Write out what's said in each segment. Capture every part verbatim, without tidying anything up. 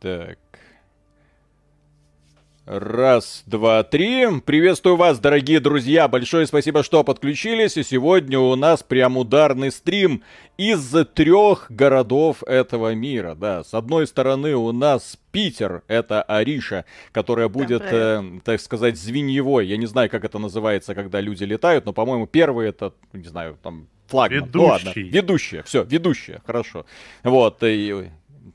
Так. Раз, два, три. Приветствую вас, дорогие друзья. Большое спасибо, что подключились. И сегодня у нас прям ударный стрим из трех городов этого мира. Да, с одной стороны у нас Питер, это Ариша, которая будет, э, так сказать, звеньевой. Я не знаю, как это называется, когда люди летают, но, по-моему, первый это, не знаю, там, флагман. Ведущий. Ну, ладно. Ведущая, все, ведущая, хорошо. Вот, и...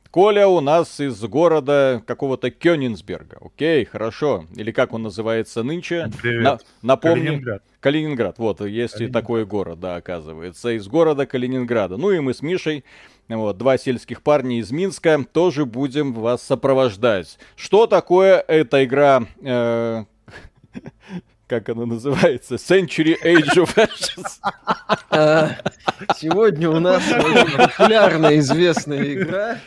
Коля у нас из города какого-то Кёнигсберга. Окей, хорошо. Или как он называется нынче? На, напомни. Калининград. Калининград. Вот, есть Калининград. И такой город, да, оказывается. Из города Калининграда. Ну и мы с Мишей, вот, два сельских парня из Минска, тоже будем вас сопровождать. Что такое эта игра... Э- Как она называется? Century Age of Ashes. А, сегодня у нас популярная известная игра.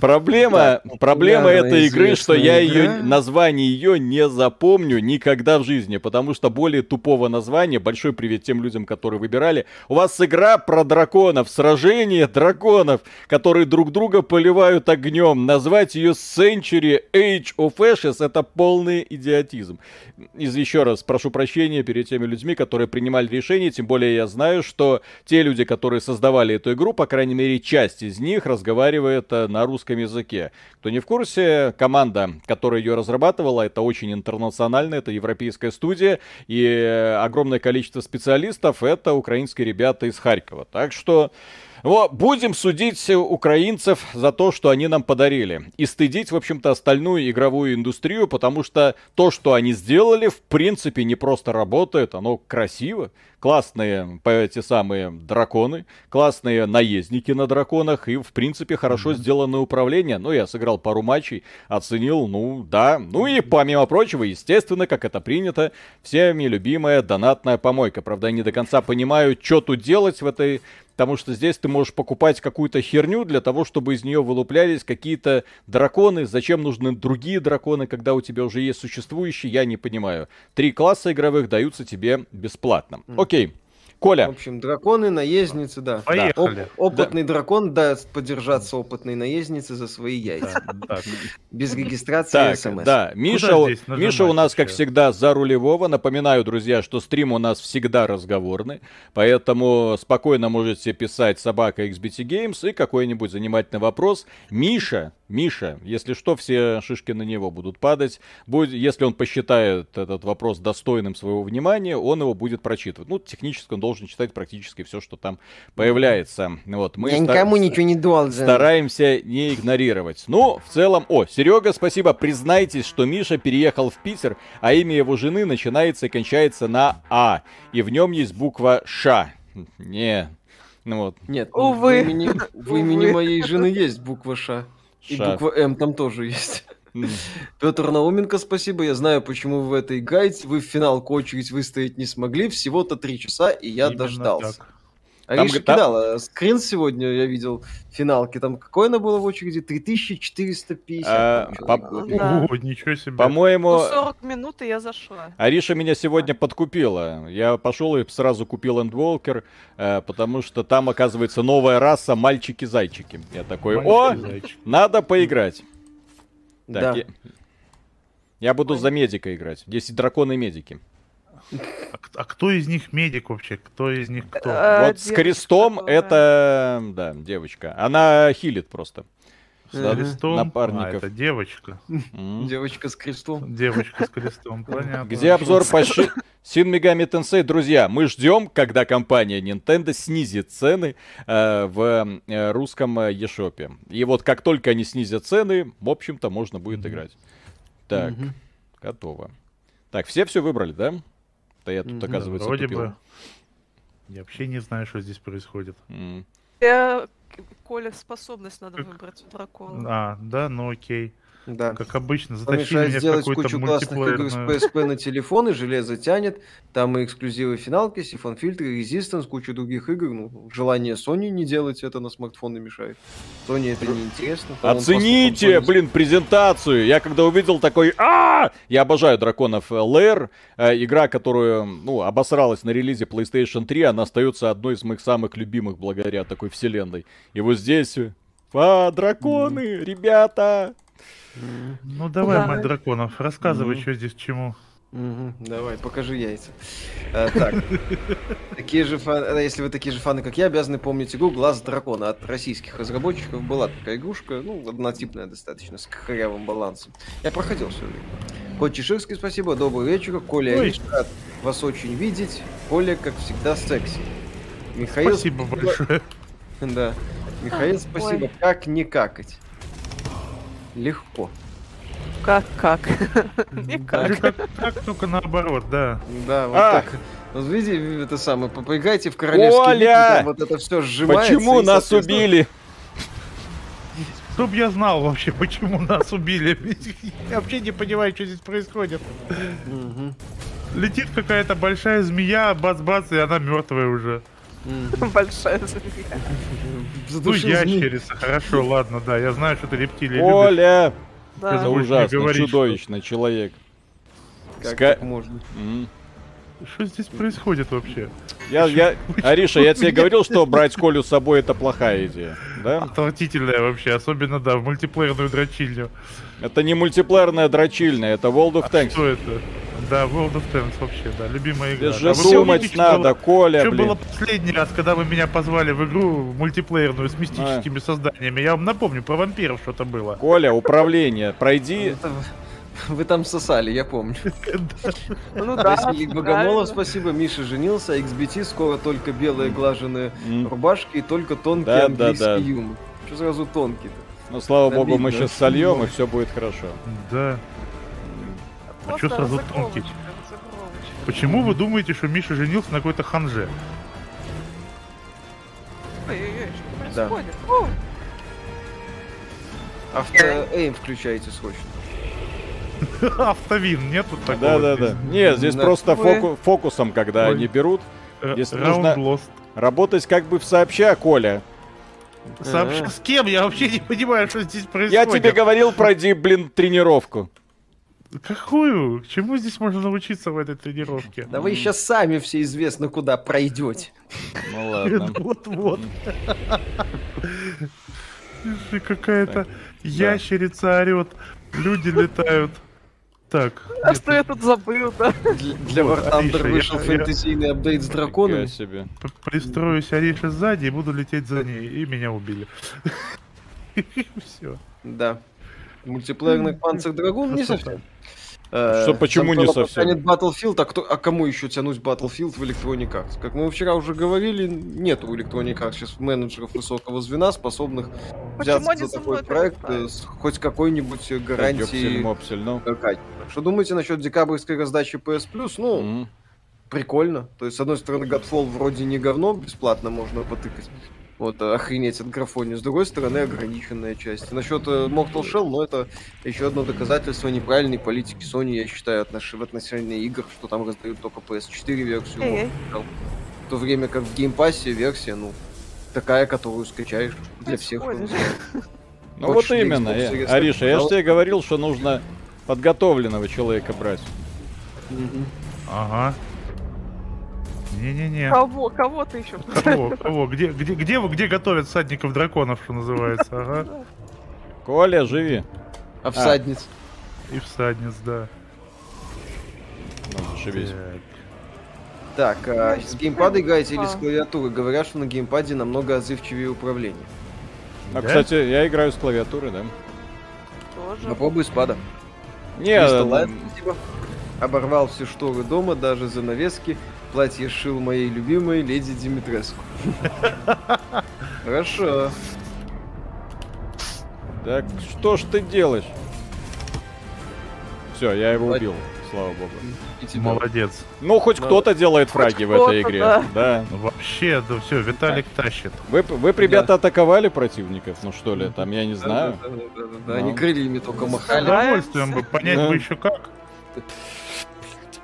Проблема, да, проблема этой игры, что я ее, название ее не запомню никогда в жизни, потому что более тупого названия, большой привет тем людям, которые выбирали, у вас игра про драконов, сражение драконов, которые друг друга поливают огнем, назвать ее Century Age of Ashes — это полный идиотизм. Из, еще раз прошу прощения перед теми людьми, которые принимали решение, тем более я знаю, что те люди, которые создавали эту игру, по крайней мере часть из них разговаривает на русском. русском языке. Кто не в курсе, команда, которая ее разрабатывала, это очень интернационально, это европейская студия, и огромное количество специалистов — это украинские ребята из Харькова. Так что вот, будем судить украинцев за то, что они нам подарили. И стыдить, в общем-то, остальную игровую индустрию, потому что то, что они сделали, в принципе, не просто работает, оно красиво. Классные эти самые драконы, классные наездники на драконах и, в принципе, хорошо mm-hmm. сделанное управление. Ну, я сыграл пару матчей, оценил, ну, да. Ну и, помимо прочего, естественно, как это принято, всеми любимая донатная помойка. Правда, я не до конца понимаю, что тут делать в этой... Потому что здесь ты можешь покупать какую-то херню для того, чтобы из нее вылуплялись какие-то драконы. Зачем нужны другие драконы, когда у тебя уже есть существующие, я не понимаю. Три класса игровых даются тебе бесплатно. Окей. Коля. В общем, драконы, наездницы, да. Поехали. Да. Оп- опытный да. дракон даст подержаться опытной наезднице за свои яйца. Да, без регистрации так, смс. Да. Миша, Миша у нас, вообще? Как всегда, за рулевого. Напоминаю, друзья, что стрим у нас всегда разговорный, поэтому спокойно можете писать собака икс би ти Games и какой-нибудь занимательный вопрос. Миша, Миша, если что, все шишки на него будут падать. Будь, если он посчитает этот вопрос достойным своего внимания, он его будет прочитывать. Ну, технически он должен читать практически все, что там появляется. Вот, мы Я стар... никому ничего не должен. Стараемся не игнорировать. Ну, в целом... О, Серега, спасибо. Признайтесь, что Миша переехал в Питер, а имя его жены начинается и кончается на А. И в нем есть буква Ш. Не. Ну, вот. Нет, увы. В имени, в имени моей жены есть буква Ш. И Ша. Буква М там тоже есть. Петр Науменко, спасибо. Я знаю, почему вы в этой играете. Вы в финалку очередь выстоять не смогли. Всего-то три часа, и я Именно дождался. Так. Ариша там... кидала скрин сегодня, я видел, финалки. Там какое она было в очереди? три тысячи четыреста пятьдесят. А, по... да. О, ничего себе. По-моему... Ну, сорок минут, и я зашла. Ариша меня сегодня подкупила. Я пошел и сразу купил Endwalker, потому что там, оказывается, новая раса мальчики-зайчики. Я такой, о, надо поиграть. Так, да. я, я буду за медика играть. Десять драконы медики. А, а кто из них медик вообще? Кто из них кто? А, вот с крестом которая... это... Да, девочка. Она хилит просто. С да, крестом? Напарников. А, это девочка. Mm. Девочка с крестом. Девочка с крестом, понятно. Где обзор по Shin Megami Tensei? Друзья, мы ждем, когда компания Nintendo снизит цены э, в э, русском eShop. И вот как только они снизят цены, в общем-то, можно будет mm-hmm. играть. Так, mm-hmm. готово. Так, все все выбрали, да? Да я тут, mm-hmm. оказывается, Вроде тупил. бы. Я вообще не знаю, что здесь происходит. Mm. Я... Коля, способность надо как... выбрать у дракона. А, да, ну окей. Да. Как обычно, затащили меня в какую-то кучу мультиплеерную... классных игр с пи эс пи на телефон, и железо тянет. Там и эксклюзивы финалки, Siphon Filter, Resistance, куча других игр. Ну, желание Sony не делать это на смартфоны мешает. Sony это неинтересно. Оцените, блин, презентацию! Я когда увидел такой... а Я обожаю драконов Lair. Игра, которая, ну, обосралась на релизе PlayStation три, она остается одной из моих самых любимых благодаря такой вселенной. И вот здесь... А, драконы, ребята! Ну давай, да, мать да. драконов, рассказывай, mm-hmm. что здесь к чему. Mm-hmm. Давай, покажи яйца. А, так, такие же фан... если вы такие же фаны, как я, обязаны помнить игру «Глаз дракона». От российских разработчиков была такая игрушка, ну, однотипная достаточно, с корявым балансом. Я проходил все время. Кот Чеширский, спасибо, добрый вечер. Коля, Ой. рад вас очень видеть. Коля, как всегда, секси. Михаил, спасибо, спасибо большое. Да. Михаил, спасибо. Ой. Как не какать? Легко. Как, как? Как, как, как, только наоборот, да. Да, вот а! так. Вот видите, это самое, попрыгайте в королевский Оля! Лик, вот это все сжимается. Почему и, нас убили? Чтоб я знал вообще, почему нас убили. Я вообще не понимаю, что здесь происходит. Летит какая-то большая змея, бац-бац, и она мертвая уже. Большая змея. Ну, ящерица, хорошо, ладно, да. Я знаю, что ты рептилия любишь. Оля! Да. Это ужасно, чудовищно, что... человек. Как Ска... так можно? Mm. Что здесь происходит вообще? Я, я... Ариша, я тебе говорил, что брать Колю с собой — это плохая идея, да? Отвратительная вообще, особенно, да, в мультиплеерную дрочильню. Это не мультиплеерная дрочильня, это World of Tanks. А что это? Да, World of Tanks вообще, да, любимая игра. Даже а думать видите, надо, что Коля, что блин. Было последний раз, когда вы меня позвали в игру мультиплеерную с мистическими а. созданиями? Я вам напомню, про вампиров что-то было. Коля, управление, пройди... Вы там сосали, я помню. Ну да. Василий Богомолов, спасибо. Миша женился, икс би ти, скоро только белые глаженные рубашки и только тонкий английский юмор. Что сразу тонкий-то? Ну, слава богу, мы сейчас сольем, и все будет хорошо. Да. А что сразу тонкий? Почему вы думаете, что Миша женился на какой-то ханже? Ой-ой-ой, что происходит? Автоэйм включайте срочно. Автовин, нет тут такого? Да, да, да. Нет, здесь просто фоку... фокусом, когда Ой. они берут. Здесь нужно lost. работать как бы в сообща, Коля. Сообща с кем? Я вообще не понимаю, что здесь происходит. Я тебе говорил, пройди, блин, тренировку. Какую? К чему здесь можно научиться в этой тренировке? Да вы сейчас сами все известно куда пройдете. Ну ладно. Вот-вот. Какая-то ящерица орет. Люди летают. Так. А нет. что я тут забыл, да? Для War Thunder вышел я, фэнтезийный я... апдейт с драконами. Себе. Пристроюсь Ариша сзади и буду лететь за ней. И меня убили. Все. Да. Мультиплеерный Panzer Dragoon не совсем. Что, почему не совсем? Нет Battlefield, а, кто, а кому еще тянуть Battlefield в Electronic Arts? Как мы вчера уже говорили, нет у Electronic Arts сейчас менеджеров высокого звена, способных взяться за такой проект с хоть какой-нибудь гарантией. Что думаете насчет декабрьской раздачи пи эс плюс? Ну, прикольно. То есть, с одной стороны, Godfall вроде не говно, бесплатно можно потыкать. Вот, охренеть от графони. С другой стороны, ограниченная часть. Насчет Mortal Shell, но это еще одно доказательство неправильной политики Sony, я считаю, отнош... в отношении игр, что там раздают только пи эс четыре версию. Hey, hey. В то время как в геймпассе версия, ну, такая, которую скачаешь для всех. Ну вот именно, Ариша, я же тебе говорил, что нужно подготовленного человека брать. Ага. Не-не-не. Кого? Кого ты еще? Кого? Кого? Где, где, где, где готовят всадников драконов, что называется? Ага. Коля, живи. А всадниц? А. И всадниц, да. Ну, живи. Так, так а, с геймпада играете а. или с клавиатуры? Говорят, что на геймпаде намного отзывчивее управление. А, да? Кстати, я играю с клавиатуры, да. Тоже. Попробуй с пада. Не, да, спасибо. Оборвал все шторы дома, даже занавески. Платье шил моей любимой леди Димитреску. Хорошо. Так, что ж ты делаешь? Все, я его убил, слава богу. Молодец. Ну, хоть кто-то делает фраги в этой игре. Да. Вообще, да все, Виталик тащит. Вы, ребята, атаковали противников, ну что ли, там, я не знаю. Да, они крыльями только махали. С удовольствием бы, понять бы еще как.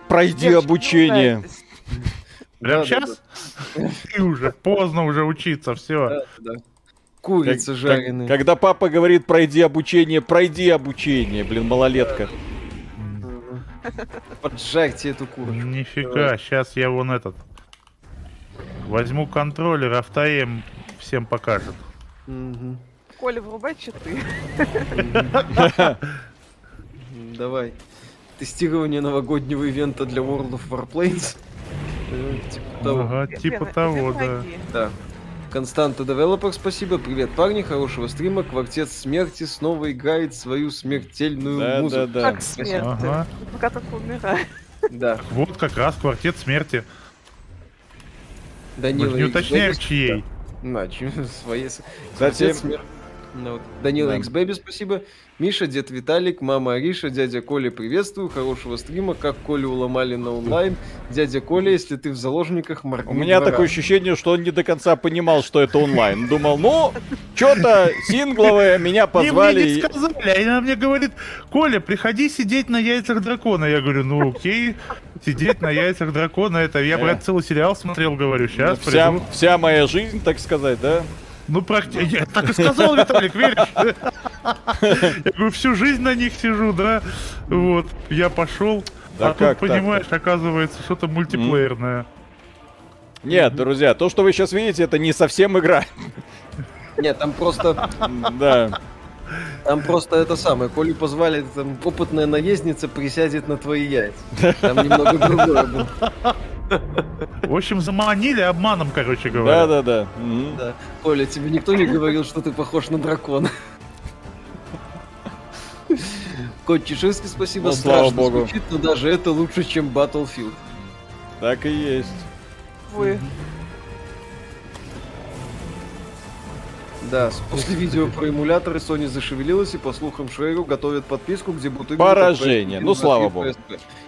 Пройди обучение. Прям да, сейчас? Да, да. И уже поздно уже учиться, все. Да, да. Курицы жареные. Как, когда папа говорит, пройди обучение, пройди обучение, блин, малолетка. Поджарьте эту курочку. Нифига, сейчас я вон этот. Возьму контроллер, автоэм всем покажет. Угу. Коля, врубай читы. Давай. Тестирование новогоднего ивента для World of Warplanes. Типа того. Ага, типа того, да. Да. Константа Девелопер, спасибо. Привет, парни, хорошего стрима. Квартет Смерти снова играет свою смертельную да, музыку. Да, да. Как смерть? Ага. Пока только умирает. Да. Так вот как раз Квартет Смерти. Данила не уточняю, чьей. Да. На, своей. Квартет Смерти. Ну, вот. Данила Иксбэби, да. Спасибо. Миша, дед Виталик, мама Ариша, дядя Коля, приветствую. Хорошего стрима. Как Колю уломали на онлайн. Дядя Коля, если ты в заложниках, моргни. У меня двора. Такое ощущение, что он не до конца понимал, что это онлайн. Думал, ну, что-то сингловое, меня позвали. И мне не сказали, а она мне говорит, Коля, приходи сидеть на яйцах дракона. Я говорю, ну окей, сидеть на яйцах дракона, это я, брат, целый сериал смотрел, говорю, сейчас вся, вся моя жизнь, так сказать, да? Ну, практически. Я так и сказал, Виталик, веришь? Я говорю, всю жизнь на них сижу, да? Вот, я пошел. А тут, понимаешь, оказывается, что-то мультиплеерное. Нет, друзья, то, что вы сейчас видите, это не совсем игра. Нет, там просто... Да. Там просто это самое. Колю позвали, там опытная наездница присядет на твои яйца. Там немного другое было. В общем, заманили обманом, короче говоря. Да, да, да. Mm-hmm. Да. Коля, тебе никто не говорил, что ты похож на дракона? Кот Чеширский, спасибо. Ну, слава богу. Звучит, но даже это лучше, чем Battlefield. Так и есть. Вы. Да, после видео про эмуляторы Sony зашевелилась и, по слухам, Шрейру готовят подписку, где будут... Поражение, ну слава богу.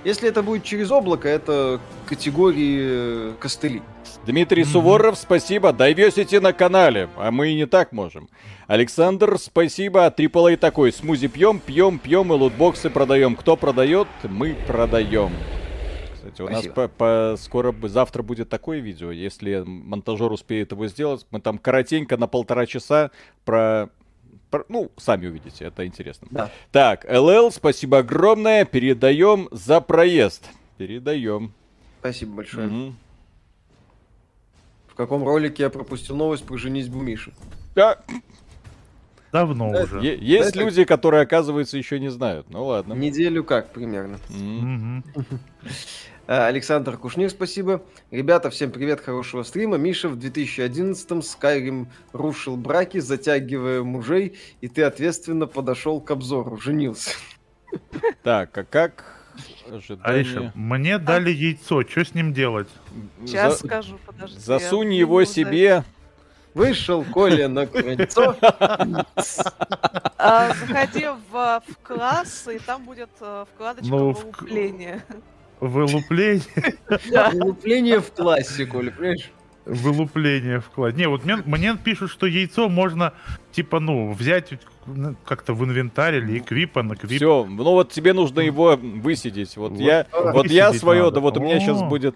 Если это будет через облако, это категории костыли. Дмитрий Суворов, спасибо, дайвесите на канале, а мы и не так можем. Александр, спасибо, трипл эй такой, смузи пьем, пьем, пьем и лутбоксы продаем. Кто продает, мы продаем. Кстати, у нас по -по скоро завтра будет такое видео, если монтажер успеет его сделать. Мы там коротенько на полтора часа про... про... Ну, сами увидите, это интересно. Да. Так, эл эл, спасибо огромное. Передаем за проезд. Передаем. Спасибо большое. Угу. В каком ролике я пропустил новость про женитьбу Миши? Да. Давно уже. Есть люди, которые, оказывается, еще не знают. Ну ладно. Неделю как, примерно. Александр Кушнир, спасибо. Ребята, всем привет, хорошего стрима. Миша, в две тысячи одиннадцатом Skyrim рушил браки, затягивая мужей, и ты ответственно подошел к обзору. Женился. Так, а как... Ариша, мне дали яйцо, что с ним делать? Сейчас скажу, подожди. Засунь его себе... Вышел Коля на крыльцо. А, заходи в, в класс, и там будет вкладочка ну, вылупление. Вылупление? Да. Вылупление в классе, Коля, понимаешь? Вылупление в классе. Не, вот мне, мне пишут, что яйцо можно, типа, ну, взять как-то в инвентарь или эквипа на квип. Все, ну вот тебе нужно его высидеть. Вот, вот я, вот я свое, надо. Да вот у меня О -о -о. сейчас будет,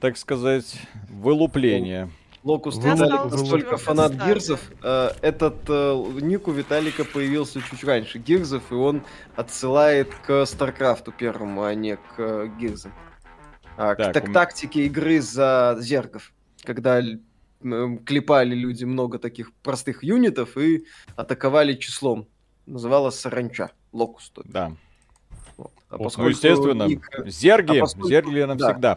так сказать, вылупление. Локус Виталик настолько фанат Гирзов, э, этот э, ник у Виталика появился чуть раньше Гирзов, и он отсылает к Старкрафту первому, а не к э, Гирзам. А, так, к, к тактике игры за зергов, когда э, клепали люди много таких простых юнитов и атаковали числом. Называлась саранча, локус. Тот. Да. Вот. А О, ну, естественно, ник... зерги, а поскольку... зерги навсегда. Да.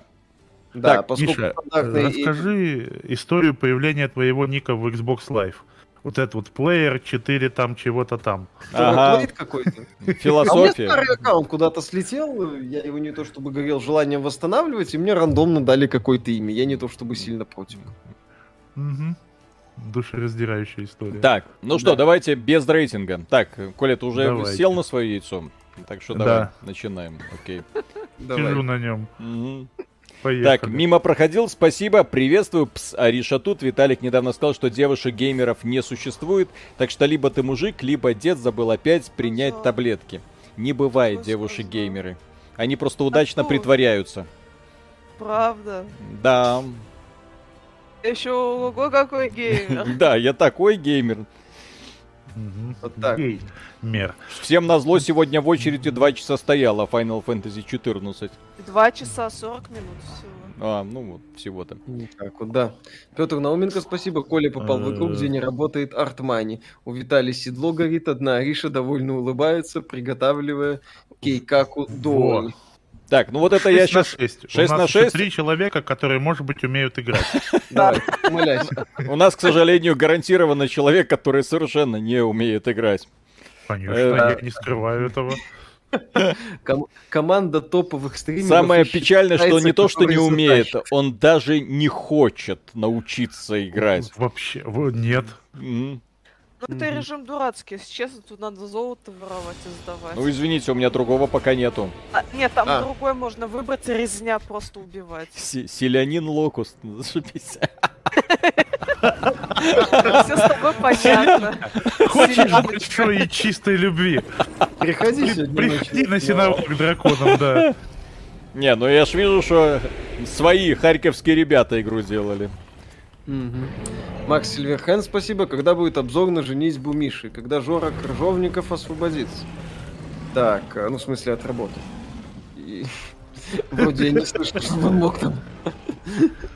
Да, так, поскольку Миша, стандартный... расскажи историю появления твоего ника в Xbox Live. Вот этот вот плеер четыре там чего-то там. Ага. Какой-то. Философия. А у меня старый аккаунт куда-то слетел, я его не то чтобы горел желанием восстанавливать, и мне рандомно дали какое-то имя. Я не то чтобы сильно против. Угу. Душераздирающая история. Так, ну да. Что, давайте без рейтинга. Так, Коля, ты уже давайте. Сел на свое яйцо, так что да. Давай начинаем. Окей. Давай. Сижу на нем. Угу. Поехали. Так, мимо проходил, спасибо, приветствую, пс, Ариша тут. Виталик недавно сказал, что девушек-геймеров не существует, так что либо ты мужик, либо дед забыл опять принять таблетки. Не бывает девушек-геймеры. Они просто удачно притворяются. Правда? Да. Еще ого какой геймер. Да, я такой геймер. Вот так. Мер. Всем назло сегодня в очереди два часа стояла Final Fantasy четырнадцать. два часа сорок минут всего. А, ну вот, всего-то. Никак вот, да. Петр Науменко, спасибо. Коля попал в игру, где не работает Артмани. У Виталия седло горит, одна Ариша довольно улыбается, приготавливая кейкаку до. Так, ну вот это я сейчас... шесть на шесть. Три человека, которые, может быть, умеют играть. Давай, умоляйся. У нас, к сожалению, гарантированно человек, который совершенно не умеет играть. Конечно, я не скрываю этого. Ком- команда топовых стримеров. Самое печальное, что не то, что не умеет, задачи. Он даже не хочет научиться играть. Вообще, нет. Mm-hmm. Ну это mm-hmm. режим дурацкий, если честно, тут надо золото воровать и сдавать. Ну извините, у меня другого пока нету. А, нет, там а. другой можно выбрать, резня просто убивать. С- селянин Локуст, зашибись. Все с тобой понятно. Хочешь большой и чистой любви? Приходи, приходи на сеновал драконов, да. Не, ну я ж вижу, что свои харьковские ребята игру делали. Макс Сильверхен, спасибо. Когда будет обзор на женитьбу Миши? Когда Жора Крыжовников освободится? Так, ну в смысле от работы. Вроде я не слышал, что он мог там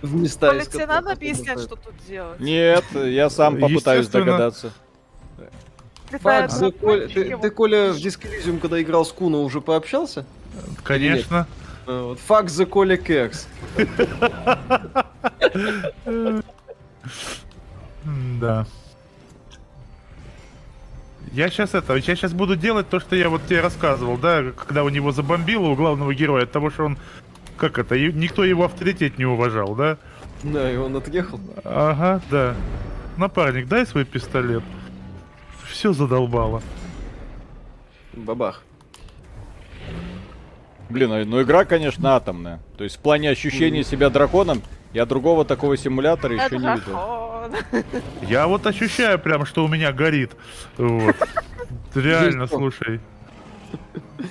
в места искать. Тебе надо объяснять, что тут делать? Нет, я сам попытаюсь догадаться. Факс, ты, Коля, в Disco Elysium, когда играл с Куно, уже пообщался? Конечно. Факс за Коля Кекс. Да. Я сейчас это, я сейчас буду делать то, что я вот тебе рассказывал, да, когда у него забомбило, у главного героя, от того, что он, как это, никто его авторитет не уважал, да? Да, и он отъехал. Ага, да. Напарник, дай свой пистолет. Все задолбало. Бабах. Блин, ну игра, конечно, атомная. То есть в плане ощущения себя драконом, я другого такого симулятора еще это не видел. Дракон. Я вот ощущаю прям, что у меня горит. Вот. Реально, слушай.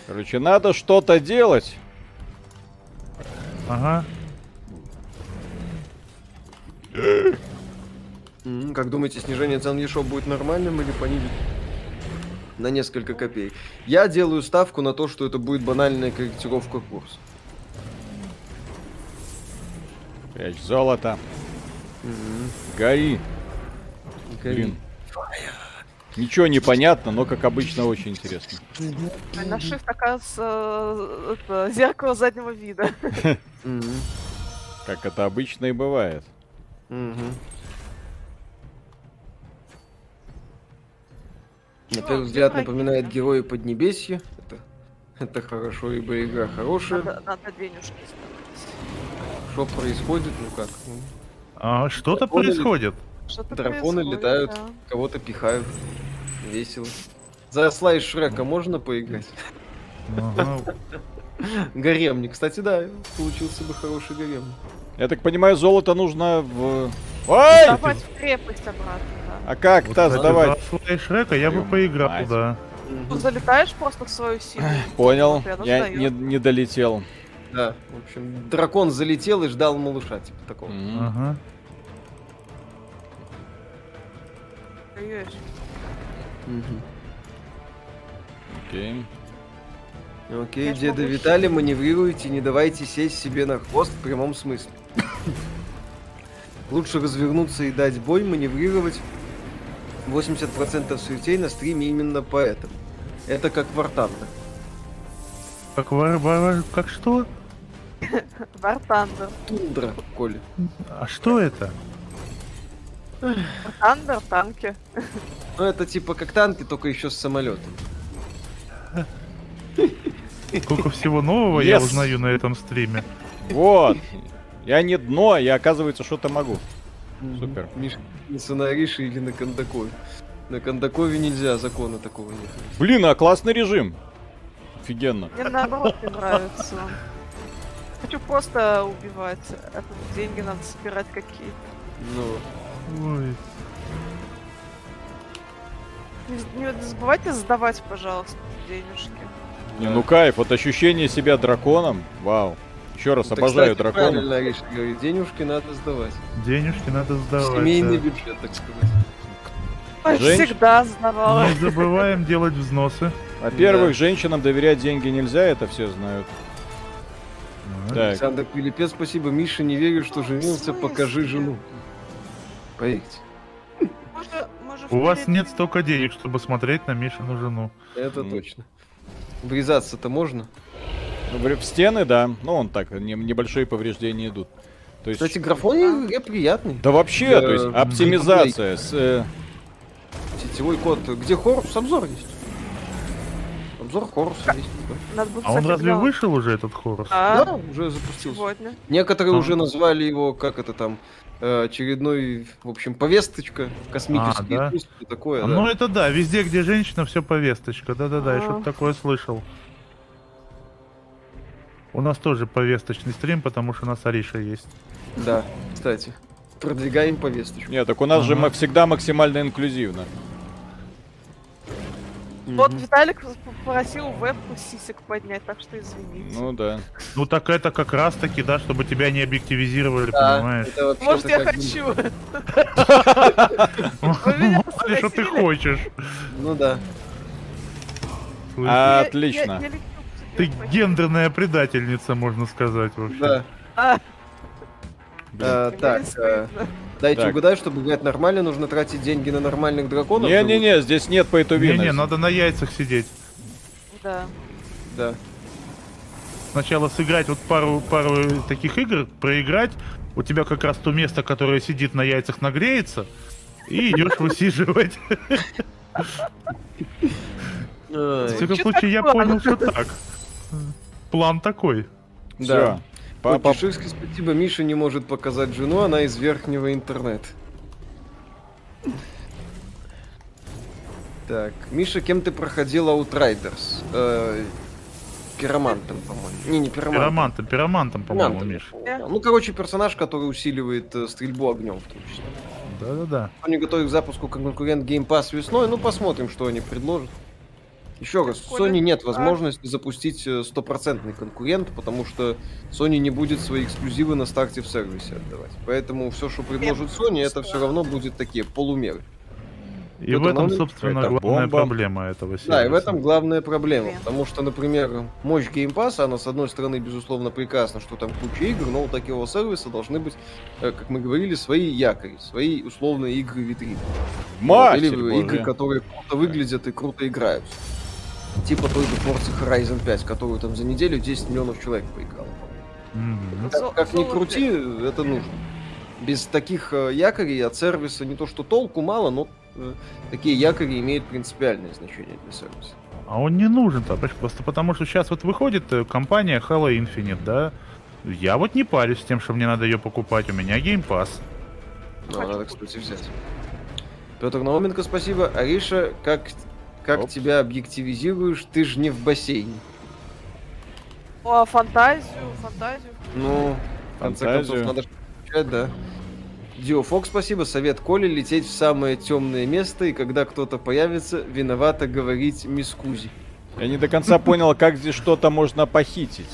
Короче, надо что-то делать. Ага. Как думаете, снижение цен eShop будет нормальным или понизит на несколько копеек? Я делаю ставку на то, что это будет банальная корректировка курса. Пять золота. Угу. Гори. Блин. Ничего не понятно, но, как обычно, очень интересно. Нашиф, оказывается, это, зеркало заднего вида. Как это обычно и бывает. На первый взгляд напоминает герои Поднебесья. Это хорошо, ибо игра хорошая. Надо денежки ставить. Что происходит, ну как? А, что-то драконы происходит. Что-то драконы происходит, летают, да. Кого-то пихают. Весело. За осла и Шрека можно поиграть? Ага. Гаремник, кстати, да, получился бы хороший гаремник. Я так понимаю, золото нужно в... Ой! Сдавать в крепость обратно, да. А как вот, та сдавать? За осла и Шрека я бы поиграл, мать. Да. Ты залетаешь просто в свою силу. Понял, я не, не долетел. Да, в общем, дракон залетел и ждал малыша, типа такого. Ага. Окей. Окей, деда Виталий, маневрируйте, не давайте сесть себе на хвост в прямом смысле. Лучше развернуться и дать бой, маневрировать. восемьдесят процентов смертей на стриме именно поэтому. Это как Вартанда. Как вар, вар, вар, как что? Вартандер. Тундра, Коля. А что это? Вартандер, танки. Ну это типа как танки, только еще с самолетом. Сколько всего нового yes. я узнаю на этом стриме. Вот. Я не дно, я, оказывается, что-то могу. Mm-hmm. Супер. Миш, на Санариши или на Кондакове. На Кондакове нельзя, закона такого нет. Блин, а классный режим. Офигенно. Мне наоборот не нравится. Хочу просто убивать. А тут деньги надо собирать какие-то. Ну. Ой. Не, не забывайте сдавать, пожалуйста, денежки. Не, ну кайф, вот ощущение себя драконом. Вау. Еще раз, ну, обожаю так, кстати, дракона. Правильно, Ариша говорит, денежки надо сдавать. Денежки надо сдавать. Семейный да. бюджет, так сказать. Женщ... Всегда сдавала. Не забываем делать взносы. Во-первых, да. женщинам доверять деньги нельзя, это все знают. Александр Пилипец, спасибо. Миша, не верю, что женился, покажи жену. Поехать. У вас нет столько денег, чтобы смотреть на Мишину жену. Это точно. Врезаться-то можно? В стены, да. Ну, он так, небольшие повреждения идут. То есть... Кстати, графон приятный. Да вообще, для... то есть оптимизация. С, э... Сетевой код. Где Хорус? Обзор есть. Обзор Хоруса есть. Да. А он разве делал. Вышел уже этот Хорус? А, да, уже запустился. Сегодня. Некоторые а. уже назвали его, как это там, очередной, в общем, повесточка, космические а, да? пуски, такое. А, да. Ну это да, везде, где женщина, все повесточка. Да-да-да, а. я что-то такое слышал. У нас тоже повесточный стрим, потому что у нас Ариша есть. Да, кстати. Продвигаем повесточку. Нет, так у нас ага. же всегда максимально инклюзивно. Вот угу. Виталик попросил вебку сисек поднять, так что извините. Ну да. Ну так это как раз таки, да, чтобы тебя не объективизировали, да, понимаешь? Вот может я хочу. Смотри, что ты хочешь. Ну да. Отлично. Ты гендерная предательница, можно сказать, вообще. Да. А, так, э, дайте так. угадаю, чтобы играть нормально, нужно тратить деньги на нормальных драконов. Не-не-не, здесь нет пейтувина. Не-не, надо на яйцах сидеть. Да. Да. Сначала сыграть вот пару, пару таких игр, проиграть. У тебя как раз то место, которое сидит на яйцах, нагреется. И идешь высиживать. В всяком случае, я понял, что так. План такой. Да. Папашевский, спасибо. Миша не может показать жену, она из верхнего интернета. Так, Миша, кем ты проходил Outriders? Э, пиромантом, по-моему. Не, не пиромантом. Пиромантом, пиромантом, по-моему, Миша. Ну, короче, персонаж, который усиливает э, стрельбу огнем, в том числе. Да-да-да. Они готовят к запуску конкурент Game Pass весной, ну, посмотрим, что они предложат. Еще раз, у Sony нет возможности запустить стопроцентный конкурент, потому что Sony не будет свои эксклюзивы на старте в сервисе отдавать. Поэтому все, что предложит Sony, это все равно будет такие полумеры. И в этом, собственно, главная проблема этого сервиса. Да, и в этом главная проблема. Потому что, например, мощь Game Pass, она, с одной стороны, безусловно, прекрасна, что там куча игр, но у такого сервиса должны быть, как мы говорили, свои якори, свои условные игры-витрины. Или игры, которые круто выглядят и круто играются. Типа той же Форса Хорайзон пять, которую там за неделю десять миллионов человек поиграло. Mm-hmm. так, как ни крути, это нужно. Без таких якорей от сервиса не то что толку мало, но э, такие якори имеют принципиальное значение для сервиса. А он не нужен-то, просто потому что сейчас вот выходит компания Halo Infinite, да? Я вот не парюсь с тем, что мне надо ее покупать, у меня Game Pass. Ну, надо, кстати, взять. Петр Науменко, спасибо. Ариша, как... Как Оп. тебя объективизируешь, ты же не в бассейне. О, фантазию, фантазию. Ну, в конце концов, надо включать, да. Диофокс, спасибо. Совет Коли лететь в самое темное место, и когда кто-то появится, виновата говорить мискузи. Я не до конца понял, как здесь что-то можно похитить.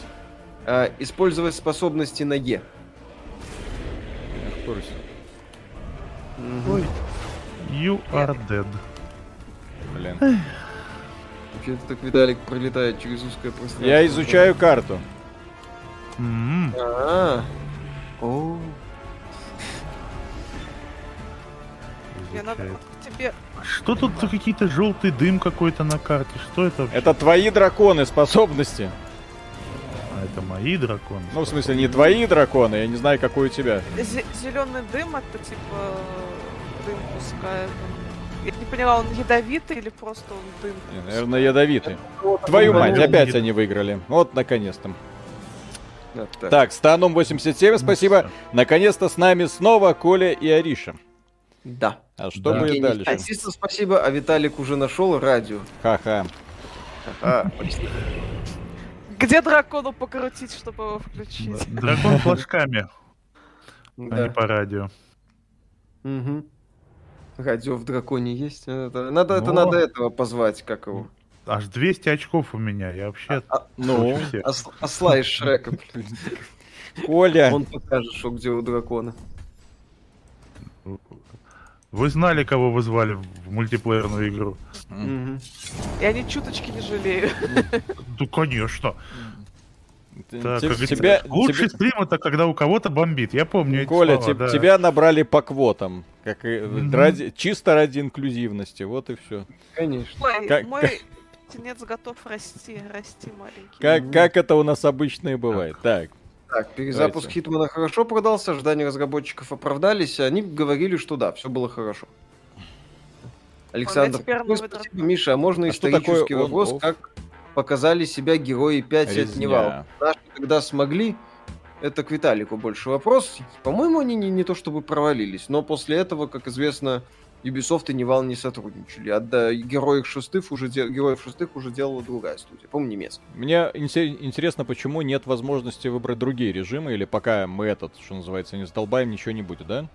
Использовать способности на Е. Ой. You are dead. Блин. Что-то так Виталик пролетает через узкое пространство. Я изучаю карту. Mm-hmm. А-а-а. О-о-о. Я надо... Тебе... Что тут за какие-то желтый дым какой-то на карте? Что это вообще? Это твои драконы способности. А это мои драконы. Ну в смысле не твои драконы, я не знаю какой у тебя. Зеленый дым это типа дым пускает. Я не поняла, он ядовитый или просто он дым? Не, наверное, ядовитый. Твою мать, опять они выиграли. Вот, наконец-то. Вот так, так Станум восемьдесят семь, спасибо. Наконец-то с нами снова Коля и Ариша. Да. А что да. мы дальше? Ассисту спасибо, а Виталик уже нашел радио. Ха-ха. Где дракону покрутить, чтобы его включить? Дракон флажками, а не по радио. Угу. Радио в драконе есть. Это надо, но... это надо этого позвать, как его. Аж двести очков у меня, я вообще... А, а, ну, ос, осла из Шрека. Коля. Он покажет, что где у дракона. Вы знали, кого вы звали в мультиплеерную игру? И они чуточки не жалеют. Да, конечно. Так, Теб, тебя, лучший тебе... стрим — это когда у кого-то бомбит. Я помню Коля, эти слова, те, да. Тебя набрали по квотам, как mm-hmm. ради, чисто ради инклюзивности, вот и все. Конечно. Мой, как, мой как... птенец готов расти, расти маленький. Как, mm-hmm. как это у нас обычно и бывает. Так. Так, перезапуск Давайте. Хитмана хорошо продался, ожидания разработчиков оправдались, они говорили, что да, все было хорошо. Александр, ну, спасибо, Миша, а можно а исторический вопрос, он, как показали себя герои пять от Невал? Наши когда смогли, это к Виталику больше вопрос. По-моему, они не, не то чтобы провалились, но после этого, как известно, Ubisoft и Невал не сотрудничали. А до героев шестых уже, де... героев шестых уже делала другая студия, по-моему, немецкая. Мне интересно, почему нет возможности выбрать другие режимы, или пока мы этот, что называется, не задолбаем, ничего не будет, да?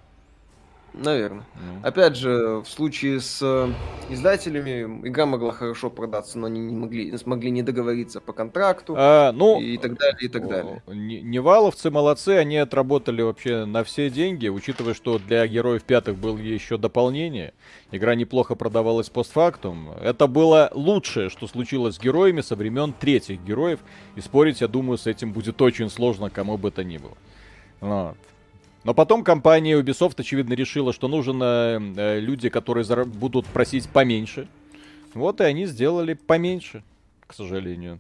Наверное. Mm. Опять же, в случае с издателями игра могла хорошо продаться, но они не могли, смогли не договориться по контракту а, ну, и так далее, и так о, далее. Неваловцы молодцы, они отработали вообще на все деньги, учитывая, что для Героев Пятых было еще дополнение. Игра неплохо продавалась постфактум. Это было лучшее, что случилось с героями со времен третьих героев. И спорить, я думаю, с этим будет очень сложно кому бы то ни было. Вот. Но потом компания Ubisoft, очевидно, решила, что нужны э, люди, которые зар... будут просить поменьше. Вот и они сделали поменьше, к сожалению.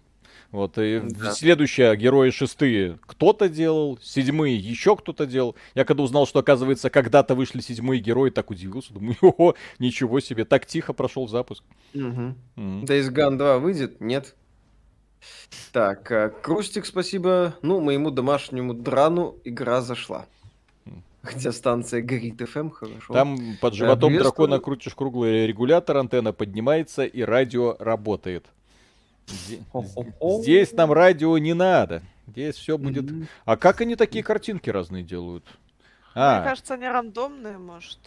Вот и да. Следующие герои шестые кто-то делал, седьмые еще кто-то делал. Я когда узнал, что, оказывается, когда-то вышли седьмые герои, так удивился. Думаю, о, ничего себе, так тихо прошел запуск. Угу. Угу. Days Gone два выйдет? Нет. Так, Крустик, спасибо. Ну, моему домашнему драну игра зашла. Хотя станция горит эф эм, хорошо. Там под животом а, дракона крутишь круглый регулятор, антенна поднимается и радио работает. Здесь нам радио не надо. Здесь все будет... Mm-hmm. А как они такие картинки разные делают? А. Мне кажется, они рандомные, может.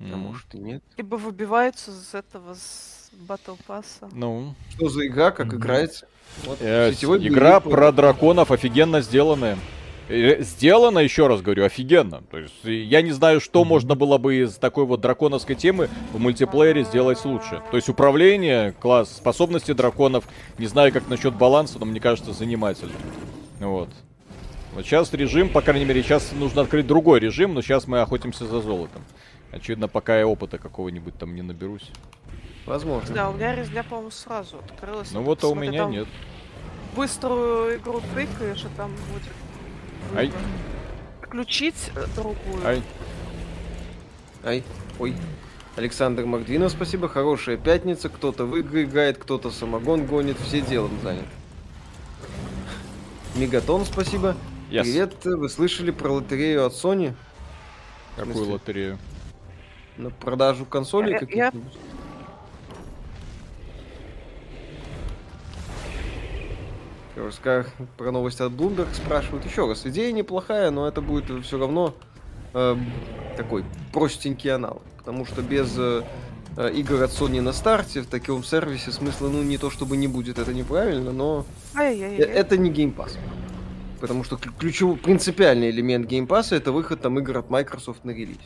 Mm-hmm. А может и нет. Либо выбиваются из этого, с Battle Pass'а. Ну. Что за игра, как mm-hmm. играется? Вот. Э, игра про драконов, офигенно сделанная. Сделано, еще раз говорю, офигенно. То есть я не знаю, что можно было бы из такой вот драконовской темы в мультиплеере сделать лучше. То есть управление, класс, способности драконов. Не знаю, как насчет баланса, но мне кажется, занимательно. Вот. Вот сейчас режим, по крайней мере, сейчас нужно открыть другой режим, но сейчас мы охотимся за золотом. Очевидно, пока я опыта какого-нибудь там не наберусь. Возможно. Да, у меня резня, по-моему, сразу открылась. Ну вот, а у меня нет. Быструю игру тыкаешь, и там будет... Ай. Включить другую. Ай. Ай. Ой. Александр Макдвинов, спасибо. Хорошая пятница. Кто-то в игры играет, кто-то самогон гонит. Все делом занят. Мегатон, спасибо. Yes. Привет. Вы слышали про лотерею от Sony? Какую лотерею? На продажу консолей я, каких-нибудь? Я... Про новость от Bloomberg спрашивают. Еще раз, идея неплохая, но это будет все равно э, такой простенький аналог. Потому что без э, игр от Sony на старте в таком сервисе смысла, ну, не то чтобы не будет, это неправильно, но Ай-яй-яй. Это не Game Pass. Потому что ключевой, принципиальный элемент Game Pass — это выход там игр от Microsoft на релиз.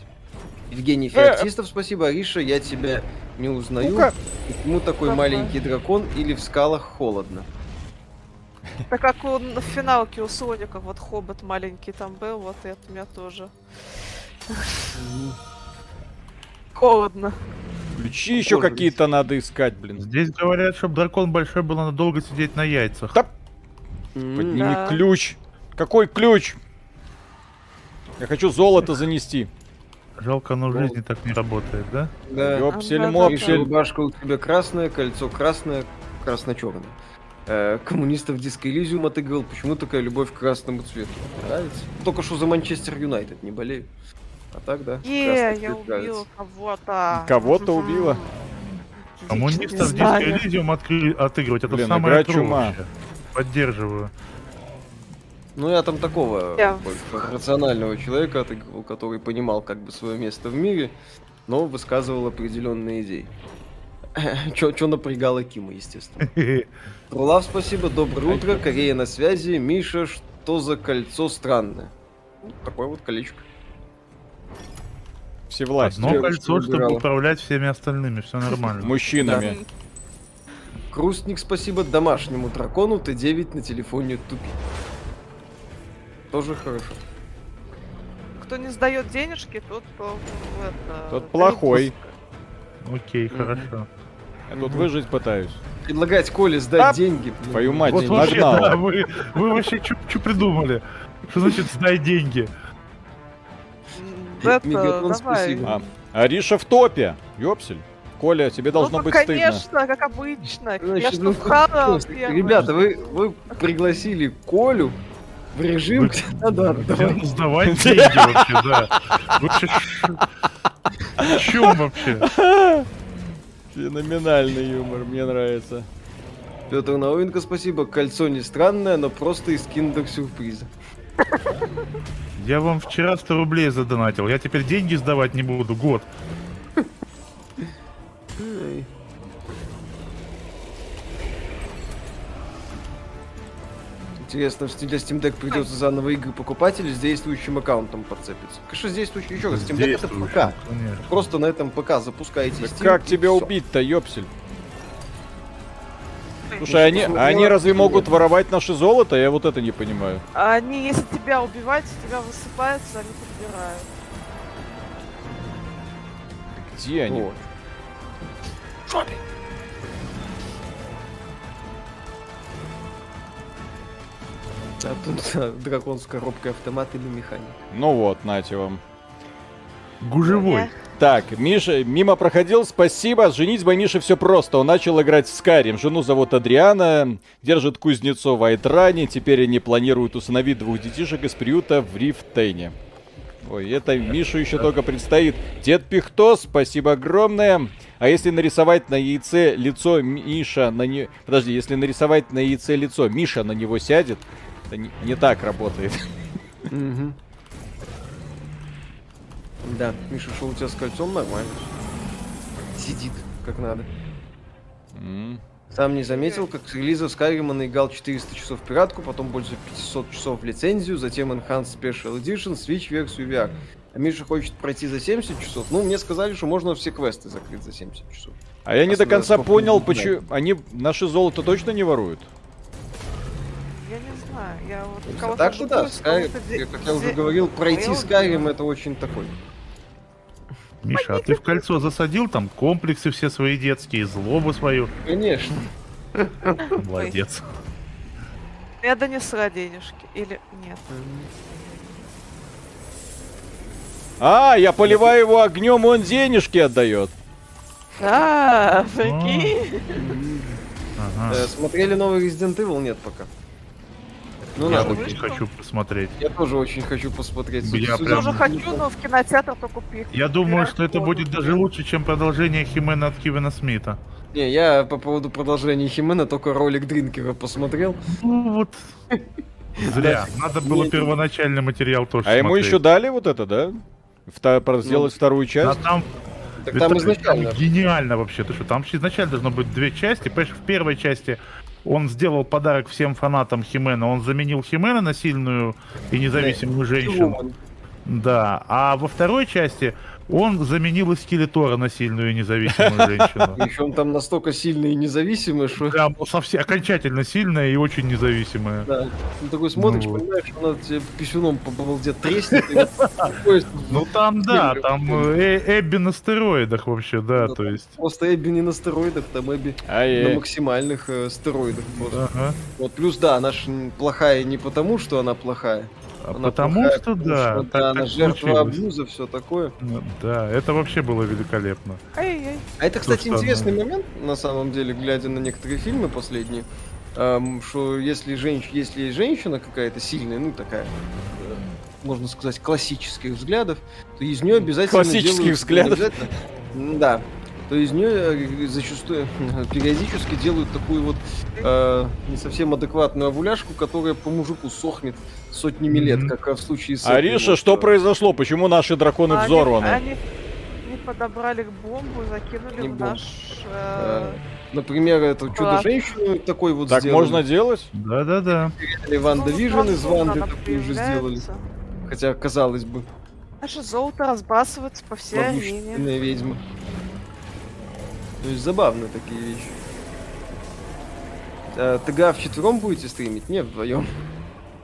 Евгений Феоктистов, спасибо. Ариша, я тебя не узнаю. Ну-ка. Почему такой Папа. Маленький дракон или в скалах холодно? Так как он в финалке у Соника, вот Хоббит маленький там был, вот и от меня тоже. Холодно. Ключи еще какие-то надо искать, блин. Здесь говорят, чтобы дракон большой был, надо долго сидеть на яйцах. Подними ключ. Какой ключ? Я хочу золото занести. Жалко, оно в жизни так не работает, да? Да. Ёпсель-мопсель. Рубашка у тебя красная, кольцо красное, красно-черное. Коммунистов Диско Элизиум отыграл. Почему такая любовь к красному цвету? Нравится? Только что за Манчестер Юнайтед не болею. А так, да? Е, я убила кого-то. Кого-то убила? Коммунистов Диско Элизиум отыгрывать. Это самая чума. Поддерживаю. Ну, я там такого рационального человека отыгрывал, который понимал как бы свое место в мире, но высказывал определенные идеи. Чё, чё напрягала Кима, естественно. Рулав, спасибо, доброе утро, Корея на связи. Миша, что за кольцо странное? Вот такое вот колечко. Всевласть. Одно кольцо, чтобы управлять всеми остальными, все нормально. Мужчинами. Крустник, спасибо, домашнему дракону Т девять на телефоне тупит. Тоже хорошо. Кто не сдает денежки, тот, это, тот плохой. Окей, угу. Хорошо. Я тут угу. выжить пытаюсь. Предлагать Коле сдать а, деньги. Твою мать, вот вообще, да, вы, вы вообще что придумали? Что значит сдай деньги? Это, Мегатлон, спасибо. А, Ариша в топе, ёпсель. Коля, тебе должно ну, быть конечно, стыдно. Конечно, как обычно. Значит, я ну, встала, ребята, вы, вы пригласили Колю в режим... Да, да, давай. Сдавать деньги вообще, да. О чем вообще? Феноменальный юмор, мне нравится. Петр Науменко, спасибо. Кольцо не странное, но просто из киндер-сюрприза. Я вам вчера сто рублей задонатил. Я теперь деньги сдавать не буду, год. Интересно, что для Steam Deck придется заново игры покупать или с действующим аккаунтом подцепиться? Конечно, с действующим, еще раз, Steam Deck это ПК. Конечно. Просто на этом ПК запускаете Steam. Да как тебя убить-то, ёпсель? Слушай, они, они разве могут воровать наше золото? Я вот это не понимаю. Они, если тебя убивают, тебя высыпаются, они подбирают. Где они? Вот. А тут дракон с коробкой автомат или механик. Ну вот, нате вам. Гужевой. Так, Миша мимо проходил, спасибо. С женитьбой Миши все просто. Он начал играть в Skyrim. Жену зовут Адриана, держит кузнецо в Айтране. Теперь они планируют усыновить двух детишек из приюта в Рифтейне. Ой, это Мишу еще только предстоит. Дед Пихтос, спасибо огромное. А если нарисовать на яйце лицо Миша на не... Подожди, если нарисовать на яйце лицо Миша на него сядет, это не, не так работает. Mm-hmm. Да, Миша, шел у тебя с кольцом нормально. Сидит, как надо. Mm. Сам не заметил, как с релиза Skyrim наиграл четыреста часов пиратку, потом больше пятисот часов лицензию, затем Enhanced Special Edition, Switch версию ви ар. А Миша хочет пройти за семьдесят часов. Ну, мне сказали, что можно все квесты закрыть за семьдесят часов. А я не до конца понял, почему они наше золото точно не воруют? Я не знаю. Я вот кого-то... Так что да, как я уже говорил, пройти Skyrim это очень такой. Миша, а ты в кольцо засадил там комплексы все свои детские, злобу свою? Конечно. Молодец. Я донесла денежки. Или нет? А, я поливаю его огнем, он денежки отдает. А, прикинь. Смотрели новый Resident Evil? Нет пока. Ну, я надо, очень хочу посмотреть. Я тоже очень хочу посмотреть. Я прям... тоже хочу, но в кинотеатр только купить. Я думаю, что это будет даже лучше, чем продолжение Химена от Кевина Смита. Не, я по поводу продолжения Химена только ролик Дринкера посмотрел. Ну вот. Зря. Надо было первоначальный материал тоже смотреть. А ему еще дали вот это, да? Сделать вторую часть? Так там изначально. Гениально вообще. Ты что, там изначально должно быть две части. Понимаешь, в первой части... Он сделал подарок всем фанатам Химена. Он заменил Химена на сильную и независимую женщину. Да. А во второй части он заменил и Скелетора на сильную и независимую женщину. Причем там настолько сильная и независимая, что... Да, совсем окончательно сильная и очень независимая. Да. Ты такой смотришь, понимаешь, она тебе писюном по балде треснет. Ну там, да, там Эбби на стероидах вообще, да, то есть... Просто Эбби не на стероидах, там Эбби на максимальных стероидах просто. Вот плюс, да, она же плохая не потому, что она плохая. Она потому плохая, что, да, что, да, она жертва абьюза, все такое. Да, это вообще было великолепно. Ай-яй. А это, кстати, то, интересный она... момент, на самом деле, глядя на некоторые фильмы последние, эм, что если, женщ... если есть женщина какая-то сильная, ну такая, э, можно сказать, классических взглядов, то из нее обязательно... Классических делают... взглядов? Обязательно... Да. То из нее зачастую периодически делают такую вот э, не совсем адекватную овуляшку, которая по мужику сохнет сотнями лет, как в случае с... Ариша, что произошло? Почему наши драконы они, взорваны? Они, они подобрали бомбу, закинули не в бомб. наш... Э... Например, эту чудо-женщину такой вот так сделали. Так можно делать? Да-да-да. Ванда Вижн из Ванды такую же сделали. Хотя, казалось бы. Наше золото разбрасывается по всей арене. Ведьма. То есть забавные такие вещи. А, ТГА вчетвером будете стримить? Не, вдвоем.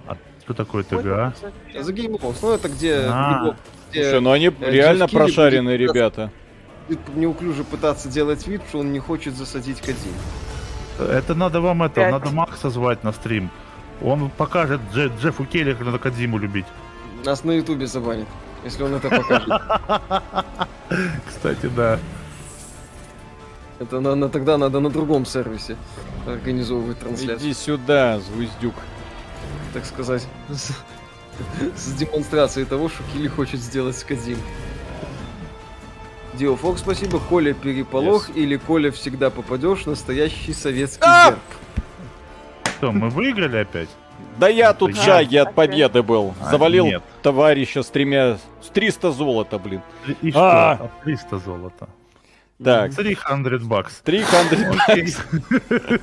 А Что такое ТГА? За геймбокс. Ну это где... А. где Слушай, ну они э, реально прошаренные будет, ребята. Неуклюже пытаться делать вид, что он не хочет засадить Кадин. Это надо вам это, пять. Надо Макса звать на стрим. Он покажет Джеф, Джеффу Келли, как надо Кодзиму любить. Нас на ютубе забанит, если он это покажет. Кстати, да. Это надо, тогда надо на другом сервисе организовывать трансляцию. Иди сюда, звездюк. Так сказать, с, с демонстрацией того, что Келли хочет сделать с Кодзимой. Дио Фокс, спасибо. Коля переполох yes. или Коля всегда попадешь, настоящий советский герб. Что, мы выиграли опять? Да я тут в шаге от победы был. Завалил товарища с тремя... С триста золота, блин. И что? триста золота. Так. триста баксов. триста баксов.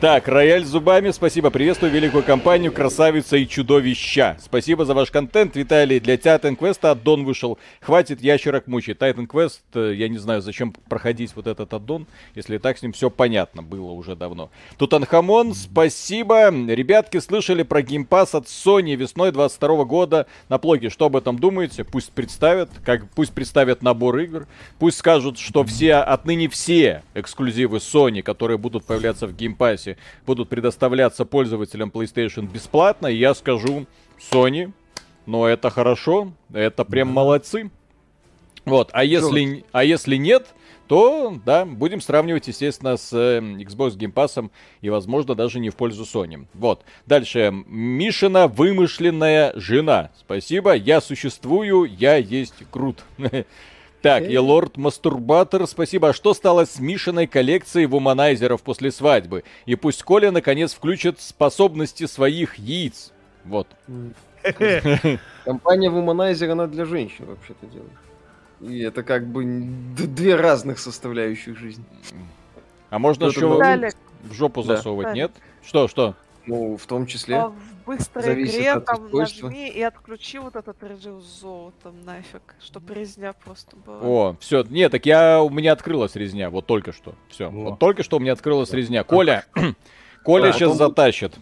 Так, Рояль зубами, спасибо, приветствую великую компанию «Красавица и чудовища». Спасибо за ваш контент, Виталий. Для Titan Quest аддон вышел. Хватит ящерок мучить. Titan Quest, я не знаю, зачем проходить вот этот аддон, если так с ним все понятно было уже давно. Тутанхамон, спасибо. Ребятки, слышали про геймпасс от Sony весной двадцать второго года на плоге. Что об этом думаете? Пусть представят, как, пусть представят набор игр. Пусть скажут, что все, отныне все эксклюзивы Sony, которые будут появляться в геймпассе, будут предоставляться пользователям PlayStation бесплатно, и я скажу: Sony, но это хорошо, это прям молодцы. Вот, а если, а если нет, то, да, будем сравнивать, естественно, с э, Xbox Game Pass'ом и, возможно, даже не в пользу Sony. Вот. Дальше. Мишина вымышленная жена. Спасибо. Я существую, я есть крут. Так, и Лорд Мастурбатор, спасибо. А что стало с Мишиной коллекцией вуманайзеров после свадьбы? И пусть Коля наконец включит способности своих яиц. Вот. Компания вуманайзер, она для женщин вообще-то делает. И это как бы две разных составляющих жизни. А можно еще в жопу засовывать, нет? Что, что? Ну, в том числе. А в быстрой игре там устройства. Нажми и отключи вот этот режим с золотом нафиг, чтобы резня просто была. О, все, нет, так я, у меня открылась резня, вот только что, все, вот только что у меня открылась резня. Коля, Коля а, сейчас он... затащит.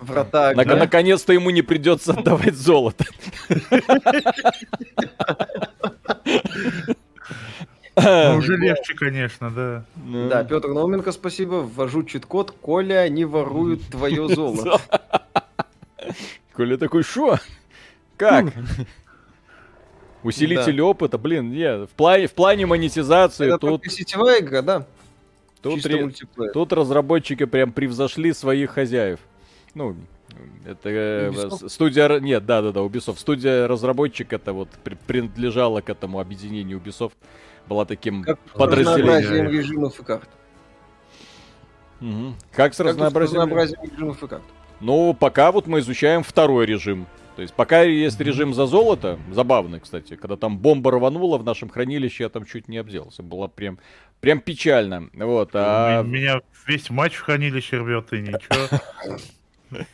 Врата. Нак- да? Наконец-то ему не придется отдавать золото. Ну, уже легче, конечно, да. Да, Петр Науменко, спасибо. Ввожу чит-код. Коля, они воруют твое золото. Коля такой, шо? Как? Усилитель опыта, блин, нет. В плане, в плане монетизации это тут... сетевая игра, да. Тут, ре... тут разработчики прям превзошли своих хозяев. Ну, это Ubisoft? Студия... Нет, да-да-да, Ubisoft. Студия разработчик это вот принадлежала к этому объединению Ubisoft. Была таким как подразделением режимов и карт. Угу. Как с как разнообразием, разнообразием режимов и карт? Ну, пока вот мы изучаем второй режим. То есть пока есть режим за золото, забавный, кстати, когда там бомба рванула в нашем хранилище, я там чуть не обделался. Было прям, прям печально. Вот, а... Меня весь матч в хранилище рвет и ничего.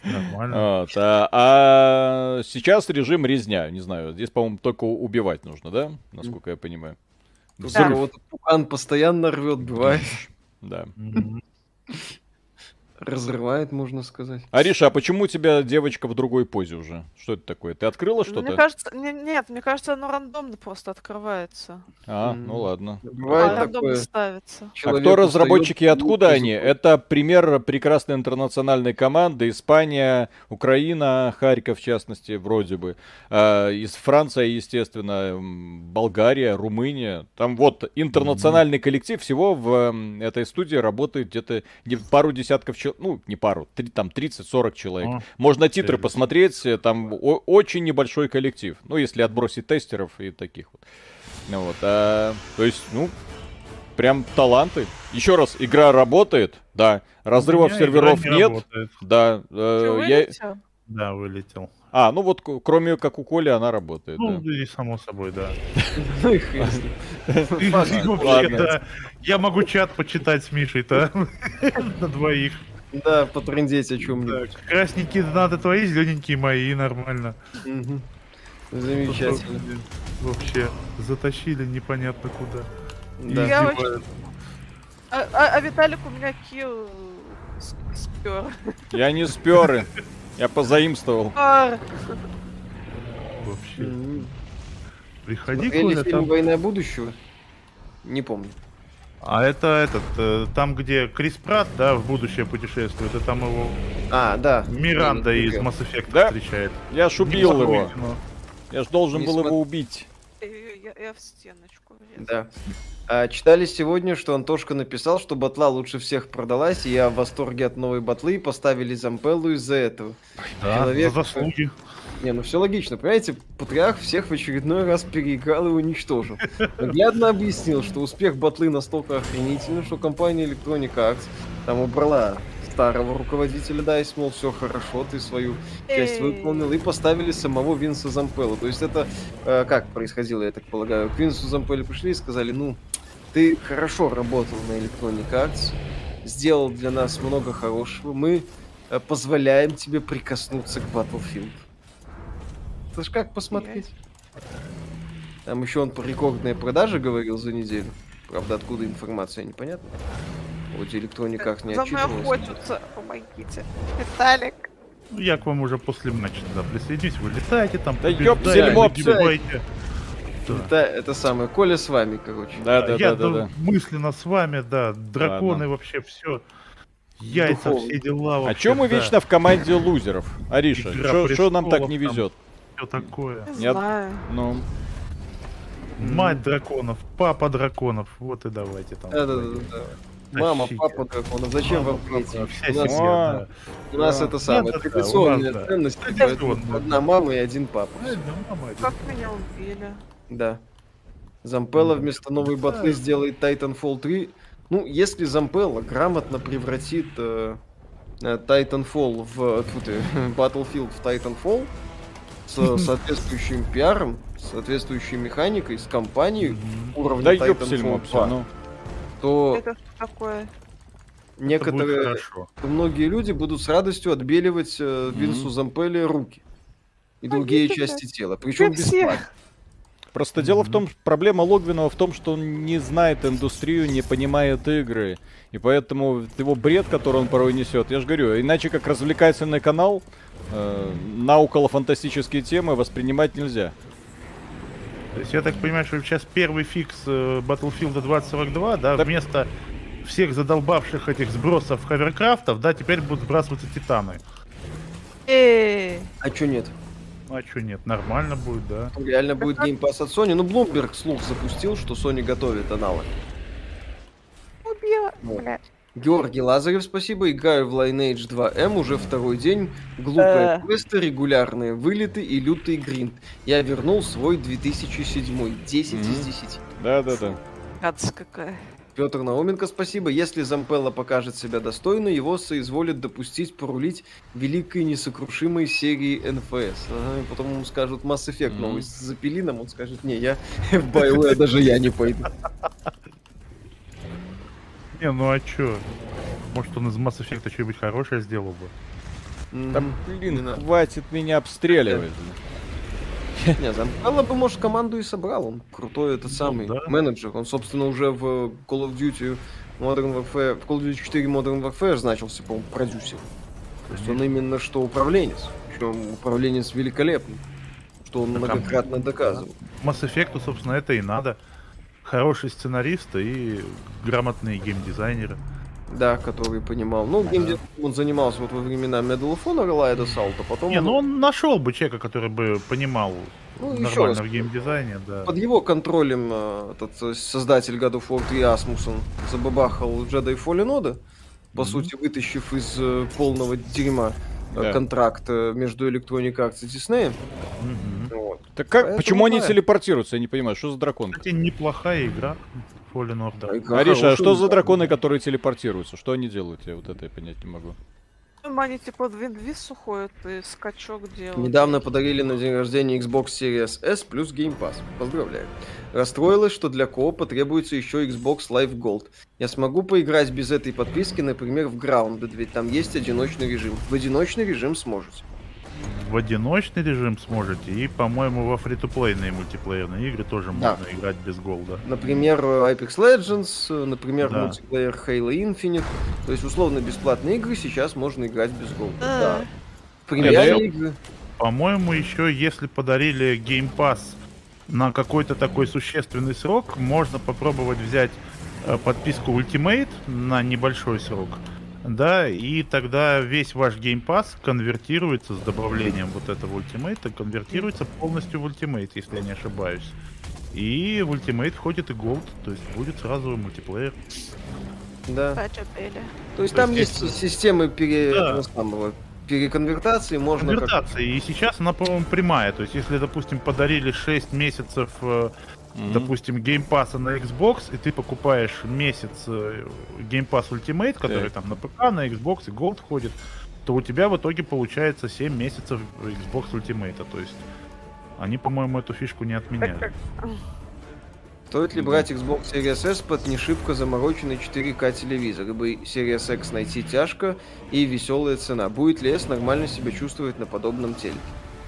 Нормально. Вот, а, а сейчас режим резня. Не знаю, здесь, по-моему, только убивать нужно, да? Насколько я понимаю. Да. Вот пукан постоянно рвет, бывает. Да. Разрывает, можно сказать. Ариша, а почему у тебя девочка в другой позе уже? Что это такое? Ты открыла что-то? Мне кажется, не, нет, мне кажется, оно рандомно просто открывается. А, ну ладно. Бывает а рандомно ставится. А кто разработчики и откуда они? Это пример прекрасной интернациональной команды. Испания, Украина, Харьков, в частности, вроде бы. А, из Франции, естественно, Болгария, Румыния. Там вот интернациональный коллектив. Всего в этой студии работает где-то пару десятков человек. Ну, не пару, три, там тридцать-сорок человек. О, можно титры серьезно посмотреть, там о- очень небольшой коллектив. Ну, если отбросить тестеров и таких вот. Вот а, то есть, ну, прям таланты. Еще раз, игра работает, да. Разрывов серверов не нет. Работает. Да, э, я... да, вылетел. А, ну вот, кроме как у Коли, она работает. Ну, да. И само собой, да. Я могу чат почитать с Мишей-то на двоих. Да, потрындеть о чем-нибудь. Красненькие донаты твои, зелененькие мои, нормально. Замечательно. Вообще, затащили непонятно куда. А Виталик у меня килл спер. Я не сперы. Я позаимствовал. Вообще. Приходи куда-то. Фильм «Война будущего». Не помню. А это этот, там где Крис Пратт, да, в будущее путешествует, это там его... А, да. Миранда из Mass Effect, да? Встречает. Я ж убил его. Я ж должен не был см... его убить. Я, я в стеночку. Я да. А, читали сегодня, что Антошка написал, что батла лучше всех продалась, и я в восторге от новой батлы, поставили Зампеллу из-за этого. Да, человек... за заслуги. Не, ну все логично, понимаете, Патриарх всех в очередной раз переиграл и уничтожил. Наглядно объяснил, что успех батлы настолько охренительный, что компания Electronic Arts там убрала старого руководителя DICE, мол, все хорошо, ты свою часть выполнил, и поставили самого Винса Зампелла. То есть это э, как происходило, я так полагаю, к Винсу Зампелле пришли и сказали, ну, ты хорошо работал на Electronic Arts, сделал для нас много хорошего, мы э, позволяем тебе прикоснуться к Battlefield. Это ж как посмотреть? Там еще он про рекордные продажи говорил за неделю. Правда, откуда информация, непонятно. Вот Electronic Arts не отчитывалась. За мной охотятся, помогите. Виталик. Ну, я к вам уже после матча туда присоединюсь. Вы летаете там, да побеждаете. Да. Это самое, Коля с вами, короче. Да, да, я, да, да, да. мысленно с вами, да. Драконы, да, вообще все. Яйца, духовно. Все дела вообще. А чё мы да. вечно в команде лузеров? Ариша, что нам так не везет? Такое. Нет. Ну. Мать драконов, папа драконов. Вот и давайте там. Да, да, да, да. Мама, папа драконов. Зачем Мама, вам папа, вся семья, У нас, да. у нас да. это самое. Нет, традиционная да. ценность. Да. Одна мама и один папа. Да, мама, один. Как меня убили? Да. Зампелла да. вместо новой да. батлы сделает Titanfall три. Ну, если Зампелла грамотно превратит э, Titanfall в... Battlefield в Titanfall, с соответствующим пиаром, с соответствующей механикой, с компанией уровня да Titanfall два, ну. то это такое? Некоторые, это многие люди будут с радостью отбеливать э, Винсу mm-hmm. Зампелле руки и другие а части это? Тела, причем бесплатно. Просто mm-hmm. дело в том, проблема Логвинова в том, что он не знает индустрию, не понимает игры, и поэтому его бред, который он порой несет, я же говорю, иначе как развлекательный канал, э, на околофантастические темы воспринимать нельзя. То есть я так понимаю, что сейчас первый фикс Battlefield двадцать сорок два, да, так... вместо всех задолбавших этих сбросов хаверкрафтов, да, теперь будут сбрасываться титаны. А чё нет? А чё нет, нормально будет, да. Реально будет геймпасс от Sony. Ну, Bloomberg слух запустил, что Sony готовит аналог. Убила, вот. Блядь. Георгий Лазарев, спасибо. Играю в Lineage два эм уже второй день. Глупые квесты, регулярные вылеты и лютый гринд. Я вернул свой две тысячи седьмой. десять из десяти. Да-да-да. Гадость какая. Петр Науменко, спасибо. Если Зампелла покажет себя достойно, его соизволят допустить порулить великой несокрушимой серии эн эф эс. Ага, и потом ему скажут Mass Effect mm-hmm. новость. За пилином он скажет, не, я в BioWare даже я не пойду. Не, ну а чё? Может, он из Mass Effect что-нибудь хорошее сделал бы? Там, блин, хватит меня обстреливать. Не, Зампелла бы, может, команду и собрал. Он крутой этот самый ну, да. менеджер. Он, собственно, уже в Call of Duty Modern Warfare, в Call of Duty четыре Modern Warfare значился, по-моему, продюсером. То есть он именно что управленец. Причем управленец великолепный. Что он так многократно там... доказывал. Mass Effect, собственно, это и надо. Хорошие сценаристы и грамотные геймдизайнеры. Да, который понимал. Ну, геймдизайном он занимался вот во времена Medal of Honor и Лайда Салта, потом... Не, он... ну он нашел бы человека, который бы понимал ну, нормально раз, в геймдизайне, да. Под его контролем этот создатель God of War три Асмусон забабахал Jedi Fallen Order, по mm-hmm. сути, вытащив из э, полного дерьма yeah. контракт э, между Electronic Arts и Disney. Mm-hmm. Вот. Так как, почему они телепортируются, я не понимаю, что за дракон? Кстати, неплохая игра. Ариша, а что за драконы, которые телепортируются? Что они делают? Я вот это я понять не могу. Они типа виндвис уходят и скачок делают. Недавно подарили на день рождения Xbox Series эс плюс Game Pass. Поздравляю. Расстроилась, что для коопа требуется еще Xbox Live Gold. Я смогу поиграть без этой подписки, например, в Grounded, ведь там есть одиночный режим. В одиночный режим сможете. В одиночный режим сможете, и, по-моему, во фри-ту-плейные мультиплеерные игры тоже да. можно играть без голда. Например, Apex Legends, например, да. мультиплеер Halo Infinite. То есть, условно, бесплатные игры сейчас можно играть без голда. Да. Да. Премьер-лига. По-моему, еще если подарили Game Pass на какой-то такой существенный срок, можно попробовать взять подписку Ultimate на небольшой срок, да, и тогда весь ваш Game Pass конвертируется с добавлением вот этого Ultimate, конвертируется полностью в Ultimate, если я не ошибаюсь. И в Ultimate входит и Gold, то есть будет сразу мультиплеер. Да. То есть то там есть это... системы пере... да. самого... переконвертации, можно... Конвертации, как... и сейчас она, по-моему, прямая. То есть если, допустим, подарили шесть месяцев, mm-hmm. допустим, геймпасса на Xbox, и ты покупаешь месяц геймпасс Ultimate, который yeah. там на ПК, на Xbox и Gold ходит, то у тебя в итоге получается семь месяцев Xbox Ultimate. То есть они, по-моему, эту фишку не отменяют. Стоит ли брать Xbox Series S под не шибко замороченный четыре ка телевизор, ибо Series X найти тяжко и веселая цена. Будет ли S нормально себя чувствовать на подобном телеке?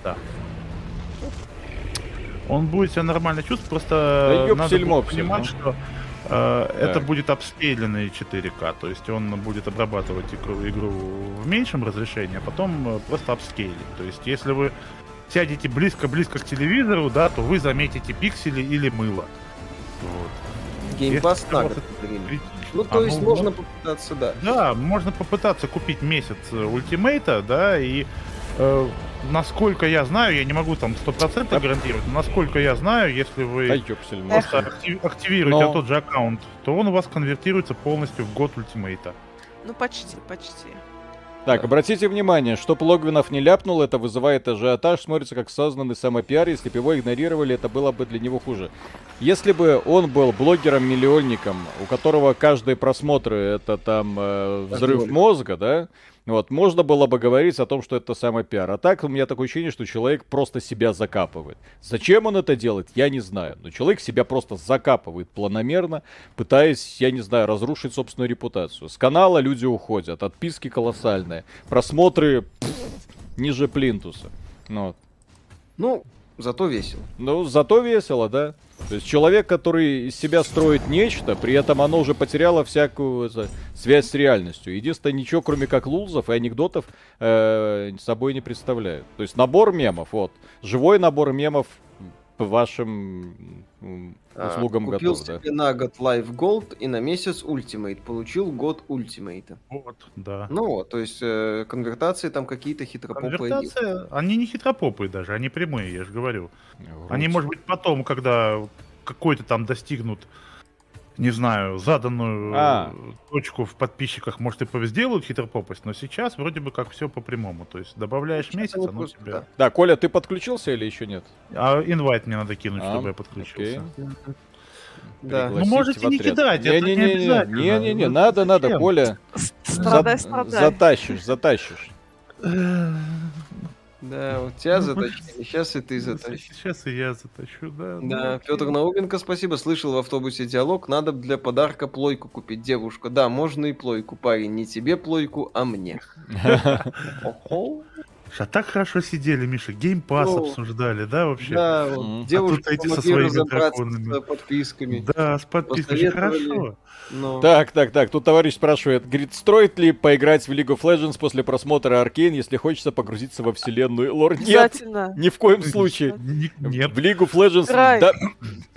Да. Он будет себя нормально чувствовать, просто да надо будет понимать, что э, это будет обстрелянный четыре ка, то есть он будет обрабатывать игру, игру в меньшем разрешении, а потом просто обскейлить. То есть если вы сядете близко-близко к телевизору, да, то вы заметите пиксели или мыло. Геймпас вот. на год. Ну, то а есть ну, можно попытаться, да. Да, можно попытаться купить месяц Ультимейта, да, и э, насколько я знаю, я не могу там сто процентов гарантировать, но насколько я знаю, если вы просто актив, активируете но... тот же аккаунт, то он у вас конвертируется полностью в год Ультимейта. Ну, почти, почти. Так, обратите внимание, что Логвинов не ляпнул, это вызывает ажиотаж, смотрится как созданный самопиар, если бы его игнорировали, это было бы для него хуже. Если бы он был блогером-миллионником, у которого каждый просмотр это там э, взрыв мозга, да, вот, можно было бы говорить о том, что это самопиар. А так у меня такое ощущение, что человек просто себя закапывает. Зачем он это делает, я не знаю, но человек себя просто закапывает планомерно, пытаясь, я не знаю, разрушить собственную репутацию. С канала люди уходят, отписки колоссальные. Просмотры пфф, ниже плинтуса. Ну, ну, зато весело. Ну, зато весело, да. То есть человек, который из себя строит нечто, при этом оно уже потеряло всякую это, связь с реальностью. Единственное, ничего, кроме как лузов и анекдотов, э, собой не представляет. То есть набор мемов, вот. Живой набор мемов по вашим услугам а, готов. Купил да. себе на год Live Gold и на месяц Ultimate. Получил год Ultimate. Вот, да. Ну вот, то есть э, конвертации там какие-то хитропопые. Конвертация, они не хитропопые даже, они прямые, я же говорю. Вручь. Они, может быть, потом, когда какой-то там достигнут, не знаю, заданную а. точку в подписчиках, может, и сделают хитропопость, но сейчас вроде бы как все по прямому. То есть добавляешь сейчас месяц, оно просто, тебя... Да. да, Коля, ты подключился или еще нет? А инвайт мне надо кинуть, а, чтобы я подключился. Окей. Да. Ну, можете не кидать, не, это не, не, не обязательно. Не-не-не, надо, надо, надо, Коля. Страдай, страдай. Затащишь, затащишь. Да, вот тебя ну, затащили, сейчас и ты затащишь. Сейчас и я затащу, да. Да, ну, Петр окей. Науменко, спасибо, слышал в автобусе диалог, надо для подарка плойку купить, девушка. Да, можно и плойку, парень, не тебе плойку, а мне. А так хорошо сидели, Миша, геймпасс обсуждали, да, вообще? Да, девушка помогли разобраться с подписками. Да, с подписками, хорошо. Но... Так, так, так, тут товарищ спрашивает, говорит, стоит ли поиграть в League of Legends после просмотра Аркейн, если хочется погрузиться во вселенную лор? Нет, ни в коем случае. Нет. В League of Legends да,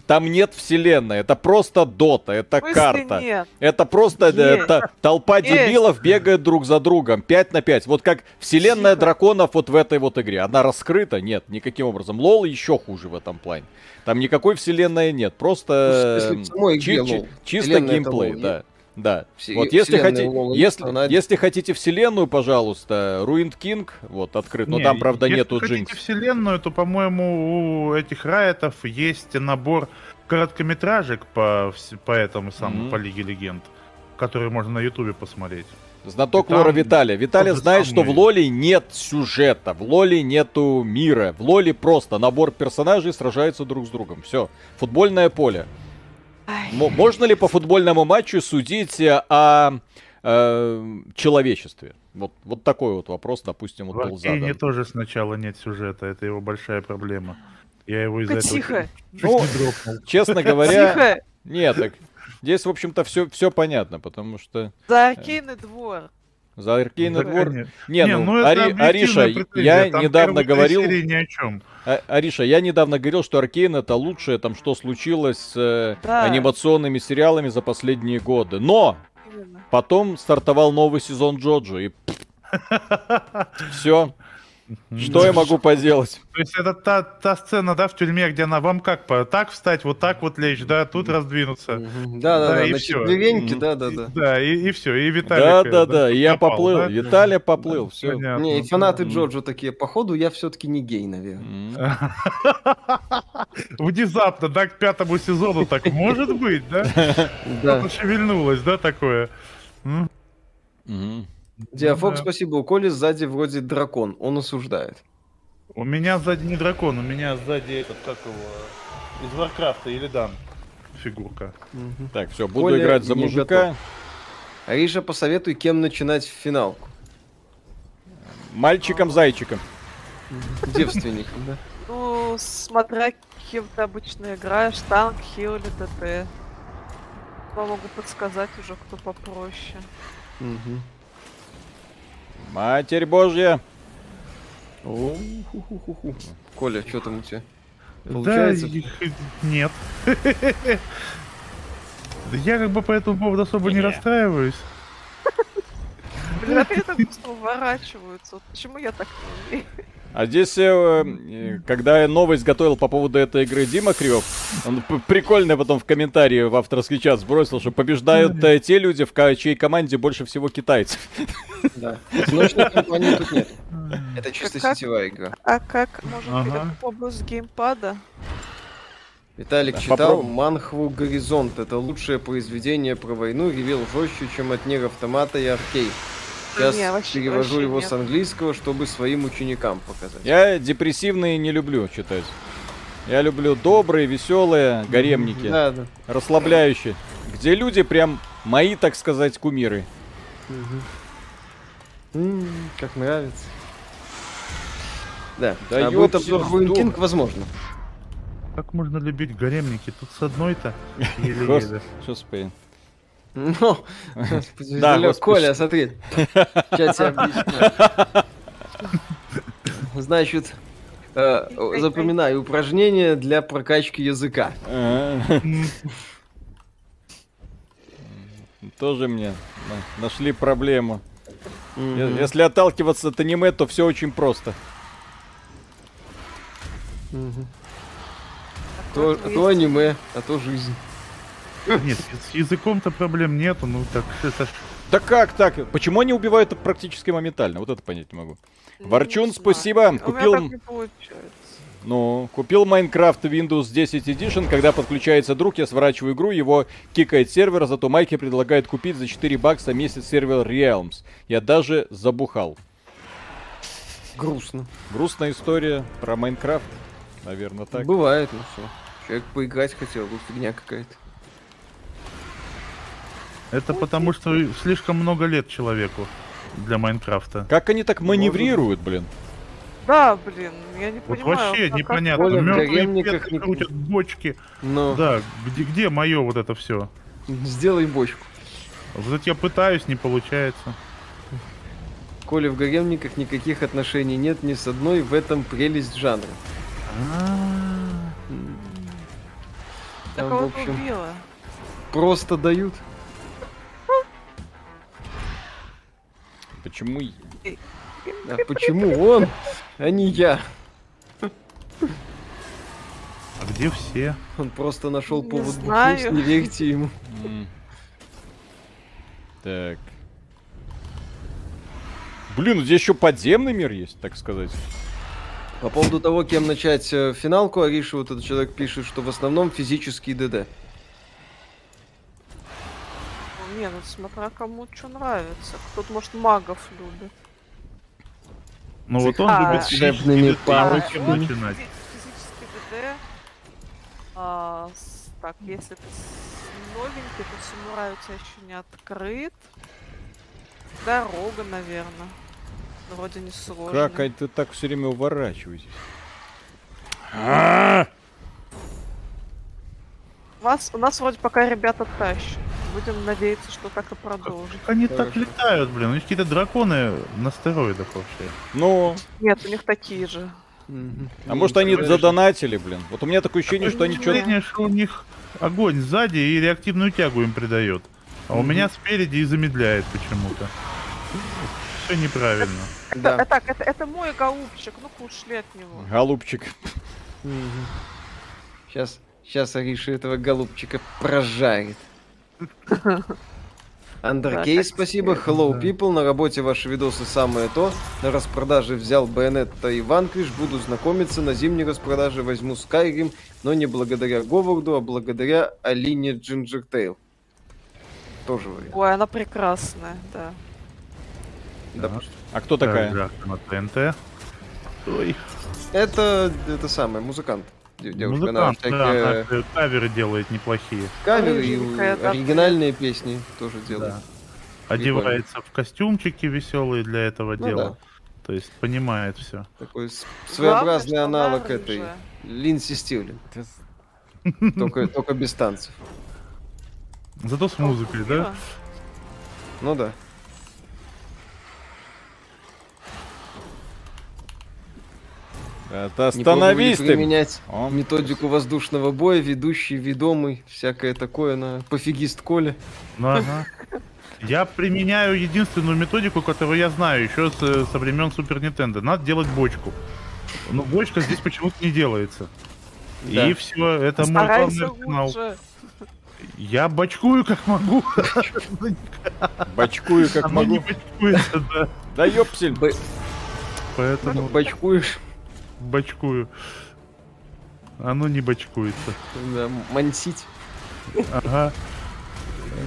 там нет вселенной, это просто дота, это мысли карта. Нет. Это просто это, толпа есть. Дебилов бегает друг за другом, пять на пять. Вот как вселенная Тихо. драконов вот в этой вот игре, она раскрыта? Нет, никаким образом. Лол еще хуже в этом плане. Там никакой вселенной нет, просто чи- чи- чисто геймплей, да. Да. Все, вот если хотите, лол, если, она... если хотите вселенную, пожалуйста, Ruined King, вот открыт, но не, там правда нету джинкс. Если хотите вселенную, то, по-моему, у этих райтов есть набор короткометражек по, по этому самому mm-hmm. по Лиге Легенд, которые можно на Ютубе посмотреть. Знаток лора Виталия. Виталий знает, что в Лоле нет сюжета, в Лоле нету мира, в Лоле просто набор персонажей сражаются друг с другом. Все, футбольное поле. Можно ли по футбольному матчу судить о, о человечестве? Вот, вот такой вот вопрос, допустим, вот был задан. В Аркейне тоже сначала нет сюжета, это его большая проблема. Я его из-за этого ну, честно говоря, тихо. Нет, так здесь, в общем-то, все, все понятно, потому что... За Аркейн и двор. За Аркейный двор. Нет, не, не, ну, ну Ари... Ариша, я там недавно говорил. Ни о чем. А, Ариша, я недавно говорил, что Аркейн это лучшее, там, что случилось с э, да. анимационными сериалами за последние годы. Но! Именно. Потом стартовал новый сезон Джоджо. И все. Что я могу поделать? То есть это та, та сцена, да, в тюрьме, где она вам как по так встать, вот так вот лечь, да, тут раздвинуться. Да, да, да, и все. Да, да, да. Да, и все, и Виталий. Да, да, да, я поплыл, Виталий поплыл, все. Не, фанаты Джоджо такие, походу я все-таки не гей, наверное. Внезапно, да, к пятому сезону так может быть, да? Да. Шевельнулось, да, такое? Диафок, спасибо. У Коли сзади вроде дракон, он осуждает. У меня сзади не дракон, у меня сзади этот, как его, из Варкрафта, Илидан фигурка. Угу. Так, все, буду Коля играть за мужика. Ариша, посоветуй, кем начинать в финалку. Мальчиком-зайчиком. Девственником, да. Ну, смотря кем ты обычно играешь, танк, хил или ТТ. Могу подсказать уже, кто попроще. Матерь Божья! О-ху-ху-ху-ху. Коля, что там у тебя? Получается? Да, нет. Я как бы по этому поводу особо не, не расстраиваюсь. Блин, а ты так просто уворачиваются. Почему я так не умею? А здесь, когда я новость готовил по поводу этой игры, Дима Кривов, он прикольно потом в комментарии в авторский чат сбросил, что побеждают те люди, в чьей команде больше всего китайцев. Да, одиночной компании тут нет. Это чисто сетевая игра. А как можно перекопать с геймпада? Виталик читал «Манхву Горизонт». Это лучшее произведение про войну, ревел жестче, чем от «Нер автомата» и «Аркей». Сейчас не, вообще, перевожу вообще его нет. с английского, чтобы своим ученикам показать. Я депрессивные не люблю читать. Я люблю добрые, веселые гаремники, да, да. расслабляющие, где люди прям мои, так сказать, кумиры. Угу. М-м, как нравится. Да, да, а будет обзор Руинкинг, возможно. Как можно любить гаремники? Тут с одной-то еле-еле. Господи. Ну, да, Коля, смотри. Сейчас я объясню. Значит, э, запоминаю упражнение для прокачки языка. Тоже мне нашли проблему. Если отталкиваться от аниме, то все очень просто. То, то аниме, а то жизнь. Нет, с языком-то проблем нету, ну так. Это... Да как так? Почему они убивают практически моментально? Вот это понять не могу. Не Ворчун, не спасибо. Купил... Не ну, купил Minecraft Windows десять Edition. Когда подключается друг, я сворачиваю игру, его кикает сервер, зато Майки предлагает купить за четыре бакса месяц сервер Realms. Я даже забухал. Грустно. Грустная история про Minecraft. Наверное, так. Бывает, ну все. Человек поиграть хотел, тут фигня какая-то. Это потому, что слишком много лет человеку для Майнкрафта. Как они так маневрируют, блин? Да, блин, я не вот понимаю. Вообще непонятно. Мертвые петы крутят бочки. Но... Да, где, где мое вот это все? Сделай бочку. Вот я пытаюсь, не получается. Коля, в гаремниках никаких отношений нет ни с одной, в этом прелесть жанра. Так кого ты убила? Просто дают. Почему я? А почему он, а не я? А где все? Он просто нашел повод бухнуть, не верьте ему. Mm. Так. Блин, здесь еще подземный мир есть, так сказать. По поводу того, кем начать финалку, Ариша, вот этот человек пишет, что в основном физический ДД. Не, ну смотря кому что нравится. Кто-то, может, магов любит. Ну вот он а, любит шепными парочками начинать. Физический ДД. А, так, если ты новенький, то самурай у тебя еще не открыт. Дорога, наверное. Вроде не сложно. Как это так все время уворачиваетесь? А -а -а! У нас, у нас вроде пока ребята тащат. будем надеяться, что так и продолжится. Они Хорошо. так летают, блин. У них какие-то драконы на стероидах вообще. Ну. Нет, у них такие же. Mm-hmm. А mm-hmm. может они задонатили, блин? Вот у меня такое ощущение, такое что они что-то... что у них огонь сзади и реактивную тягу им придает. А mm-hmm. у меня спереди и замедляет почему-то. Все неправильно. Это, да. это, так, это, это мой голубчик, ну-ка ушли от него. Голубчик. Mm-hmm. Сейчас, сейчас Ариша этого голубчика прожарит. Андеркей, спасибо. Hello people, на работе ваши видосы самое то. На распродаже взял Байонетта и Ванквиш, буду знакомиться. На зимней распродаже возьму Skyrim, но не благодаря Говарду, а благодаря Алине Джинджертейл. Тоже вариант. Ой, она прекрасная, да. да. да. А кто такая? Ой. Это, это самое, музыкант. Девушка, музыкант, она, да, всякие... она каверы делает неплохие. Каверы и оригинальные песни тоже делает. Да. Одевается в костюмчики веселые для этого ну, дела. Да. То есть понимает все. Такой своеобразный Главное, аналог этой уже. Линдси Стирлинг. Только, только без танцев. Зато с музыкой, да? Ну да. Это остановись ты! Применять Он... методику воздушного боя, ведущий, ведомый, всякое такое на пофигист Коле. Ага. Я применяю единственную методику, которую я знаю еще с, со времен Супер Нинтендо. Надо делать бочку. Но бочка здесь почему-то не делается. Да. И все, это мой главный канал. Я бочкую как могу. Бочкую как могу. Да ёпсель. Поэтому бочкуешь. Бочкую. Оно не бочкуется. Да, мансить. Ага.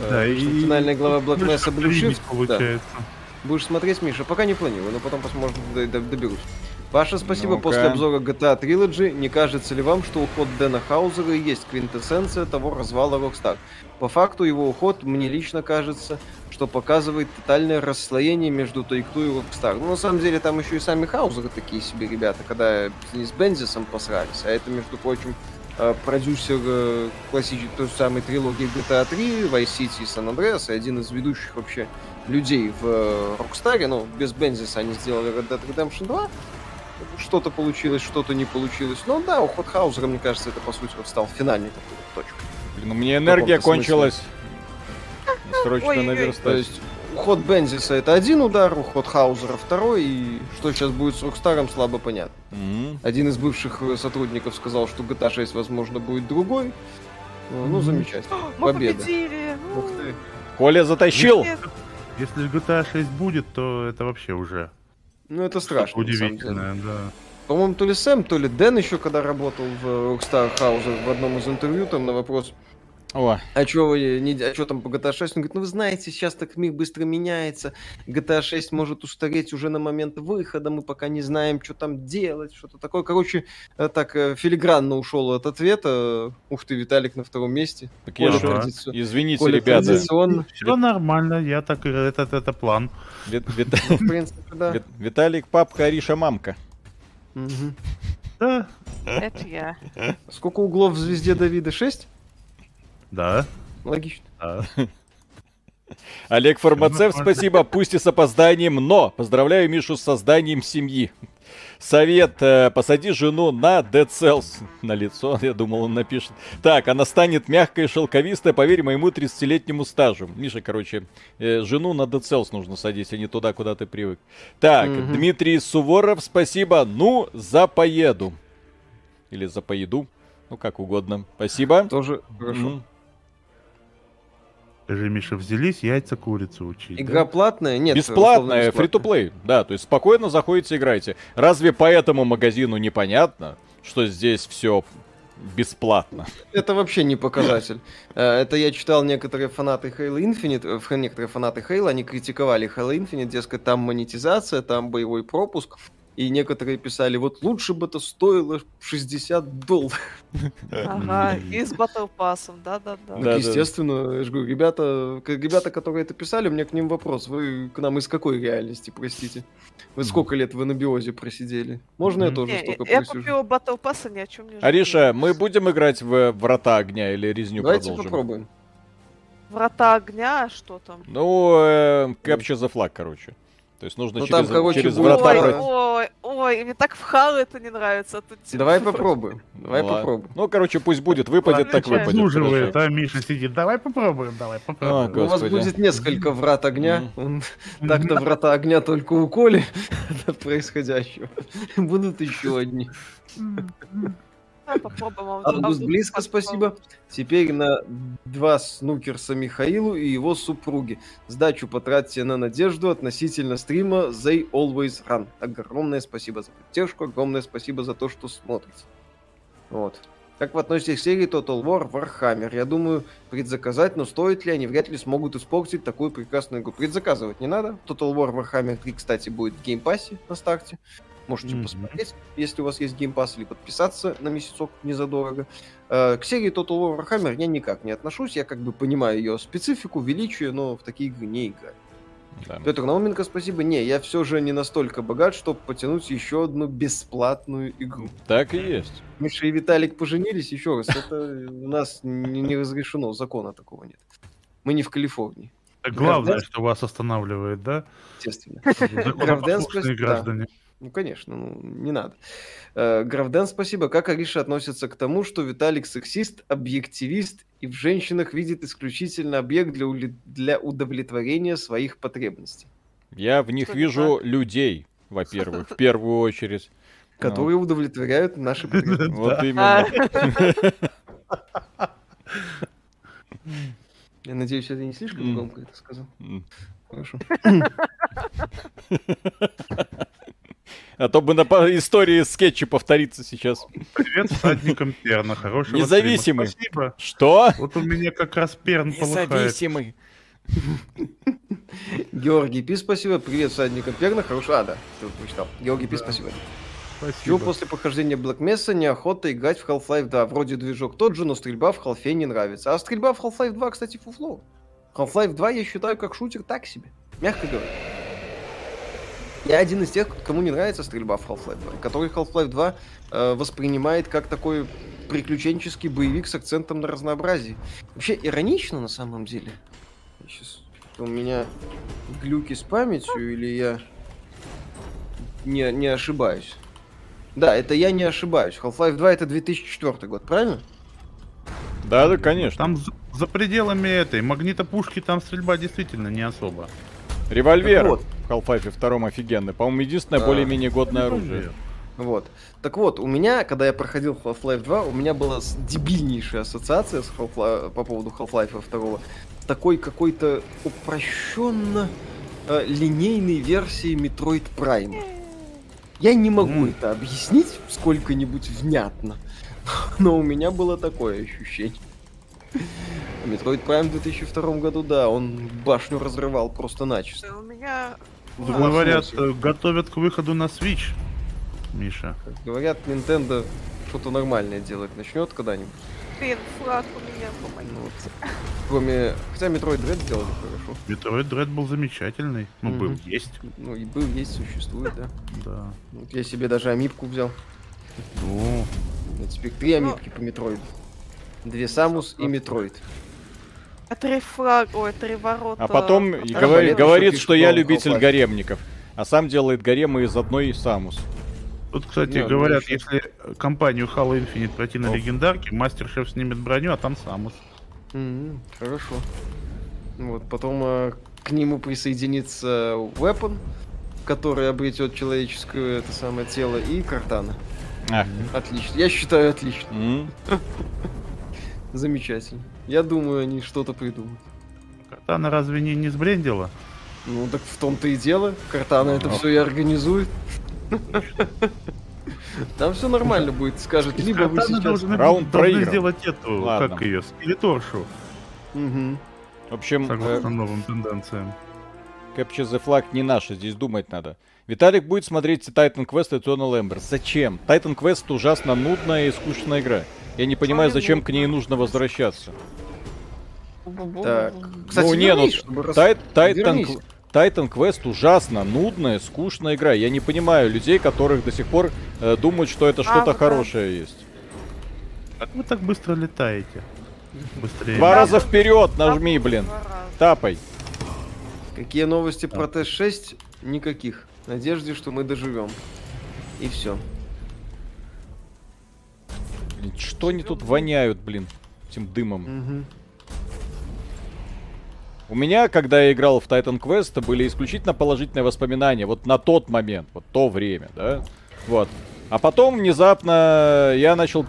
Да, и... Финальная глава Black Mesa Blue Shift получается. Да. Будешь смотреть, Миша? Пока не планирую, но потом посмотрим, доберусь. Паша, спасибо. Ну-ка. После обзора джи ти эй Trilogy, не кажется ли вам, что уход Дэна Хаузера и есть квинтэссенция того развала Rockstar? По факту его уход, мне лично кажется, что показывает тотальное расслоение между Take-Two и Rockstar. Ну, на самом деле, там еще и сами Хаузеры такие себе ребята, когда они с Бензисом посрались. А это, между прочим, продюсер классической той же самой трилогии джи ти эй три, Vice City и San Andreas, и один из ведущих вообще людей в Rockstar. Ну, без Бензиса они сделали Red Dead Redemption два. Что-то получилось, что-то не получилось. Но да, уход Хаузера, мне кажется, это, по сути, вот стал финальной такой точкой. Блин, у меня энергия кончилась. Срочно наверстать. То есть, уход Бензиса — это один удар, уход Хаузера — второй, и что сейчас будет с Рокстаром, слабо понятно. Mm-hmm. Один из бывших сотрудников сказал, что джи ти эй шесть, возможно, будет другой. Mm-hmm. Ну, замечательно. Мы победа. Победили! Ух ты. Коля затащил! Нет. Если джи ти эй шесть будет, то это вообще уже... Ну, это страшно. Удивительно, да. По-моему, то ли Сэм, то ли Дэн еще, когда работал в Rockstar House, в одном из интервью, там на вопрос, О. а чё вы не, а чё там по джи ти эй шесть, он говорит, ну вы знаете, сейчас так мир быстро меняется, джи ти эй шесть может устареть уже на момент выхода, мы пока не знаем, что там делать, что-то такое. Короче, так филигранно ушел от ответа. Ух ты, Виталик на втором месте. Так я традици... Извините, Коля, ребята. Традиционно... Все нормально, я так, это, это, это план. Вит... Вит... Ну, в принципе, да. Вит... Виталик, папка, Ариша, мамка. Угу. Да. Это я. Сколько углов в звезде Давида? шесть? Да. Логично. Да. Олег Фармацев, спасибо, пусть и с опозданием, но поздравляю Мишу с созданием семьи. Совет, э, посади жену на Dead Cells. На лицо, я думал, он напишет. Так, она станет мягкой и шелковистой, поверь моему тридцатилетнему стажу. Миша, короче, э, жену на Dead Cells нужно садить, а не туда, куда ты привык. Так, mm-hmm. Дмитрий Суворов, спасибо, ну, за поеду. Или за поеду, ну, как угодно. Спасибо. Тоже хорошо. Mm-hmm. Скажи, Миша, взялись яйца курицу учить. Игра да? платная? Нет. Бесплатная, фри-то-плей. Да, то есть спокойно заходите, играйте. Разве по этому магазину непонятно, что здесь все бесплатно? Это вообще не показатель. Это я читал, некоторые фанаты Halo Infinite, некоторые фанаты Halo, они критиковали Halo Infinite, дескать, там монетизация, там боевой пропуск. И некоторые писали, вот лучше бы это стоило шестьдесят долларов. Ага, и с Battle Pass, да-да-да. Ну, естественно, я же говорю, ребята, ребята, которые это писали, у меня к ним вопрос. Вы к нам из какой реальности, простите? Вы сколько лет в анабиозе просидели? Можно я тоже столько просижу? Я купила Battle Pass, ни о чем не жалею. Ариша, мы будем играть в Врата Огня или Резню продолжим? Давайте попробуем. Врата огня, что там? Ну, э, Capture the Flag, короче. То есть нужно ну, через, там, короче, через врата... Ой, пройти. ой, ой, мне так в Хал это не нравится. А тут... Давай попробуем, давай ну, попробуем. Ну, короче, пусть будет, выпадет, так выпадет. Служивает, а Миша сидит, давай попробуем, давай попробуем. А, у вас будет несколько врат огня. Mm. Так-то врата огня только у Коли от происходящего. Будут еще одни. Арбуз близко, спасибо. Теперь на два снукерса Михаилу и его супруге. Сдачу потратьте на Надежду относительно стрима They Always Run. Огромное спасибо за поддержку, огромное спасибо за то, что смотрите. Вот. Как вы относитесь к серии Total War Warhammer? Я думаю, предзаказать, но стоит ли они? Вряд ли смогут испортить такую прекрасную игру. Предзаказывать не надо. Total War Warhammer три, кстати, будет в геймпассе на старте. Можете mm-hmm. посмотреть, если у вас есть геймпасс, или подписаться на месяцок незадорого. К серии Total War Warhammer я никак не отношусь. Я как бы понимаю ее специфику, величие, но в такие игры не играю. Да. Петр Науменко, спасибо. Не, я все же не настолько богат, чтобы потянуть еще одну бесплатную игру. Так и есть. Миша и Виталик поженились, еще раз. Это у нас не разрешено, закона такого нет. Мы не в Калифорнии. Главное, что вас останавливает, да? Естественно. Законопослушные граждане. Ну, конечно, ну, не надо. Э, Гравден, спасибо. Как Ариша относится к тому, что Виталик сексист, объективист и в женщинах видит исключительно объект для, ули... для удовлетворения своих потребностей? Я в них что вижу людей, во-первых, в первую очередь. Которые удовлетворяют наши потребности. Вот именно. Я надеюсь, это не слишком громко это сказал. Хорошо. А то бы на истории скетча повторится сейчас. Привет всадникам Перна, хорошего Независимый. Стрима. Спасибо. Что? Вот у меня как раз Перн полыхает. Независимый. Георгий Пи, спасибо. Привет всадникам Перна, хорошего... А, да, ты прочитал. Георгий Пи, спасибо. Спасибо. После прохождения Black Mesa неохота играть в Half-Life два. Вроде движок тот же, но стрельба в Half-Life не нравится. А стрельба в Half-Life два, кстати, фуфло. Half-Life два я считаю как шутер так себе. Мягко говоря. Я один из тех, кому не нравится стрельба в Half-Life два, который Half-Life два э, воспринимает как такой приключенческий боевик с акцентом на разнообразие. Вообще иронично на самом деле. Сейчас у меня глюки с памятью, или я не, не ошибаюсь? Да, это я не ошибаюсь. Half-Life два это две тысячи четвёртый год, правильно? Да, да, конечно. Там за, за пределами этой магнитопушки там стрельба действительно не особо. Револьвер вот. В Half-Life втором офигенный. По-моему, единственное а, более-менее годное оружие. Вот. Так вот, у меня, когда я проходил Half-Life два, у меня была дебильнейшая ассоциация с Half-Life, по поводу Half-Life два. Такой какой-то упрощенно э, линейной версии Metroid Prime. Я не могу mm. это объяснить сколько-нибудь внятно, но у меня было такое ощущение. Metroid Prime в две тысячи втором году, да, он башню разрывал просто начисто. У меня... Говорят, готовят к выходу на Switch, Миша. Говорят, Nintendo что-то нормальное делать начнет когда-нибудь. Блин, флаг у меня помогает. Вот. Кроме... Хотя Metroid Dread сделали хорошо. Metroid Dread был замечательный. Ну, mm-hmm. был, есть. Ну, и был, есть, существует, да. Да. Вот я себе даже амипку взял. Ну. Теперь три амипки по Metroid. Две Самус и Метроид. А три флаг, ой, три ворота. А потом а говорит, балет, говорит что, что я любитель Half-Life. Гаремников, а сам делает гаремы из одной Самус. Тут, кстати, не, говорят, не если компанию Halo Infinite пройти на Оп. Легендарке, мастер-шеф снимет броню, а там Самус. Mm-hmm, хорошо. Вот, потом э, к нему присоединится Weapon, который обретет человеческое это самое тело, и Картана. А. Отлично, я считаю отлично. Mm-hmm. Замечательно. Я думаю, они что-то придумают. Картана разве не, не сбрендила? Ну так в том-то и дело. Картана это все и организует. Там все нормально будет, скажет. Либо вы сейчас раунд проиграли. Сделать эту, как ее, скелеторшу. В общем, согласно новым тенденциям. Capture the Flag не наша, здесь думать надо. Виталик будет смотреть Titan Quest и Eternal Ember. Зачем? Titan Quest ужасно нудная и скучная игра. Я не понимаю, зачем к ней нужно возвращаться. Так. Кстати, ну не, ну Titan, Titan Quest ужасно нудная, скучная игра. Я не понимаю людей, которых до сих пор э, думают, что это что-то а, хорошее да. есть. Как вы так быстро летаете? Быстрее. Два раза вперед нажми, блин. Тапай. Какие новости про Т шесть? Никаких. В надежде, что мы доживем. И все. Блин, что они тут воняют, блин, этим дымом? Угу. У меня, когда я играл в Titan Quest, были исключительно положительные воспоминания. Вот на тот момент, вот то время, да? Вот. А потом внезапно я начал...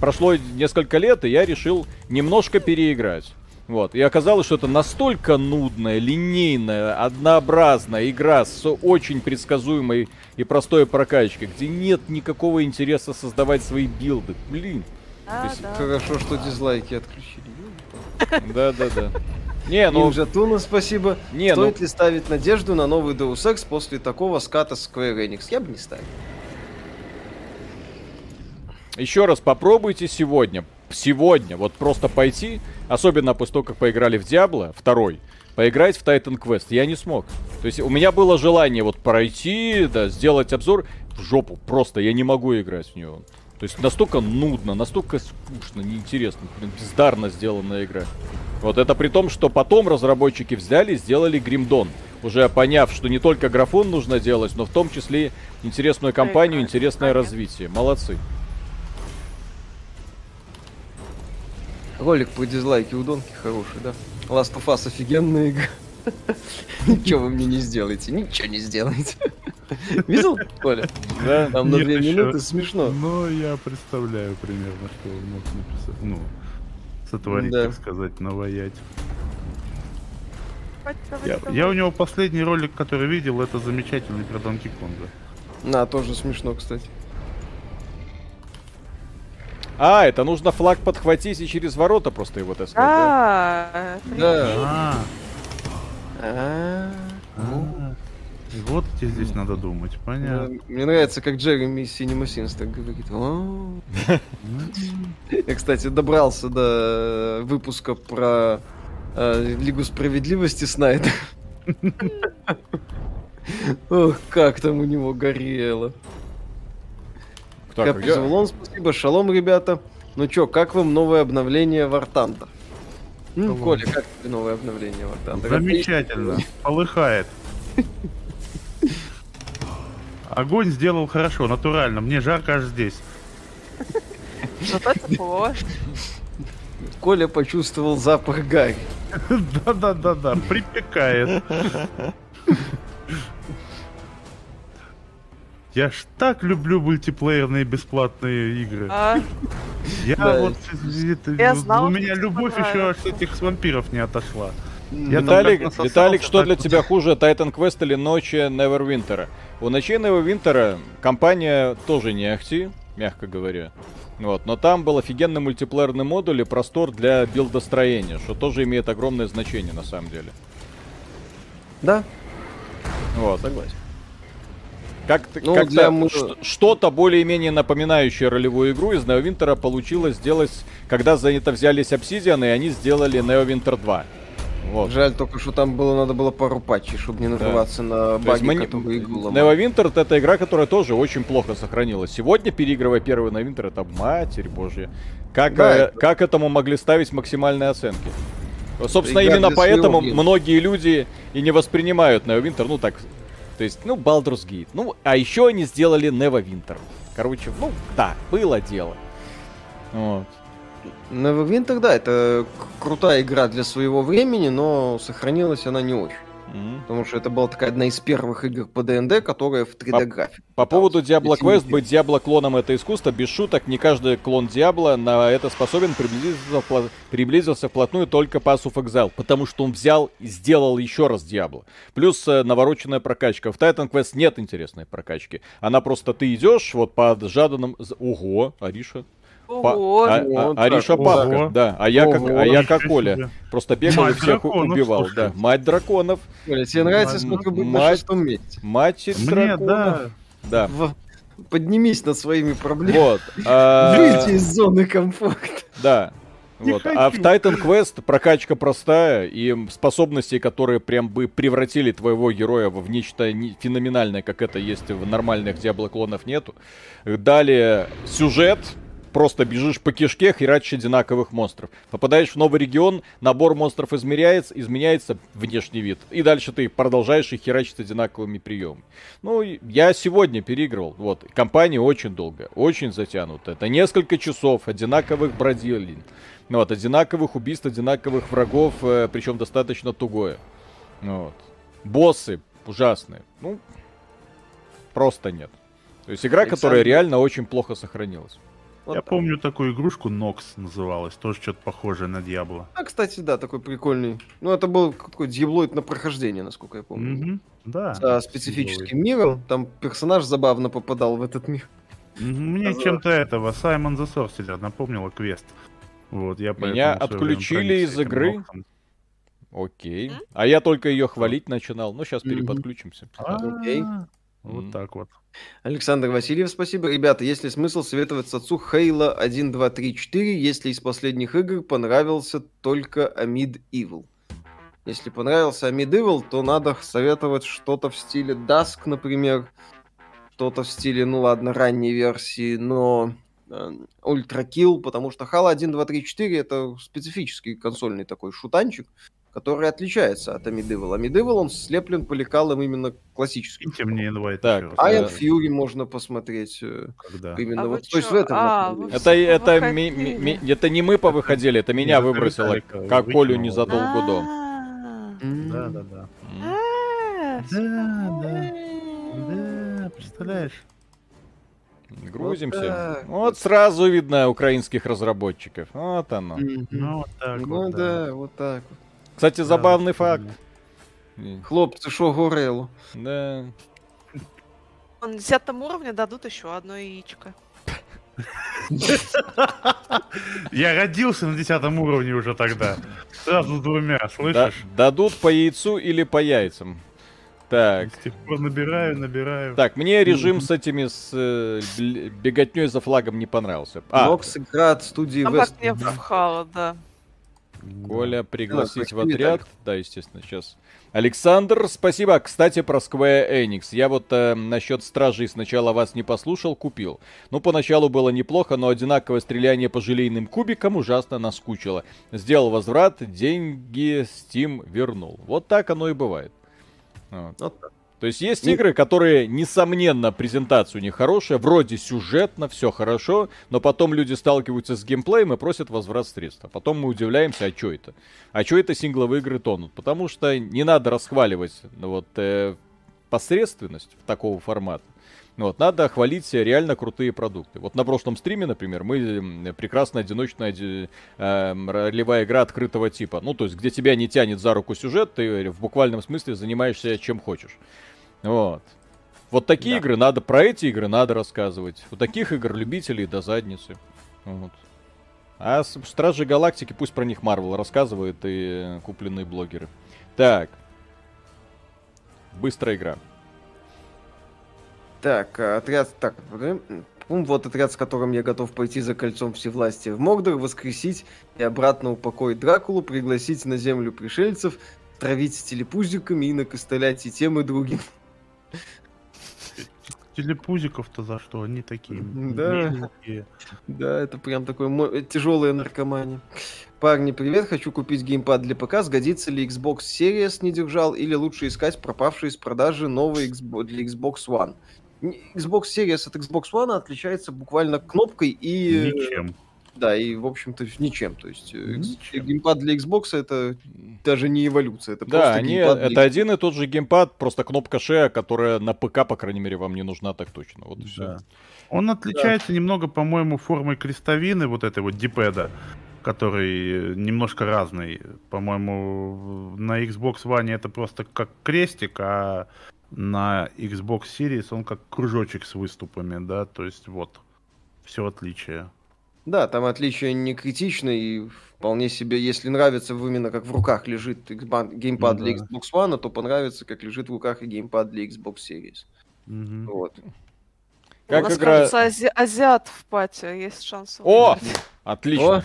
Прошло несколько лет, и я решил немножко переиграть. Вот. И оказалось, что это настолько нудная, линейная, однообразная игра с очень предсказуемой и простой прокачкой, где нет никакого интереса создавать свои билды. Блин. А, есть... да. Хорошо, что дизлайки отключили. Да-да-да. Не, ну... Нинджатуна, спасибо. Не, Стоит ну... ли ставить надежду на новый Deus Ex после такого ската Square Enix? Я бы не ставил. Еще раз, попробуйте сегодня. Сегодня вот просто пойти, особенно после того, как поиграли в Diablo два, поиграть в Titan Quest. Я не смог. То есть у меня было желание вот пройти, да, сделать обзор. В жопу, просто я не могу играть в него. То есть настолько нудно, настолько скучно, неинтересно, блин, бездарно сделанная игра. Вот это при том, что потом разработчики взяли и сделали Grim Dawn, уже поняв, что не только графон нужно делать, но в том числе интересную кампанию, интересное развитие. Молодцы. Ролик про дизлайки у Донки хороший, да? Last of Us офигенная игра. Ничего вы мне не сделаете, ничего не сделаете. Видел, Коля? Да. Там на две минуты смешно. Ну, я представляю примерно, что он мог написать. Ну, сотворить, так сказать, наваять. Я у него последний ролик, который видел, это замечательный про Донки Конга. На, тоже смешно, кстати. А, это нужно флаг подхватить и через ворота просто его таскать. Да. Да. И вот тебе здесь надо думать, понятно. Мне нравится, как Джереми из Cinema Sins так говорит. Я, кстати, добрался до выпуска про Лигу Справедливости Снайдера. Ох, как там у него горело. Так, я... Завулон, спасибо, шалом, ребята. Ну чё, как вам новое обновление War Thunder? Ну, Коля, как тебе новое обновление War Thunder? Замечательно, полыхает. Огонь сделал хорошо, натурально, мне жарко аж здесь. Коля почувствовал запах гари. Да-да-да-да, припекает. Я ж так люблю мультиплеерные бесплатные игры. А? Я да. вот... Это, я знал, у меня любовь еще от этих вампиров не отошла. Я Виталик, Виталик, что для тебя хуже, Titan Quest или Ночи Neverwinter? У Ночей Neverwinter компания тоже не ахти, мягко говоря. Вот, но там был офигенный мультиплеерный модуль и простор для билдостроения, что тоже имеет огромное значение на самом деле. Да. Вот, согласен. Как, ну, как мы... Что-то более-менее напоминающее ролевую игру из Neverwinter получилось сделать, когда за это взялись Obsidian, и они сделали Neverwinter два. Вот. Жаль только, что там было, надо было пару патчей, чтобы не нарываться да. на баги, мы... которые игру Neverwinter — это игра, которая тоже очень плохо сохранилась. Сегодня, переигрывая первый Neverwinter, это матерь божья. Как, да, э... это... как этому могли ставить максимальные оценки? Собственно, игра именно поэтому многие люди и не воспринимают Neverwinter, ну так... То есть, ну, Baldur's Gate. Ну, а еще они сделали Neverwinter. Короче, ну, да, было дело. Вот. Neverwinter, да, это крутая игра для своего времени, но сохранилась она не очень. Mm-hmm. Потому что это была такая одна из первых игр по ДНД, которая в три дэ-графике. По, по поводу Diablo Quest, быть Diablo-клоном — это искусство. Без шуток, не каждый клон Diablo на это способен. Приблизился, впло... приблизился вплотную только Pass of Exile, потому что он взял и сделал еще раз Diablo. Плюс э, навороченная прокачка. В Titan Quest нет интересной прокачки. Она просто, ты идешь вот по жаданным... Ого, Ариша. Ого, па... Ого, а, Ариша Пака, да. А я, Ого, как, а я как Оля. Себе. Просто бегал и всех драконов, убивал. Да. Мать драконов. Оля, тебе нравится, сколько будет на шестом месте? Мать драконов. Да. Да. Поднимись над своими проблемами. Вот. А... Выйди из зоны комфорта. Да. Вот. А в Titan Quest прокачка простая, и способности, которые прям бы превратили твоего героя в нечто феноменальное, как это есть в нормальных Диаблоклонов, нету. Далее сюжет. просто бежишь по кишке, херачишь одинаковых монстров. Попадаешь в новый регион, набор монстров измеряется, изменяется внешний вид. И дальше ты продолжаешь их херачить одинаковыми приемами. Ну, я сегодня переигрывал. Вот, компания очень долго, очень затянута. Это несколько часов одинаковых бродилин. Вот, одинаковых убийств, одинаковых врагов, э, причем достаточно тугое. Вот. Боссы ужасные. Ну, просто нет. То есть игра, Александр... которая реально очень плохо сохранилась. Вот. Я помню такую игрушку, Nox называлась, тоже что-то похожее на Diablo. А, кстати, да, такой прикольный. Ну, это был какой-то диаблоид на прохождение, насколько я помню. Mm-hmm. Да. За специфическим миром. Там персонаж забавно попадал в этот мир. Мне а чем-то за... этого Саймон the Sorcerer напомнила квест. Вот, я меня отключили из игры. Ноксом. Окей. Mm-hmm. А я только ее хвалить начинал. Ну, сейчас mm-hmm. переподключимся. Окей. Okay. Вот mm. так вот. Александр Васильев, спасибо. Ребята, есть ли смысл советовать Сацу Halo один, два, три, четыре, если из последних игр понравился только Amid Evil? Если понравился Amid Evil, то надо советовать что-то в стиле Dusk, например. Что-то в стиле, ну ладно, ранней версии, но Ultra Kill, потому что Halo один, два, три, четыре это специфический консольный такой шутанчик, который отличается от Amid Evil. Amid Evil, он слеплен по лекалам именно классическим. Тем не инвайт. Так, Iron Fury можно посмотреть. Когда? Именно а вот. То есть в этом. А, это это, это, ми, ми, это не мы повыходили, это меня не выбросило, как Колю незадолго до. Да, да, да. Да, да. Да, представляешь? Грузимся. Вот, вот сразу видно украинских разработчиков. Вот оно. Ну, вот так ну вот, да, да, вот так вот. Кстати, забавный да, факт. Да. Хлопцы, шо горело. Да. На десятом уровне дадут еще одно яичко. Я родился на десятом уровне уже тогда. Сразу с двумя, слышишь? Дадут по яйцу или по яйцам. Так. Набираю, набираю. Так, мне режим с этими с э, беготней за флагом не понравился. А. Нокс играет в студии Вест. А как вхало, да. Коля, пригласить да, в отряд. Так. Да, естественно, сейчас. Александр, спасибо. Кстати, про Square Enix. Я вот э, насчет Стражей сначала вас не послушал, купил. Ну, поначалу было неплохо, но одинаковое стреляние по желейным кубикам ужасно наскучило. Сделал возврат, деньги Steam вернул. Вот так оно и бывает. Вот. Вот так. То есть есть игры, которые, несомненно, презентация у них хорошая, вроде сюжетно, все хорошо, но потом люди сталкиваются с геймплеем и просят возврат средств. А потом мы удивляемся, а что это? А что это сингловые игры тонут? Потому что не надо расхваливать вот, э, посредственность такого формата. Вот, надо хвалить реально крутые продукты. Вот на прошлом стриме, например, мы прекрасная одиночная э, ролевая игра открытого типа. Ну, то есть, где тебя не тянет за руку сюжет, ты в буквальном смысле занимаешься чем хочешь. Вот. Вот такие да. игры надо, про эти игры надо рассказывать. У таких игр любителей до задницы. Вот. А Стражи Галактики, пусть про них Marvel рассказывает и купленные блогеры. Так. Быстрая игра. Так, отряд, так, вот отряд, с которым я готов пойти за кольцом всевластия в Мордор, воскресить и обратно упокоить Дракулу, пригласить на землю пришельцев, травить с телепузиками и накостылять и тем, и другим. Телепузиков-то за что? Они такие. Да, мелкие. Да, это прям такое мо... тяжелое наркомания. Парни, привет, хочу купить геймпад для ПК, сгодится ли Xbox Series не держал или лучше искать пропавшие из продажи новые для Xbox One? Xbox Series от Xbox One отличается буквально кнопкой и... Ничем. Да, и, в общем-то, ничем. То есть ничем. Геймпад для Xbox это даже не эволюция. Это да, просто они, это для... один и тот же геймпад, просто кнопка шея, которая на ПК, по крайней мере, вам не нужна так точно. Вот да. Все. Он отличается да. немного, по-моему, формой крестовины, вот этой вот дипеда, который немножко разный. По-моему, на Xbox One это просто как крестик, а на Xbox Series он как кружочек с выступами, да, то есть вот, все отличие. Да, там отличие не критичное, и вполне себе, если нравится именно как в руках лежит геймпад ну, для Xbox One, то понравится, как лежит в руках и геймпад для Xbox Series. Угу. Вот. Как У нас, игра... кажется, ази... азиат в пати, есть шанс. О! Отлично! О!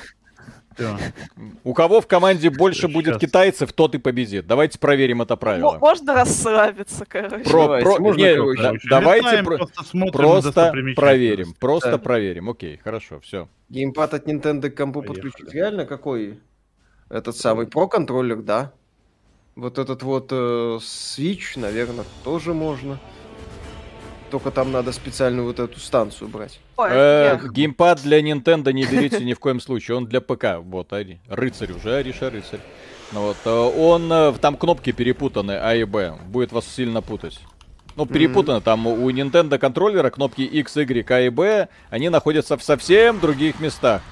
У кого в команде больше будет китайцев, тот и победит. Давайте проверим это правило. Можно расслабиться, короче. Давайте просто проверим. Просто проверим. Окей, хорошо, все. Геймпад от Nintendo к компу подключить. Реально какой? Этот самый Pro контроллер, да. Вот этот вот Switch, наверное, тоже можно. Только там надо специальную вот эту станцию брать. Геймпад для Nintendo не берите ни в коем случае. Он для ПК. Вот, рыцарь уже, Ариша, рыцарь. Вот. Он, там кнопки перепутаны, А и Б. Будет вас сильно путать. Ну, перепутано. Там у Nintendo контроллера кнопки X, Y, А и Б, они находятся в совсем других местах.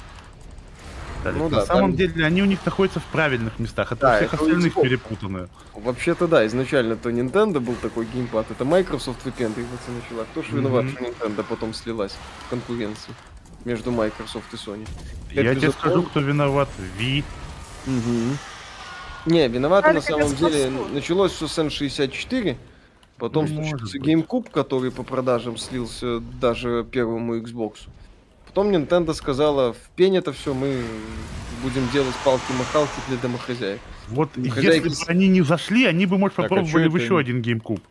Ну, да, на самом там... деле они у них находятся в правильных местах, а да, у всех остальных перепутаны. Вообще-то да, изначально-то Nintendo был такой геймпад, это Microsoft выпендриваться начала. Кто ж виноват, mm-hmm. что Nintendo потом слилась в конкуренции между Microsoft и Sony? Опять Я тебе скажу, кто виноват. Wii. Угу. Не, виноваты а на самом деле спасу. Началось все с эн шестьдесят четыре, потом ну, случился GameCube, который по продажам слился даже первому Xbox. Потом Nintendo сказала, в пень это все мы будем делать палки-махалки для домохозяек. Вот домохозяйки... если бы они не зашли, они бы, может, попробовали так, а в еще один GameCube.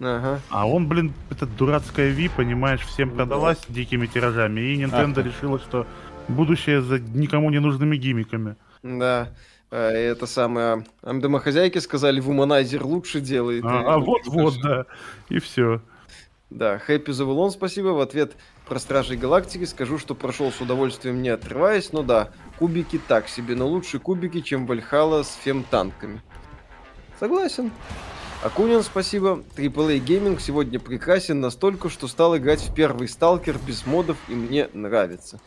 Ага. А он, блин, эта дурацкая Wii, понимаешь, всем продалась да. дикими тиражами, и Nintendo ага. решила, что будущее за никому не нужными гиммиками. Да. Это самое... Домохозяйки сказали, Womanizer лучше делает. А вот-вот, а, да. И все. Да, Happy the Wallon, спасибо. В ответ... Про Стражей Галактики скажу, что прошел с удовольствием, не отрываясь. Ну да, кубики так себе, но лучше кубики, чем Вальхалла с фемтанками. Согласен. Акунин, спасибо. Triple A Gaming сегодня прекрасен настолько, что стал играть в первый Сталкер без модов и мне нравится.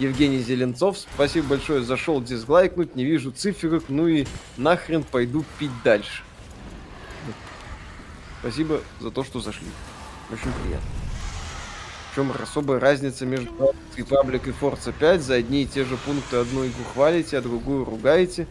Евгений Зеленцов, спасибо большое, зашел дизлайкнуть, не вижу циферок, ну и нахрен пойду пить дальше. Спасибо за то, что зашли. Очень приятно. Причем особая разница между Republic и Форца пять. За одни и те же пункты одну игру хвалите, а другую ругаете.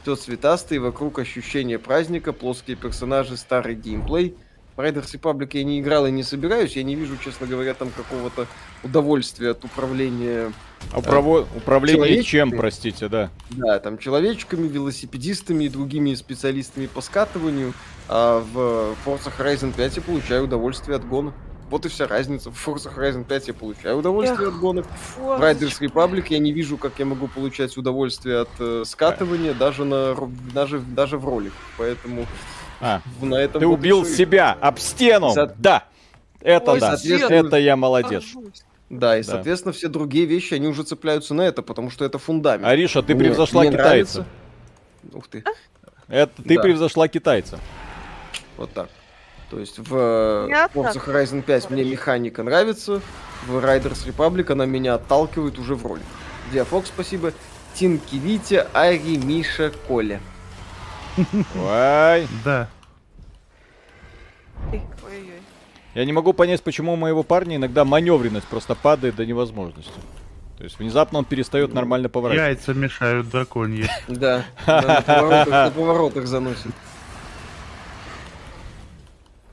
Все цветастые, вокруг ощущение праздника, плоские персонажи, старый геймплей. В Riders Republic я не играл и не собираюсь. Я не вижу, честно говоря, там какого-то удовольствия от управления... Управо... Э, управление чем, простите, да? Да, там человечками, велосипедистами и другими специалистами по скатыванию. А в Форца Хорайзен пять я получаю удовольствие от гона. Вот и вся разница. В Forza Horizon пять я получаю удовольствие Эх, от гонок. В Riders Republic я не вижу, как я могу получать удовольствие от э, скатывания даже, на, даже, даже в роликах. Поэтому а, на этом... Ты вот убил еще... себя об стену! За... Да! Это Ой, да! Это я молодец. Поржусь. Да, и, да. соответственно, все другие вещи, они уже цепляются на это, потому что это фундамент. Ариша, ты Мне... превзошла Мне китайца. Нравится. Ух ты. Это ты да. превзошла китайца. Вот так. То есть в Forza Horizon пять мне механика нравится, в Riders Republic она меня отталкивает уже в ролик. Диафокс, спасибо. Тинки, Витя, Ари, Миша, Коля. Ой. Да. Я не могу понять, почему у моего парня иногда маневренность просто падает до невозможности. То есть внезапно он перестает нормально поворачивать. Яйца мешают драконьи. Да, на поворотах заносит.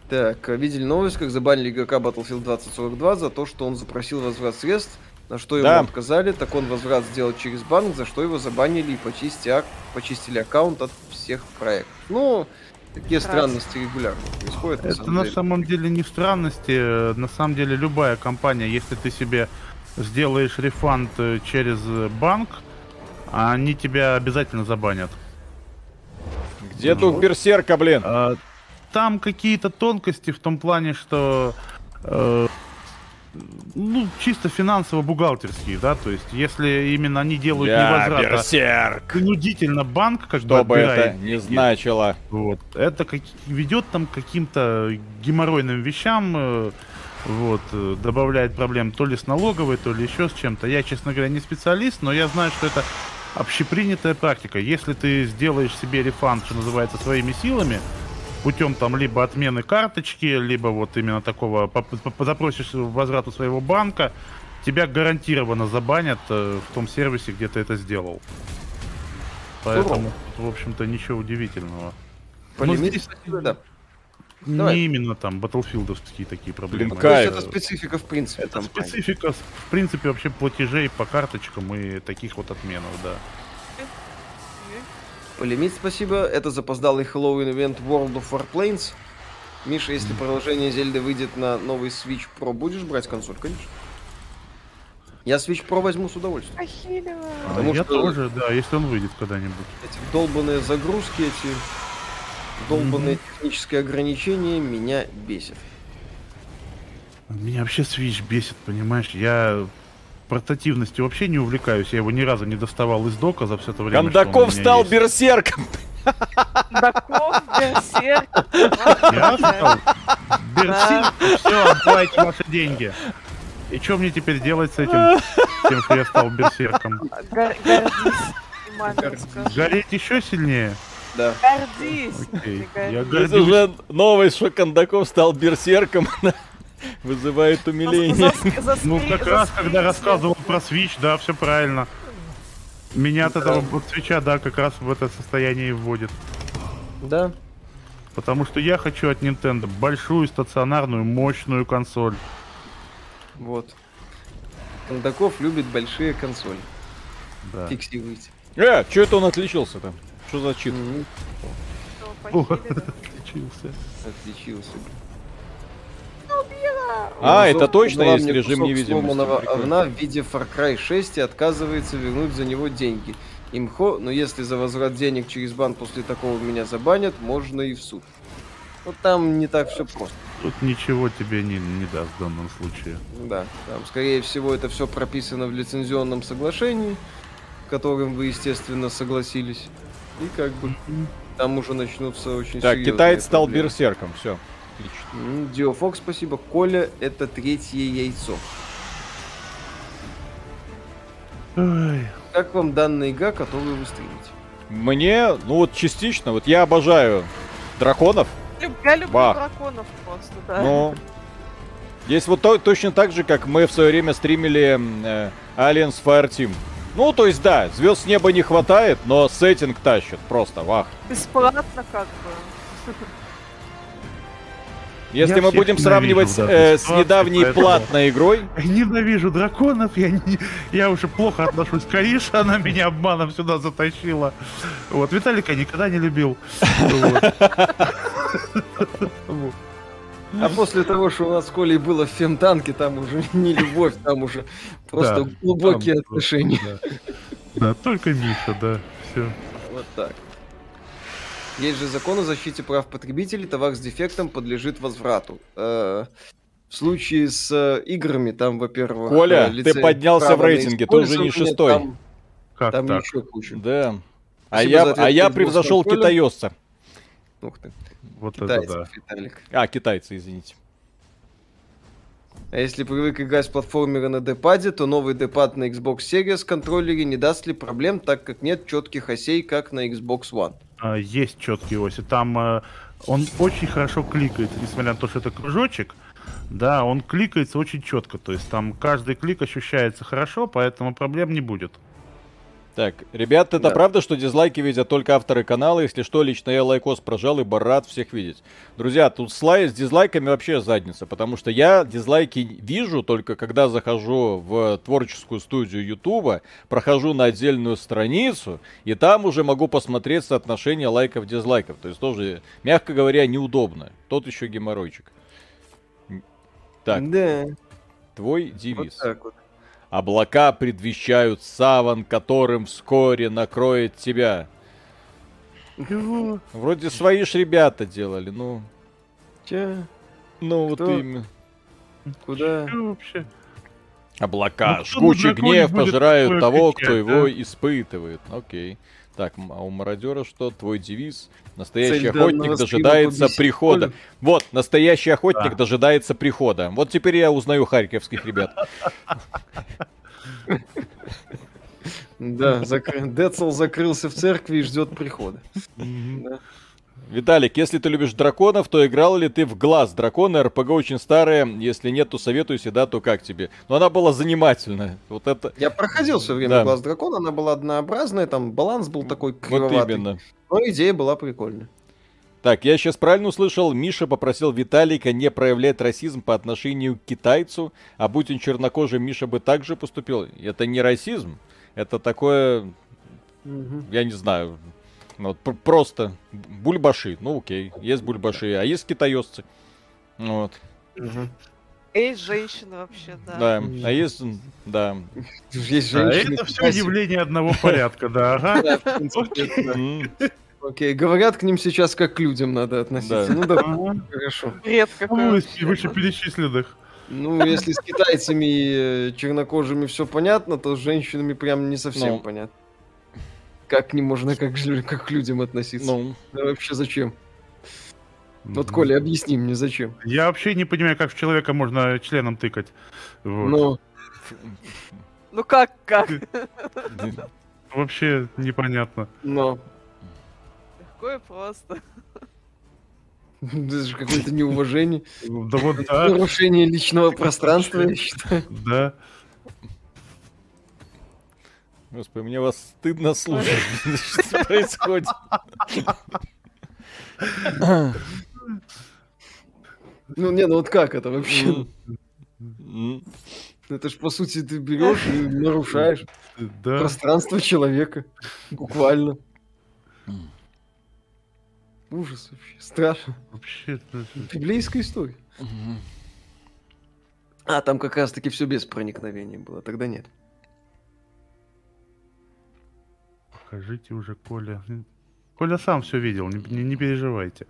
Так, видели новость, как забанили игрока Battlefield двадцать сорок два за то, что он запросил возврат средств, на что да. ему отказали, так он возврат сделал через банк, за что его забанили и почисти ак... почистили аккаунт от всех проектов. Ну, такие Раз. странности регулярно происходят. Это на самом, на деле. самом деле не странности, на самом деле любая компания, если ты себе сделаешь рефанд через банк, они тебя обязательно забанят. Где ну. тут берсерка, блин? А... Там какие-то тонкости в том плане, что э, ну чисто финансово-бухгалтерские, да, то есть если именно они делают невозврат, принудительно банк, как бы отбирает, это не значило, вот, это как, ведет там к каким-то геморройным вещам, э, вот, э, добавляет проблем то ли с налоговой, то ли еще с чем-то. Я, честно говоря, не специалист, но я знаю, что это общепринятая практика. Если ты сделаешь себе рефанд, что называется, своими силами, путем там либо отмены карточки, либо вот именно такого, запросишь возврату своего банка, тебя гарантированно забанят в том сервисе, где ты это сделал. Поэтому, в общем-то, ничего удивительного. Здесь, да. Давай. Не именно там батлфилдовские такие проблемы. Блин, это специфика в принципе. Это специфика в принципе вообще платежей по карточкам и таких вот отменов, да. Полемит, спасибо. Это запоздалый Хэллоуин ивент World of Warplanes. Миша, если продолжение Зельды выйдет на новый Switch Pro, будешь брать консоль? Конечно. Я Switch Pro возьму с удовольствием. А, потому я что тоже, да, если он выйдет когда-нибудь. Эти долбанные загрузки, эти долбанные mm-hmm. технические ограничения меня бесят. Меня вообще Switch бесит, понимаешь? Я портативностью вообще не увлекаюсь. Я его ни разу не доставал из дока за все это время. Кондаков стал есть. берсерком. Кондаков, берсерк. Я стал берсерком. Все, отдавайте ваши деньги. И что мне теперь делать с этим, тем, что я стал берсерком? Гордись. Гореть еще сильнее? Да. Гордись. Окей. Гордись. Я гордюсь. Это уже новость, что Кондаков стал берсерком. Вызывает умиление. Ну, как раз, когда рассказывал про Switch, да, все правильно. Меня от этого Switch'а, да, как раз в это состояние и вводит. Да. Потому что я хочу от Nintendo большую, стационарную, мощную консоль. Вот. Кондаков любит большие консоли. Да. Фиксируйте. Э, что это он отличился там? Что за чит? Mm-hmm. О, отличился. Отличился. Убила. А, это точно есть режим невидимости. Она в виде Фар Край шесть и отказывается вернуть за него деньги. Имхо, но если за возврат денег через банк после такого меня забанят, можно и в суд. Вот там не так все просто. Тут ничего тебе не, не даст в данном случае. Да, там, скорее всего, это все прописано в лицензионном соглашении, в котором вы, естественно, согласились. И как бы там уже начнутся очень так, серьезные Так, китаец стал берсерком, все. Диофокс, спасибо. Коля, это третье яйцо. Ой. Как вам данная игра, которую вы стримите? Мне, ну вот частично, вот я обожаю драконов. Я люблю Ба. драконов просто, да. Но здесь вот то, точно так же, как мы в свое время стримили э, Aliens Fire Team. Ну, то есть, да, звезд с неба не хватает, но сеттинг тащит просто, вах. Бесплатно как бы. Если я мы будем сравнивать да, э, с недавней поэтому... платной игрой... Ненавижу драконов, я, не... я уже плохо отношусь к Арише, она меня обманом сюда затащила. Вот, Виталика никогда не любил. А после того, что у нас с Колей было в фемтанке, там уже не любовь, там уже просто глубокие отношения. Да, только Миша, да, все. Вот так. Есть же закон о защите прав потребителей, товар с дефектом подлежит возврату. Э-э- в случае с э, играми там, во-первых... Коля, э, ты поднялся в рейтинге, ты уже не шестой. Там, как там так? Еще куча. Да. А я, а я превзошел китаёсца. Ух ты. Вот китайцев, это да. Виталик. А, китайцы, извините. А если привык играть с платформера на D-паде, то новый D-пад на Xbox Series контроллере не даст ли проблем, так как нет четких осей, как на Xbox One? Есть четкие оси. Там э, он очень хорошо кликает, несмотря на то, что это кружочек. Да, он кликается очень четко. То есть там каждый клик ощущается хорошо, поэтому проблем не будет. Так, ребят, это да. правда, что дизлайки видят только авторы канала? Если что, лично я лайкос прожал, ибо рад всех видеть. Друзья, тут слайд с дизлайками вообще задница, потому что я дизлайки вижу только когда захожу в творческую студию Ютуба, прохожу на отдельную страницу, и там уже могу посмотреть соотношение лайков-дизлайков. То есть тоже, мягко говоря, неудобно. Тот еще геморройчик. Так, да. Твой девиз. Вот так вот. Облака предвещают саван, которым вскоре накроет тебя. Вроде свои ж ребята делали, ну. Че? Ну кто? Вот именно. Куда? Че вообще? Облака. Ну, жгучий гнев пожирают того, кричать, кто да? его испытывает. Окей. Так, а у мародера что? Твой девиз? Настоящий Цель охотник дожидается прихода. Вот, настоящий охотник да. дожидается прихода. Вот теперь я узнаю харьковских ребят. Да, Децл закрылся в церкви и ждет прихода. Виталик, если ты любишь драконов, то играл ли ты в глаз дракона? РПГ очень старая, если нет, то советую всегда, то как тебе? Но она была занимательная. Вот это... Я проходил все время да. глаз дракона, она была однообразная, там баланс был такой кривоватый. Вот именно. Но идея была прикольная. Так, я сейчас правильно услышал, Миша попросил Виталика не проявлять расизм по отношению к китайцу, а будь он чернокожий, Миша бы так же поступил. Это не расизм, это такое, угу. я не знаю, вот, просто бульбаши. Ну окей, есть бульбаши, а есть китаёсцы. Вот. Угу. Есть женщины вообще, да. Да, а есть, да. Есть женщины. А это все явление одного порядка, да. Ага. Окей, говорят, к ним сейчас как к людям надо относиться. Да. Ну да, хорошо. Бред какой. Вышеперечисленных. Ну, если с китайцами и чернокожими все понятно, то с женщинами прям не совсем ну. понятно. Как не можно как, как к людям относиться? Ну. Да вообще зачем? Вот, Коля, объясни мне, зачем? Я вообще не понимаю, как в человека можно членом тыкать. Вот. Ну. Ну как, как? Вообще непонятно. Но. Легко и просто. Это же какое-то неуважение. Да вот, да. Нарушение личного пространства, я считаю. Да. Господи, мне вас стыдно слушать, что происходит. Ну, не, ну вот как это вообще? Это ж, по сути, ты берешь и нарушаешь да. пространство человека. Буквально. Ужас вообще. Страшно. Вообще, библейская история. Угу. А, там как раз-таки все без проникновения было. Тогда нет. Покажите уже, Коля. Коля сам все видел, не, не, не переживайте.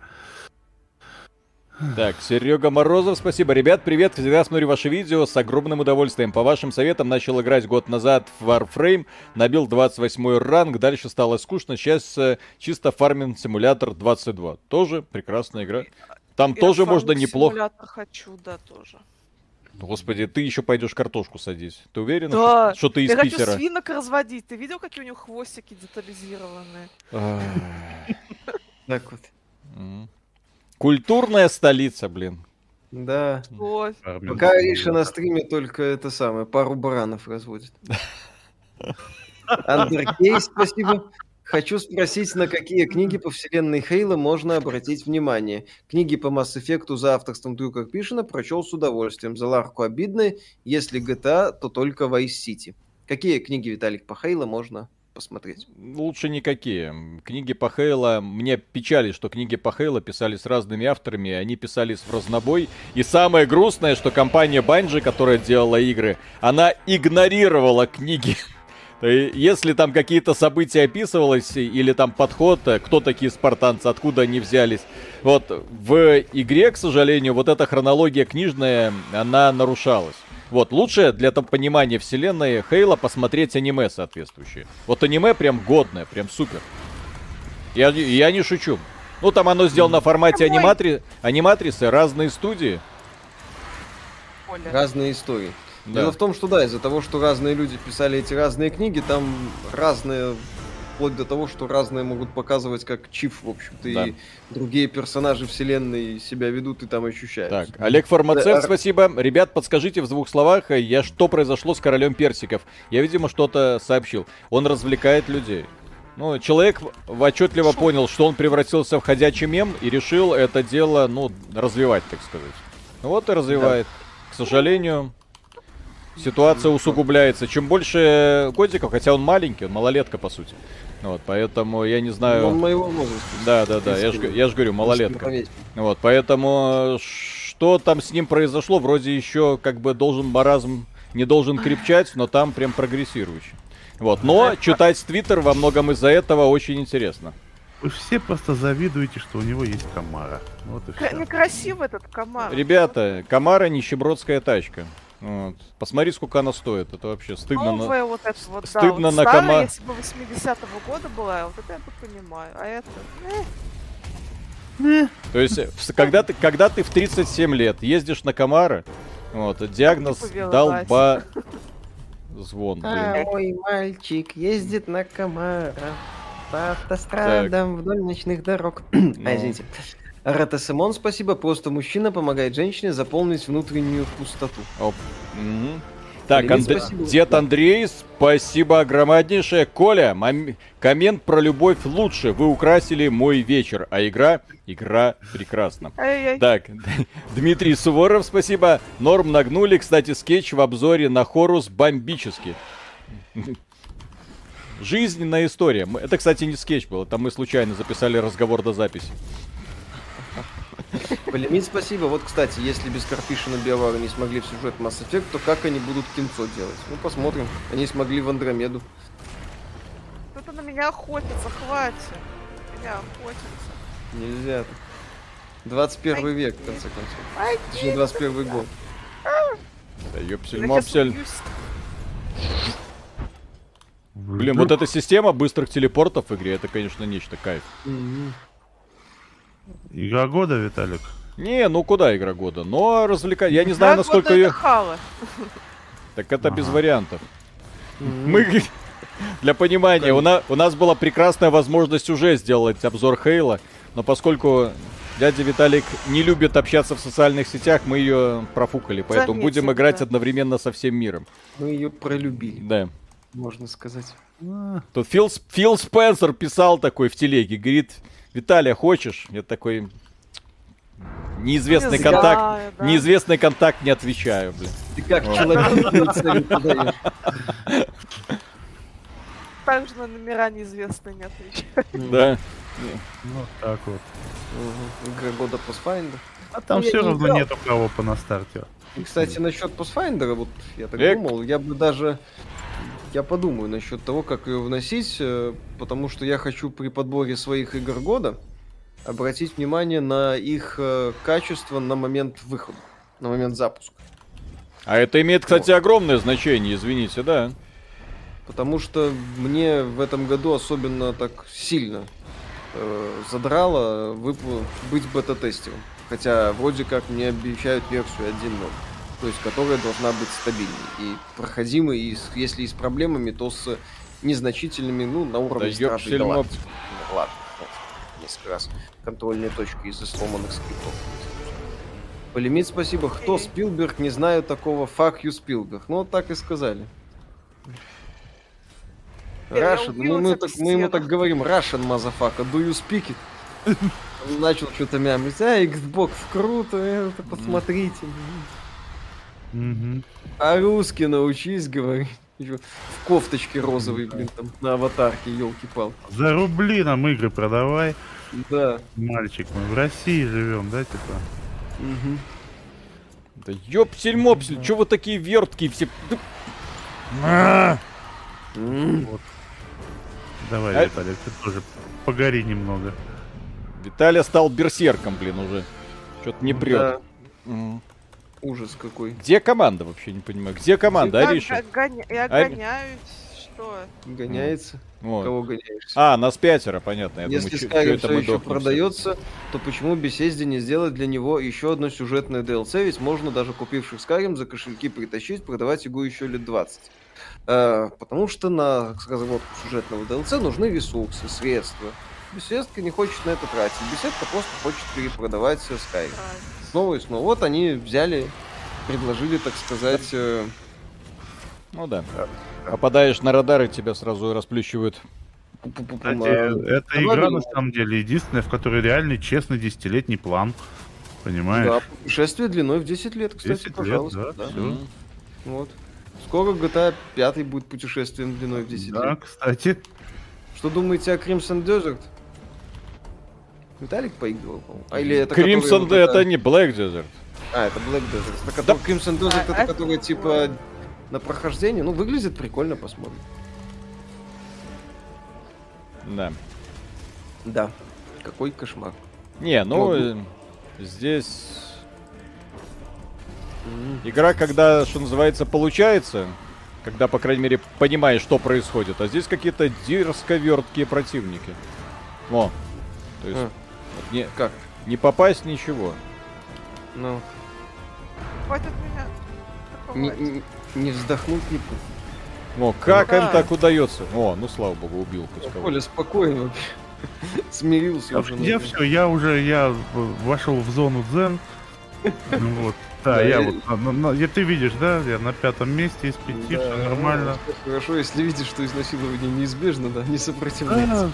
Так, Серега Морозов, спасибо. Ребят, привет, всегда смотрю ваши видео с огромным удовольствием. По вашим советам начал играть год назад в Warframe, набил двадцать восьмой ранг, дальше стало скучно, сейчас э, чисто фарминг симулятор двадцать два. Тоже прекрасная игра. Там я тоже можно неплохо. Симулятор хочу, да, тоже. Господи, ты еще пойдешь картошку садить. Ты уверена, да. что, что ты из я Питера? Я хочу свинок разводить. Ты видел, какие у него хвостики детализированные? Так вот. Культурная столица, блин. Да. Пока Ариша на стриме только это самое, пару баранов разводит. Андеркей, спасибо. Хочу спросить, на какие книги по вселенной Хейла можно обратить внимание. Книги по Mass Effect за авторством Дрюка Пишина прочел с удовольствием. За Ларку обидно, если джи ти эй, то только Vice City. Какие книги, Виталик, по Хейла можно посмотреть? Лучше никакие. Книги по Хейла... Мне печали, что книги по Хейла писались разными авторами, они писались в разнобой. И самое грустное, что компания Bungie, которая делала игры, она игнорировала книги. Если там какие-то события описывалось, или там подход, кто такие спартанцы, откуда они взялись. Вот в игре, к сожалению, вот эта хронология книжная, она нарушалась. Вот, лучше для понимания вселенной Хейла посмотреть аниме соответствующее. Вот аниме прям годное, прям супер. Я, я не шучу. Ну, там оно сделано в формате аниматри... аниматрисы, разные студии. Разные истории. Да. Дело в том, что да, из-за того, что разные люди писали эти разные книги, там разные, вплоть до того, что разные могут показывать, как Чиф, в общем-то, да. и другие персонажи вселенной себя ведут и там ощущаются. Так, Олег Фармацевт, да, спасибо. Ребят, подскажите в двух словах, я что произошло с Королем Персиков? Я, видимо, что-то сообщил. Он развлекает людей. Ну, человек отчетливо Шо? понял, что он превратился в ходячий мем и решил это дело, ну, развивать, так сказать. Вот и развивает. Да. К сожалению... Ситуация усугубляется. Чем больше котиков, хотя он маленький, он малолетка, по сути. Вот, поэтому я не знаю... Он моего возраста. Да, да, да, я же я же говорю, малолетка. Вот, поэтому что там с ним произошло, вроде еще как бы должен маразм, не должен крепчать, но там прям прогрессирующий. Вот, но читать твиттер во многом из-за этого очень интересно. Вы все просто завидуете, что у него есть Камара. Вот и все. Некрасивый этот Камара. Ребята, Камара нищебродская тачка. Вот. Посмотри, сколько она стоит. Это вообще стыдно. Новая, на... вот это вот, стыдно да, вот на старая, кома... если бы восьмидесятого года была, вот это я бы понимаю. А это... Э. То есть, когда ты, когда ты в тридцать семь лет ездишь на Камаро, вот, диагноз долба... Звон. А, мой мальчик ездит на Камаро по автострадам так. вдоль ночных дорог. Ну... А, извините. Рата Симон, спасибо. Просто мужчина помогает женщине заполнить внутреннюю пустоту. Оп. Угу. Так, Анд... дед Андрей, спасибо огромнейшее. Коля, мом... коммент про любовь лучше. Вы украсили мой вечер. А игра, игра прекрасна. Ай-яй. Так, Дмитрий Суворов, спасибо. Норм нагнули. Кстати, скетч в обзоре на Хорус бомбический. Жизненная история. Это, кстати, не скетч был. Там мы случайно записали разговор до записи. Блин, спасибо. Вот, кстати, если без Карпишина Биовара не смогли в сюжет Mass Effect, то как они будут кинцо делать? Ну, посмотрим. Они смогли в Андромеду. Кто-то на меня охотится, хватит. На меня охотится. Нельзя. двадцать первый век, в конце концов. Точнее, двадцать первый год. Да ёпсель-мопсель. Блин, вот эта система быстрых телепортов в игре, это, конечно, нечто, кайф. Игра года, Виталик? Не, ну куда игра года? Но развлекать... Я не знаю, игра насколько ее... Хала. Так это ага. без вариантов. Mm-hmm. Мы... Для понимания, у, на... у нас была прекрасная возможность уже сделать обзор Хейла, но поскольку дядя Виталик не любит общаться в социальных сетях, мы ее профукали, поэтому Заметим, будем играть да. одновременно со всем миром. Мы ее пролюбили. Да. Можно сказать. Тут Фил, Фил Спенсер писал такой в телеге, говорит... Виталия, хочешь? Я такой неизвестный контакт, да, да. неизвестный контакт не отвечаю, блин. Ты как вот. человек? Также на номера неизвестные не отвечаю. Да. Ну так вот. Игра года Pathfinder. А там все равно нету кого по настарте. И кстати насчет Pathfinder, вот я так думал, я бы даже Я подумаю насчет того, как ее вносить, потому что я хочу при подборе своих игр года обратить внимание на их качество на момент выхода, на момент запуска. А это имеет, кстати, огромное значение, извините, да. Потому что мне в этом году особенно так сильно э, задрало вып- быть бета-тестером. Хотя вроде как мне обещают версию один точка ноль. То есть, которая должна быть стабильной и проходимой, и с, если и с проблемами, то с незначительными, ну, на уровне да стражей галактики. Ну, ладно, несколько раз контрольные точки из-за сломанных скриптов. Полемит, спасибо. Кто okay. Спилберг? Не знаю такого. Fuck you, Спилберг. Ну, так и сказали. Рашен, ну, мы, так, мы ему так говорим. Рашен, мазафака, do you speak it? Он начал что-то мямлить. А, Xbox круто, это посмотрите. Mm-hmm. А русский научись говорить. В кофточке розовой, блин, там на аватарке, елки-палки. За рубли нам игры продавай. Да. Мальчик, мы в России живем, да, типа? Mm-hmm. Да ёпсель-мопсель, mm-hmm. чё вы такие верткие все? Mm-hmm. Mm-hmm. Вот. Давай, а... Виталий, ты тоже погори немного. Виталий стал берсерком, блин, уже. Чё-то не прёт. Да. Mm-hmm. Ужас какой. Где команда вообще, не понимаю. Где команда, я, Ариша? Гоня... Я гоняюсь, что? Гоняется? Вот. Кого гоняешься? А, нас пятеро, понятно. Я Если Skyrim все еще продается, то почему Bethesda не сделать для него еще одно сюжетное ди эл си? Ведь можно даже купивших Skyrim за кошельки притащить, продавать игру еще лет двадцать. А, потому что на разработку сюжетного ди эл си нужны ресурсы, средства. Bethesda не хочет на это тратить. Bethesda просто хочет перепродавать Skyrim. Снова и снова. Вот они взяли, предложили, так сказать... Э... Ну да. Попадаешь на радары, тебя сразу расплющивают. Кстати, эта а игра, на самом деле, единственная, в которой реальный, честный десятилетний план. Понимаешь? Да, путешествие длиной в десять лет, кстати, десять пожалуйста. Лет, да, да. Все. Вот. Скоро джи ти эй пять будет путешествием длиной в десять да, лет. Да, кстати. Что думаете о Crimson Desert? Виталик поигрывал, по-моему. А или это Crimson который... это не Black Desert. А, это Black Desert. Это да. который... Crimson Desert а, это а который это... типа на прохождение. Ну, выглядит прикольно, посмотрим. Да. Да. Какой кошмар. Не, ну Могу. здесь. Mm-hmm. Игра, когда, что называется, получается. Когда, по крайней мере, понимаешь, что происходит. А здесь какие-то дерзковерткие противники. О! То есть. А. Не, как? Не попасть ничего. Ну. Хватит меня. Не, не, не вздохнуть, не пух. О, как им так удается? О, ну слава богу, убил хоть кого-то. Коля спокойно вообще. Смирился уже. Я все, я уже я вошел в зону дзен. Вот. Да, я вот, ты видишь, да, я на пятом месте из пяти, все нормально. Хорошо, если видишь, что изнасилование неизбежно, да, не сопротивляйся.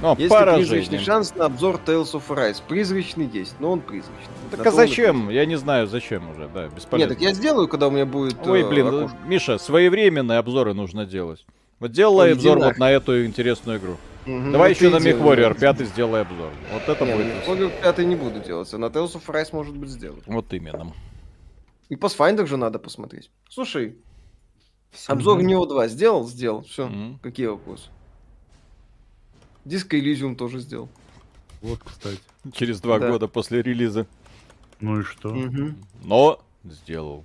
Но есть призрачный шанс на обзор Tales of Arise. Призрачный есть, но он призрачный. Так а зачем? Я не знаю, зачем уже, да, бесполезно. Нет, так я сделаю, когда у меня будет... Ой, блин, Миша, своевременные обзоры нужно делать. Вот делай обзор вот на эту интересную игру. Угу. Давай еще на Mech Warrior пять сделай обзор. Вот это не, будет. Warrior пять не буду делать, а на Tales of Arise может быть сделать. Вот именно. И Pathfinder же надо посмотреть. Слушай, все обзор Neo два сделал? Сделал. Все. Угу. Какие вопросы? Disco Elysium тоже сделал. Вот, кстати. Через два да. года после релиза. Ну и что? Угу. Но сделал.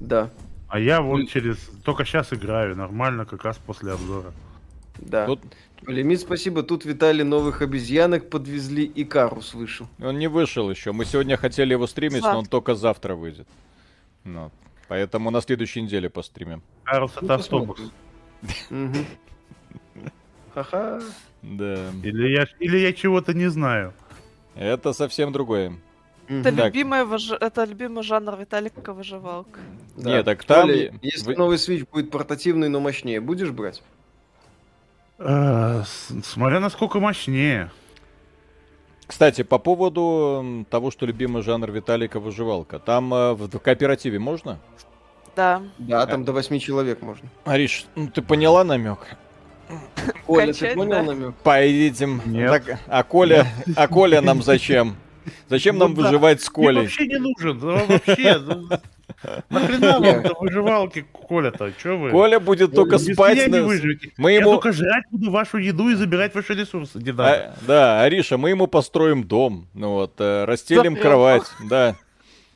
Да. А я вот и... через... Только сейчас играю. Нормально, как раз после обзора. Да. Тут... Лимит, спасибо. Тут, Виталий, новых обезьянок подвезли, и Карус вышел. Он не вышел еще. Мы сегодня хотели его стримить, завтра. Но он только завтра выйдет. Но. Поэтому на следующей неделе постримим. Карус ну, это автобус. Ха-ха. Да. Или я, или я чего-то не знаю. Это совсем другое. Это, mm-hmm. любимый, вож... это любимый жанр Виталика выживалка. Да. Нет, так там... Виталий, если Вы... новый Switch будет портативный, но мощнее, будешь брать? Смотря насколько мощнее. Кстати, по поводу того, что любимый жанр Виталика выживалка. Там в кооперативе можно? Да. Да, там а... до восьми человек можно. Ариш, ну ты поняла намек? Коля, Кончать, ты понял да? намек? Поедем. Так, а Коля, а Коля нам зачем? Зачем нам выживать с Колей? Вообще не нужен, вообще. Нахрена вам до выживалки Коля-то, чё вы? Коля будет только спать. Я только жрать буду вашу еду и забирать ваши ресурсы. Да, Ариша, мы ему построим дом, расстелим кровать, да.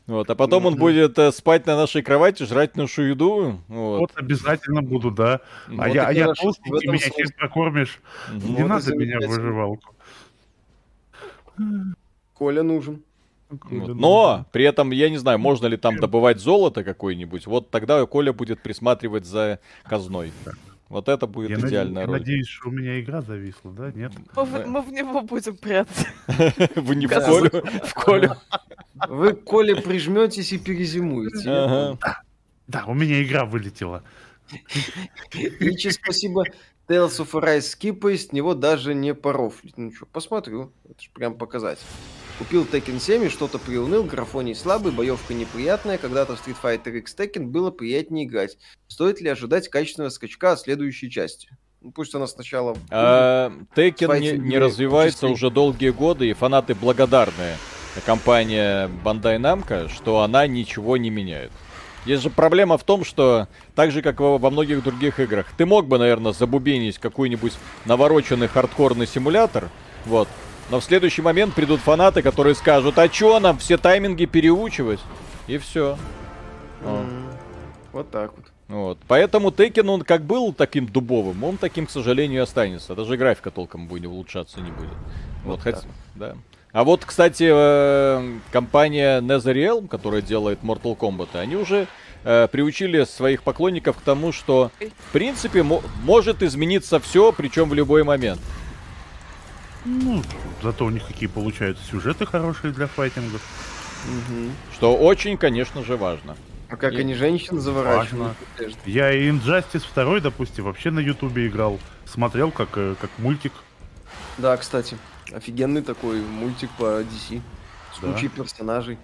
Вот, а потом он будет э, спать на нашей кровати, жрать нашу еду. Вот, вот обязательно буду, да. Ну, а вот я, а я толстенький, меня чем прокормишь. Ну, не вот надо меня в выживалку. Коля нужен. Вот. Но при этом, я не знаю, можно ли там добывать золото какое-нибудь. Вот тогда Коля будет присматривать за казной. Вот это будет я идеальная роль. Я надеюсь, что у меня игра зависла, да? Нет? Мы, да. мы в него будем прятаться. Вы не в Колю. Вы к Коле прижметесь и перезимуете. Да, у меня игра вылетела. Ильич, спасибо. Tales of Arise скипа, с него даже не порофлить. Ну что, посмотрю. Это же прям показатель. Купил Tekken семь и что-то приуныл, графоний слабый, боевка неприятная, когда-то в Street Fighter X Tekken было приятнее играть. Стоит ли ожидать качественного скачка от следующей части? Ну, пусть она сначала... А, Tekken не, не развивается уже долгие годы, и фанаты благодарны компания Bandai Namco, что она ничего не меняет. Есть же проблема в том, что так же, как во, во многих других играх, ты мог бы, наверное, забубенить какой-нибудь навороченный хардкорный симулятор, вот. Но в следующий момент придут фанаты, которые скажут, а чё нам все тайминги переучивать? И все. Mm-hmm. Вот так вот. Вот. Поэтому Tekken, он как был таким дубовым, он таким, к сожалению, останется. Даже графика толком будет улучшаться не будет. Вот, вот хоть... да. А вот, кстати, компания NetherRealm, которая делает Mortal Kombat, они уже приучили своих поклонников к тому, что, в принципе, может измениться все, причем в любой момент. Ну, зато у них какие получаются сюжеты хорошие для файтингов. Угу. Что очень, конечно же, важно. А как и... они женщин заворачивают? Важно. Я и Injustice два, допустим, вообще на ютубе играл. Смотрел как, как мультик. Да, кстати. Офигенный такой мультик по ди си. С да. кучей персонажей.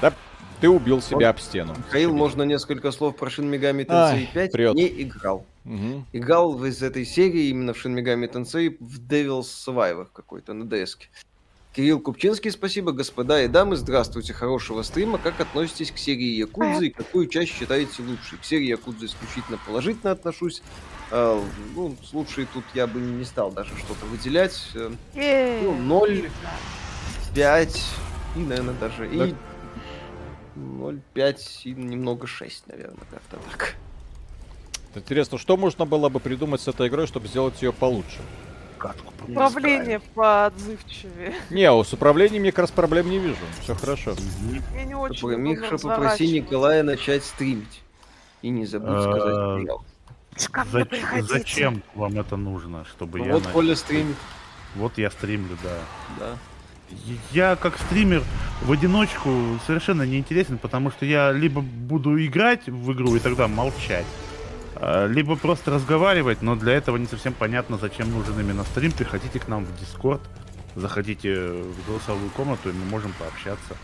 Да, ты убил себя об стену. Михаил, можно несколько слов про Shin Megami Tensei пять? Прет. Не играл. Угу. Играл из этой серии именно в Shin Megami Tensei в Devil's Survivor какой-то на ди эс-ке. Кирилл Купчинский, спасибо, господа и дамы, здравствуйте, хорошего стрима. Как относитесь к серии Якудзы и какую часть считаете лучшей? К серии Якудзы исключительно положительно отношусь. Э, ну, с лучшей тут я бы не стал даже что-то выделять. Э, ну, ноль, пять и, наверное, даже и ноль пять и немного шесть, наверное, как-то так. Интересно, что можно было бы придумать с этой игрой, чтобы сделать ее получше? Катку управление поотзывчивее. Не, с управлением я как раз проблем не вижу. Все хорошо. Я не очень люблю Миша, попроси Николая начать стримить. И не забудь сказать. Зачем вам это нужно, чтобы я... Вот Коля стримит. Вот я стримлю, да. Да. Я как стример в одиночку совершенно неинтересен, потому что я либо буду играть в игру и тогда молчать, либо просто разговаривать, но для этого не совсем понятно, зачем нужен именно стрим. Приходите к нам в Discord, заходите в голосовую комнату, и мы можем пообщаться.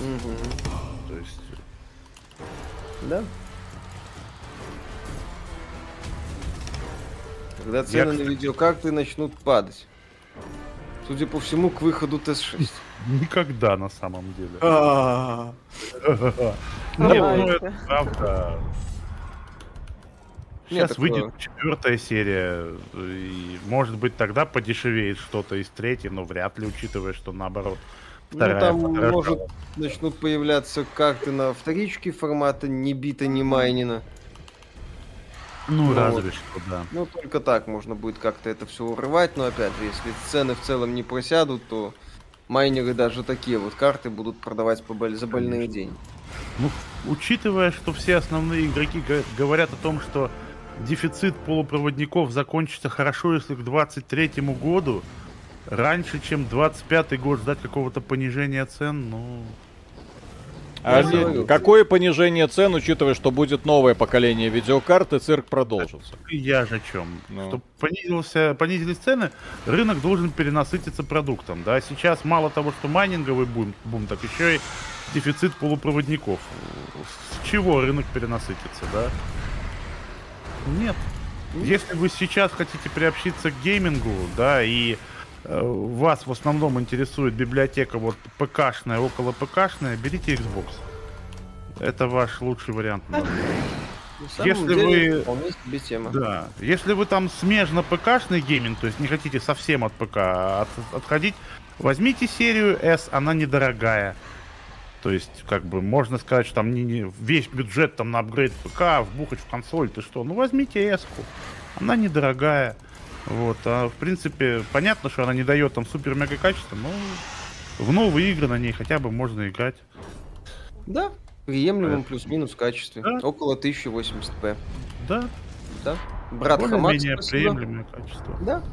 Угу. То есть... Да. Когда цены я... на видеокарты начнут падать. Судя по всему, к выходу Ти Эс шесть. Никогда, на самом деле. Это правда. Сейчас выйдет четвертая серия, и, может быть, тогда подешевеет что-то из третьей, но вряд ли, учитывая, что наоборот. Вторая, ну, там, вторая, может, вторая. Начнут появляться карты на вторичке формата не бита, не майнина. Ну, ну разве вот. Что, да. Ну, только так можно будет как-то это все урывать, но опять же, если цены в целом не просядут, то майнеры даже такие вот карты будут продавать по боль... за больные Конечно. Деньги. Ну, учитывая, что все основные игроки говорят о том, что дефицит полупроводников закончится хорошо, если к двадцать третьему году, раньше, чем двадцать пятый год ждать какого-то понижения цен, ну... А какое понижение цен, учитывая, что будет новое поколение видеокарт и цирк продолжится? Я же о чем? Ну. Чтобы понизился, понизились цены, рынок должен перенасытиться продуктом. Да? Сейчас мало того, что майнинговый бум, бум, так еще и дефицит полупроводников. С чего рынок перенасытится, да? Нет. Если вы сейчас хотите приобщиться к геймингу, да, и э, вас в основном интересует библиотека вот ПКшная, около ПКшная, берите Xbox. Это ваш лучший вариант. Если деле, вы, да, если вы там смежно ПКшный гейминг, то есть не хотите совсем от ПК от, отходить, возьмите серию S, она недорогая. То есть, как бы, можно сказать, что там не, не, весь бюджет там на апгрейд ПК, вбухать в консоль, ты что? Ну, возьмите эску. Она недорогая. Вот. А, в принципе, понятно, что она не дает там супер-мега качества, но в новые игры на ней хотя бы можно играть. Да, в приемлемом плюс-минус качестве. Да. Около тысячи восемьдесят пэ. Да. Да. Брат Хамак, спасибо. Приемлемое качество. Да.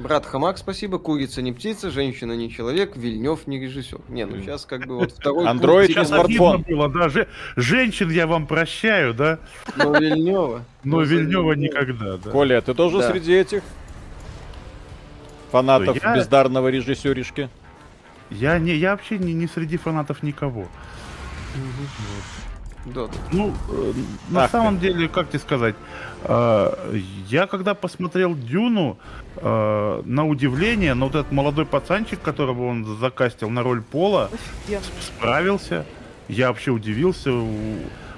Брат Хамак, спасибо. Курица не птица, женщина не человек, Вильнёв не режиссер. Не, ну сейчас как бы вот второй... Андроид не смартфон. Было, да? Ж... Женщин я вам прощаю, да? Но Вильнёва... Но Вильнёва никогда, да. Коля, ты тоже да. среди этих фанатов я... бездарного режиссеришки? Я, не, я вообще не, не среди фанатов никого. Да. Ну, э, на самом ты. деле, как тебе сказать, э, я когда посмотрел Дюну, э, на удивление, но вот этот молодой пацанчик, которого он закастил на роль Пола, справился. Я вообще удивился.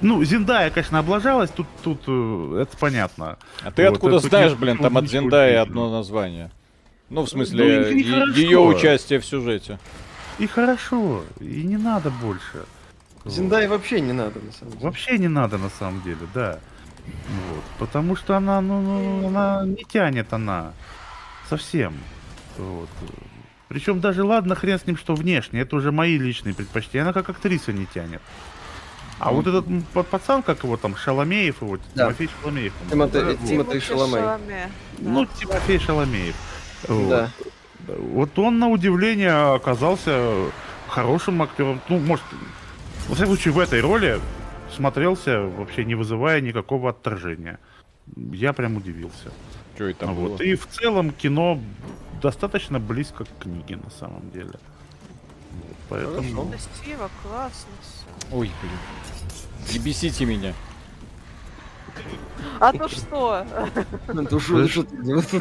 Ну, Зендая, конечно, облажалась, тут, тут э, это понятно. А ты вот, откуда знаешь, не, блин, там от Зендаи одно название? Ну, в смысле, ну, ее участие в сюжете. И хорошо, и не надо больше. Зендай вообще не надо, на самом деле. Вообще не надо, на самом деле, да. Вот. Потому что она, ну, ну, она не тянет, она. Совсем. Вот. Причем даже, ладно, хрен с ним, что внешне. Это уже мои личные предпочтения. Она как актриса не тянет. А mm-hmm. вот этот пацан, как его там, Шаламеев, его, да. Тимофей Шаламеев. Тимот... Да, Тимофей Шаламеев. Ну, Тимофей Шаламеев. Вот. Да. Вот он, на удивление, оказался хорошим актером. Ну, может... Во всяком случае, в этой роли смотрелся, вообще не вызывая никакого отторжения. Я прям удивился. Что это там вот. было? И в целом кино достаточно близко к книге, на самом деле. Поэтому... Красиво, классно все. Ой, блин. Не бесите меня. А то что? Ну то что, что ты делаешь? Что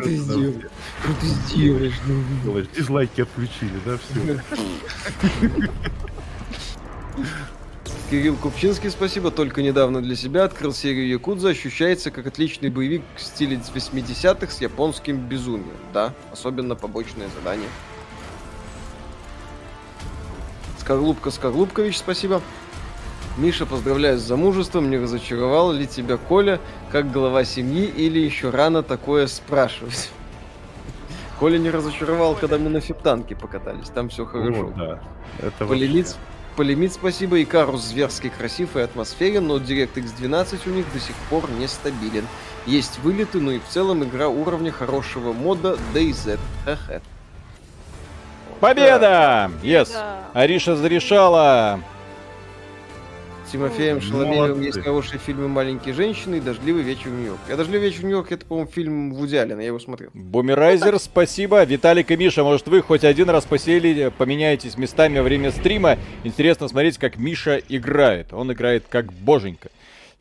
ты сделаешь? Дизлайки отключили, да, все? Кирилл Купчинский, спасибо. Только недавно для себя открыл серию Якудза. Ощущается как отличный боевик в стиле восьмидесятых с японским безумием. Да, особенно побочное задание. Скорлупка Скорлупкович, спасибо. Миша, поздравляю с замужеством. Не разочаровал ли тебя Коля как глава семьи или еще рано такое спрашивать? Коля не разочаровал, когда мы на фептанке покатались. Там все хорошо. Полилиц. Полимит, спасибо. И Карус зверски красив и атмосферен, но DirectX двенадцать у них до сих пор нестабилен. Есть вылеты, но и в целом игра уровня хорошего мода DayZ. Победа! Yes. Да. Ариша зарешала. С Тимофеем Шаламилевым есть хорошие фильмы «Маленькие женщины» и «Дождливый вечер в Нью-Йорке». А «Дождливый вечер в Нью-Йорке» — это, по-моему, фильм Вуди Аллена, я его смотрел. Бумерайзер, спасибо. Виталик и Миша, может, вы хоть один раз посели, поменяетесь местами во время стрима. Интересно смотреть, как Миша играет. Он играет как боженька.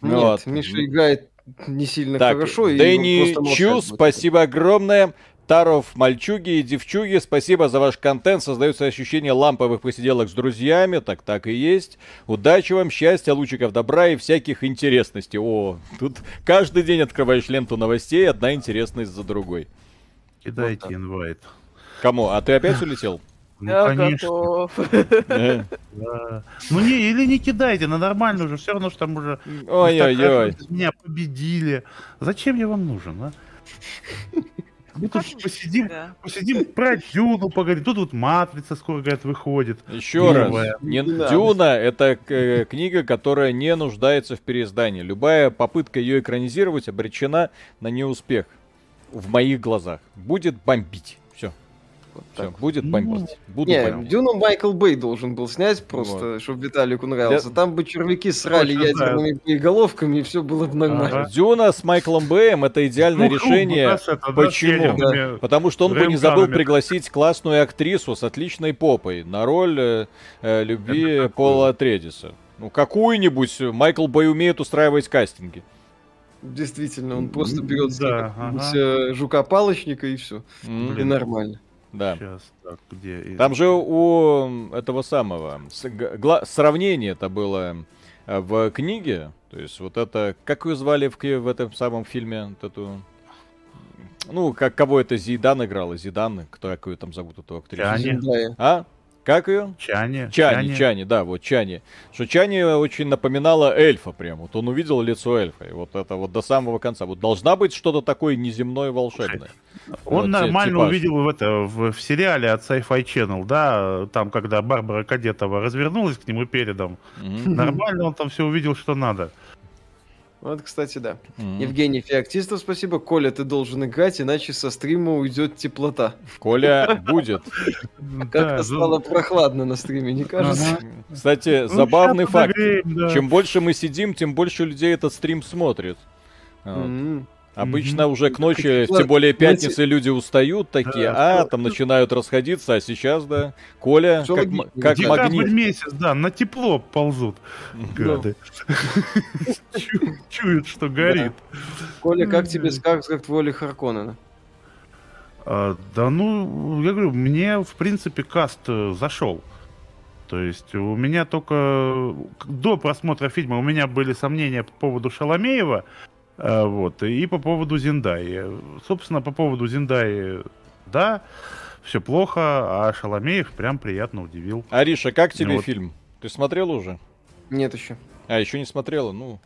Нет, вот. Миша играет не сильно так, хорошо. Дэнни Чу, спасибо огромное. Таров, мальчуги и девчуги, спасибо за ваш контент. Создается ощущение ламповых посиделок с друзьями. Так так и есть. Удачи вам, счастья, лучиков добра и всяких интересностей. О, тут каждый день открываешь ленту новостей, одна интересность за другой. Кидайте вот инвайт. Кому? А ты опять улетел? Ну, я конечно. Готов. Да. Да. Ну не, или не кидайте, на нормально уже, все равно что там уже. Ой-ой-ой. Меня победили. Зачем я вам нужен, а? Мы тут Конечно, посидим, да. посидим про Дюну, поговорим. Тут вот «Матрица» скоро, говорят, выходит. Еще Новая. раз, не, да. Дюна — это э, книга, которая не нуждается в переиздании. Любая попытка ее экранизировать обречена на неуспех. В моих глазах. Будет бомбить. Все. Вот Все. Будет бомбить. Буду не, бомбить. Дюну Майкл Бэй должен был снять просто, вот. чтобы Виталику нравился. Да. Там бы червяки срали Очень ядерными боеголовками, и все было бы нормально. Ага. Дюна с Майклом Бэем — это идеальное ну, решение. Это, Почему? Да. Потому что он бы не забыл пригласить классную актрису с отличной попой на роль э, э, любви Пола Тредиса. Ну, какую-нибудь. Майкл Бэй умеет устраивать кастинги. Действительно, он просто берет да, ага. жука-палочника и все. Блин. И нормально. Да. Сейчас, так, где... Там же у этого самого сравнение это было в книге, то есть вот это, как ее звали в, в этом самом фильме, вот эту, ну как кого это Зидан играла, Зидан, кто как ее там зовут эту актрису? Чани. А? Как ее? Чани. Чани. Чани, Чани, да, вот Чани. Что Чани очень напоминала эльфа прям, вот он увидел лицо эльфа, и вот это вот до самого конца, вот должна быть что-то такое неземное, волшебное. Он вот, нормально типаж. увидел в, это, в, в сериале от Sci-Fi Channel, да, там, когда Барбара Кадетова развернулась к нему передом, mm-hmm. нормально он там все увидел, что надо. Вот, кстати, да. Mm-hmm. Евгений Феоктистов, спасибо. Коля, ты должен играть, иначе со стрима уйдет теплота. Коля будет. Как-то стало прохладно на стриме, не кажется? Кстати, забавный факт. Чем больше мы сидим, тем больше людей этот стрим смотрит. Обычно mm-hmm. уже к ночи, тем более пятницы, люди устают такие, да, а, там начинают расходиться, а сейчас, да, Коля, как, м- как магнит. месяц, да, на тепло ползут, гады. Чуют, что горит. Коля, как тебе сказать Воли Харконнена? Да ну, я говорю, мне, в принципе, каст зашел. То есть у меня только до просмотра фильма у меня были сомнения по поводу Шаламеева, вот. И по поводу Зендаи. Собственно, по поводу Зендаи, да, все плохо, а Шаламеев прям приятно удивил. Ариша, как тебе вот. фильм? Ты смотрел уже? Нет еще. А, еще не смотрела? Ну,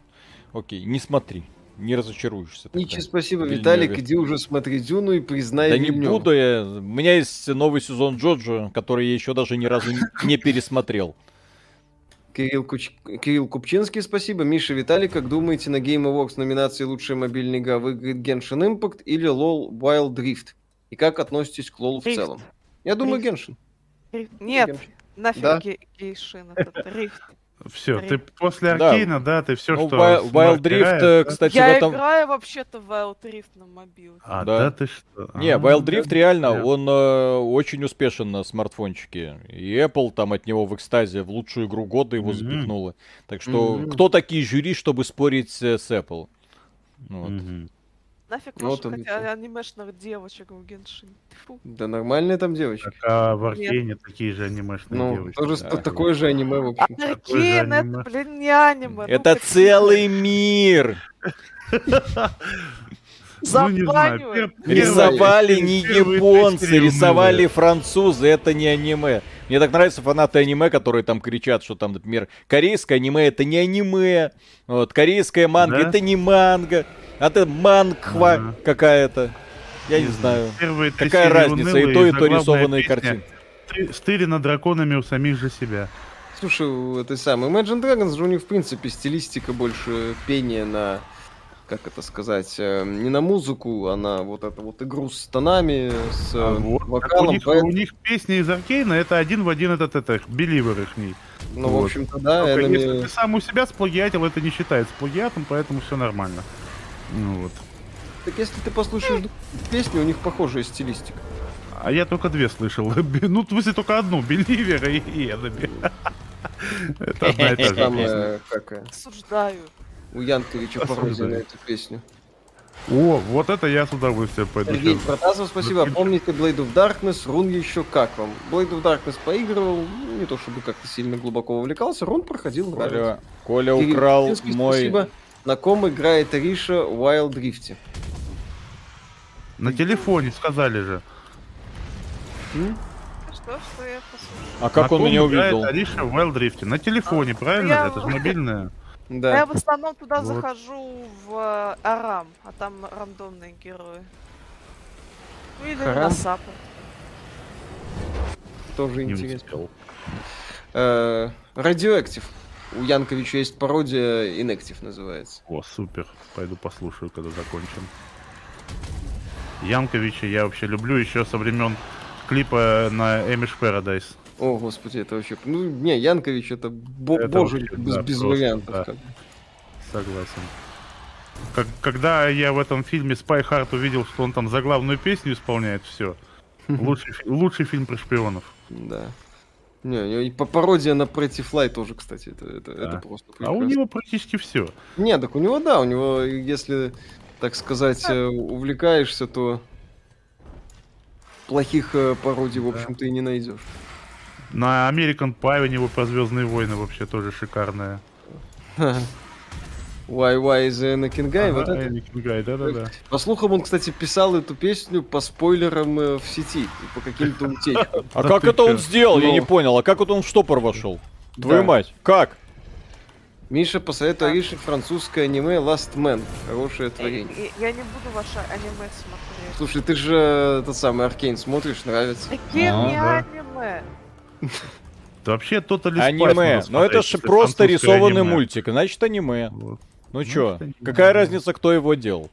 окей, не смотри. Не разочаруешься. Ничего, спасибо, Вильнёве. Виталик, иди уже смотри Дюну и признай Да Вильнёва. не буду я. У меня есть новый сезон Джоджо, который я еще даже ни разу не пересмотрел. Кирилл, Куч... Кирилл Купчинский, спасибо. Миша, Виталий, как думаете, на Game Awards номинации «Лучшая мобильная игра» выиграет Genshin Impact или лол Wild Rift? И как относитесь к лолу Rift. в целом? Я думаю, Genshin. Нет, Genshin. нафиг да? Гейшин, этот Рифт. Все, ты после Аркейна, да, ты все, что... Wild Rift, кстати, в этом... Я играю вообще-то в Wild Rift на мобилке. А, да ты что? Не, Wild Rift реально, он очень успешен на смартфончике. И Apple там от него в экстазе в лучшую игру года его запихнула. Так что, кто такие жюри, чтобы спорить с Apple? Нафиг ваших анимешных девочек в Геншине. Да нормальные там девочки. А в Аркейне такие же анимешные ну, девочки. Ну, тоже да. такое же аниме, в общем. Аркейн, это, блин, не аниме. Это ну, целый мир. Забанивают. Рисовали не японцы, рисовали французы, это не аниме. Мне так нравятся фанаты аниме, которые там кричат, что там, например, корейское аниме — это не аниме, вот, корейская манга — это не манга. А ты манхва ага. какая-то. Я не знаю. Первые Какая разница? И то, и то рисованные картины. Стыли над драконами у самих же себя. Слушай, это самое. Imagine Dragons же у них, в принципе, стилистика больше пения на как это сказать, не на музыку, а на вот эту вот игру с тонами, с а вокалом. У них, поэт... у них песни из Аркейна, это один в один этот, этот, этот Believer их ней. Ну, вот. В общем-то, да. Только, enemy... Если ты сам у себя сплагиатил, это не считается плагиатом, поэтому все нормально. Ну вот. Так если ты послушаешь песни, у них похожая стилистика. А я только две слышал. Ну, в смысле, только одну, Believer и Enemy. Это одна и та же. Осуждаю. У Янковича пародия на эту песню. О, вот это я с удовольствием пойду. Сергей Протасов, спасибо. А помните Blade of Darkness, Рун еще как вам? Blade of Darkness поигрывал, не то чтобы как-то сильно глубоко увлекался, Рун проходил. Коля, Коля украл мой... Спасибо. На ком играет Риша в Wild Rift? На телефоне, сказали же. М? Что, что я послушаю? А как на он меня увидел? Риша в Wild Rift. На телефоне, а, правильно? Я... Это же мобильное. Да. Я в основном туда вот. захожу в Арам, а там рандомные герои. Ну или на саппорт. Тоже интересно. Радиоактив. У Янковича есть пародия, Inactive называется. О, супер. Пойду послушаю, когда закончим. Янковича я вообще люблю еще со времен клипа на Amish Paradise. О, господи, это вообще... Ну, не, Янкович, это, бо это боже, вообще, без, да, без просто, вариантов. Да. Как... Согласен. Как, когда я в этом фильме Spy Hard увидел, что он там за главную песню исполняет все, лучший, лучший фильм про шпионов. Да. Не, и по пародия на Pretty Fly тоже, кстати, это, это, да. это просто... Прекрасно. А у него практически все. Не, так у него, да, у него, если, так сказать, увлекаешься, то плохих пародий, в общем-то, да. и не найдешь. На American Pie у него про Звездные войны вообще тоже шикарная. Why, why is Anakin Guy? Ага, вот это? Anakin Guy, да-да-да. По слухам, он, кстати, писал эту песню по спойлерам в сети и по каким-то утечкам. А как это он сделал? Я не понял. А как вот он в штопор вошел? Твою мать, как? Миша, посоветуй Рише французское аниме Last Man. Хорошее творение. Я не буду ваше аниме смотреть. Слушай, ты же тот самый Аркейн смотришь, нравится. Аркейн не аниме. Вообще тотали аниме, но это же просто рисованный мультик, значит аниме. Ну чё, какая разница, кто его делал?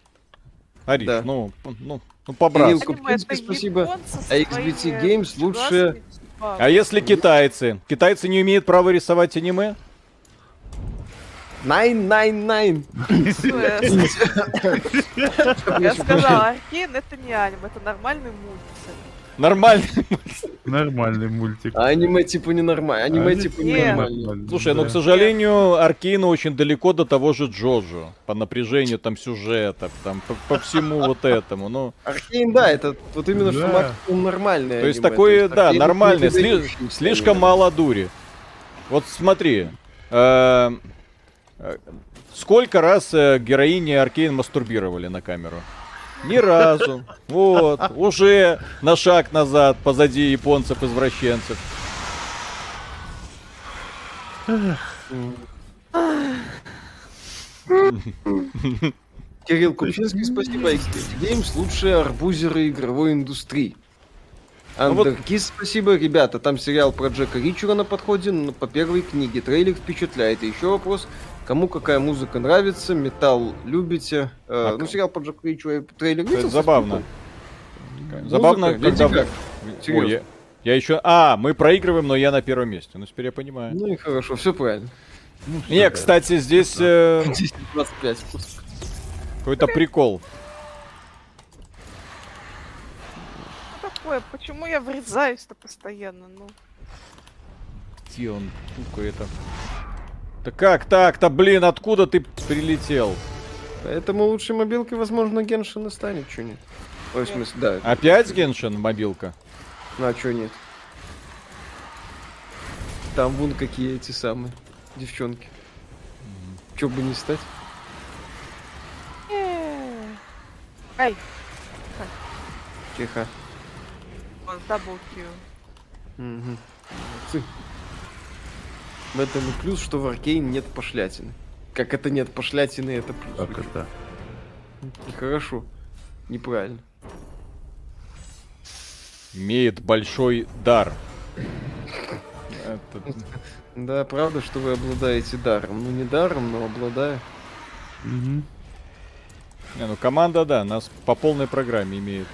Ариш, ну, ну, ну по-братски. Спасибо. А икс би ти Games лучше... А если китайцы? Китайцы не имеют права рисовать аниме? найн найн найн. Я сказала, Аркейн это не аниме, это нормальный мультик. Нормальный мультик. Нормальный мультик. А аниме типа не нормально. Аниме а типа не нормально. Слушай, да. ну, к сожалению, Аркейна очень далеко до того же Джоджо. По напряжению там сюжета, там, по, по всему вот этому. Ну... Аркейн, да, это вот именно да. что максимум нормальное. То есть аниме. такое, То есть, да, нормальное. Сли... Слишком мало дури. Вот смотри. Э -э сколько раз героини Аркейн мастурбировали на камеру? Ни разу. Вот. Уже на шаг назад, позади японцев-извращенцев. Кирилл Кульчинский, спасибо. икс би ти Games лучшие арбузеры игровой индустрии. Андеркис, спасибо. Ребята, там сериал про Джека Ричера на подходе, но по первой книге трейлер впечатляет. И еще вопрос... Кому какая музыка нравится, металл любите. А, ну, сериал по Джеку Ричу и трейлер видел? Забавно. Музыка, забавно, когда... Как? Ой, я, я еще... А, мы проигрываем, но я на первом месте. Ну, теперь я понимаю. Ну и хорошо, все правильно. Ну, все Не, правильно. Кстати, здесь... Э... Какой-то прикол. Что такое? Почему я врезаюсь-то постоянно? Ну? Где он? Какой это... Да как так-то, блин, откуда ты прилетел? Поэтому лучшей мобилкой, возможно, Геншин и станет, чё нет? Ой, в смысле, да. Опять это... Геншин мобилка? Ну, а чё нет? Там вон какие эти самые девчонки. Mm-hmm. Чё бы не стать? Ай! Тихо. Он дабл-кью. Угу. Молодцы. В этом и плюс, что в Аркейн нет пошлятины. Как это нет пошлятины, это плюс. Как это? Нехорошо. Неправильно. Имеет большой дар. это... Да, правда, что вы обладаете даром. Ну, не даром, но обладаю. Угу. Не, ну команда, да, нас по полной программе имеет.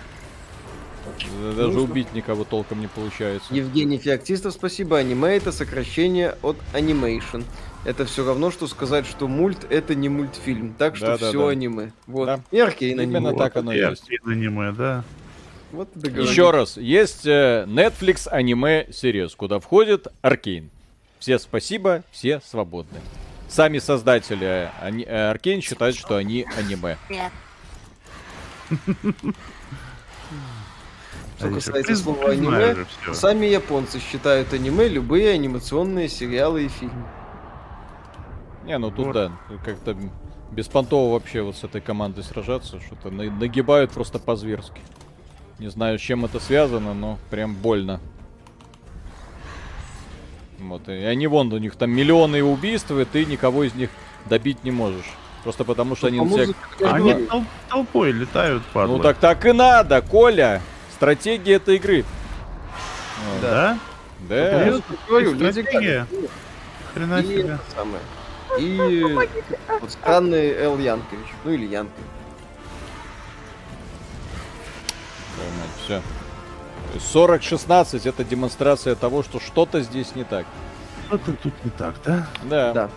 Даже ну, убить никого толком не получается. Евгений Феоктистов, спасибо. Аниме — это сокращение от анимейшн. Это все равно, что сказать, что мульт это не мультфильм. Так что да, все да, аниме. Вот. Да. И аркейн аниме. Именно так оно и есть. Аниме, да. Вот еще раз, есть Netflix аниме Series, куда входит Аркейн. Все спасибо, все свободны. Сами создатели Аркейн считают, что они аниме. Что касается слова аниме, сами японцы считают аниме любые анимационные сериалы и фильмы. Не, ну тут да, как-то беспонтово вообще вот с этой командой сражаться, что-то нагибают просто по-зверски. Не знаю, с чем это связано, но прям больно. Вот, и они вон, у них там миллионы убийств, и ты никого из них добить не можешь. Просто потому, что они... Всех... Они тол- толпой летают, падла. Ну так так и надо, Коля. Стратегия этой игры. Вот. Да? Да. да. Твою, стратегия. Хрена себе. И, это самое. и... вот странный Эл Янкович. Ну или Янкович. Все. сорок шестнадцать это демонстрация того, что что-то здесь не так. Что-то тут не так, да? Да. да.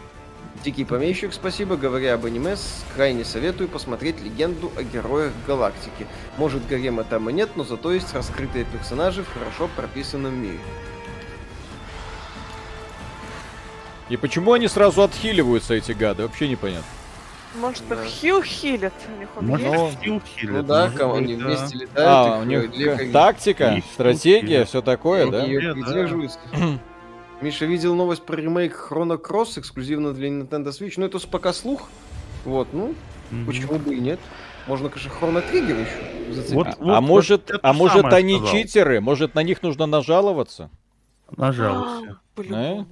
Дикий помещик, спасибо. Говоря об аниме, крайне советую посмотреть «Легенду о героях галактики». Может, гарема там и нет, но зато есть раскрытые персонажи в хорошо прописанном мире. И почему они сразу отхиливаются, эти гады? Вообще непонятно. Может, да. хил хилят? Может, ну, хил хилят. Ну да, они да. вместе летают. А, у них легкая... тактика, и стратегия, все такое, да? да? Миша видел новость про ремейк Chrono Cross эксклюзивно для Nintendo Switch. Ну, это пока слух. Вот, ну, mm-hmm. почему бы и нет. Можно, конечно, Chrono Trigger еще зацепить. Вот, вот, а может, вот а может они сказал. читеры? Может, на них нужно нажаловаться? Нажаловаться. А,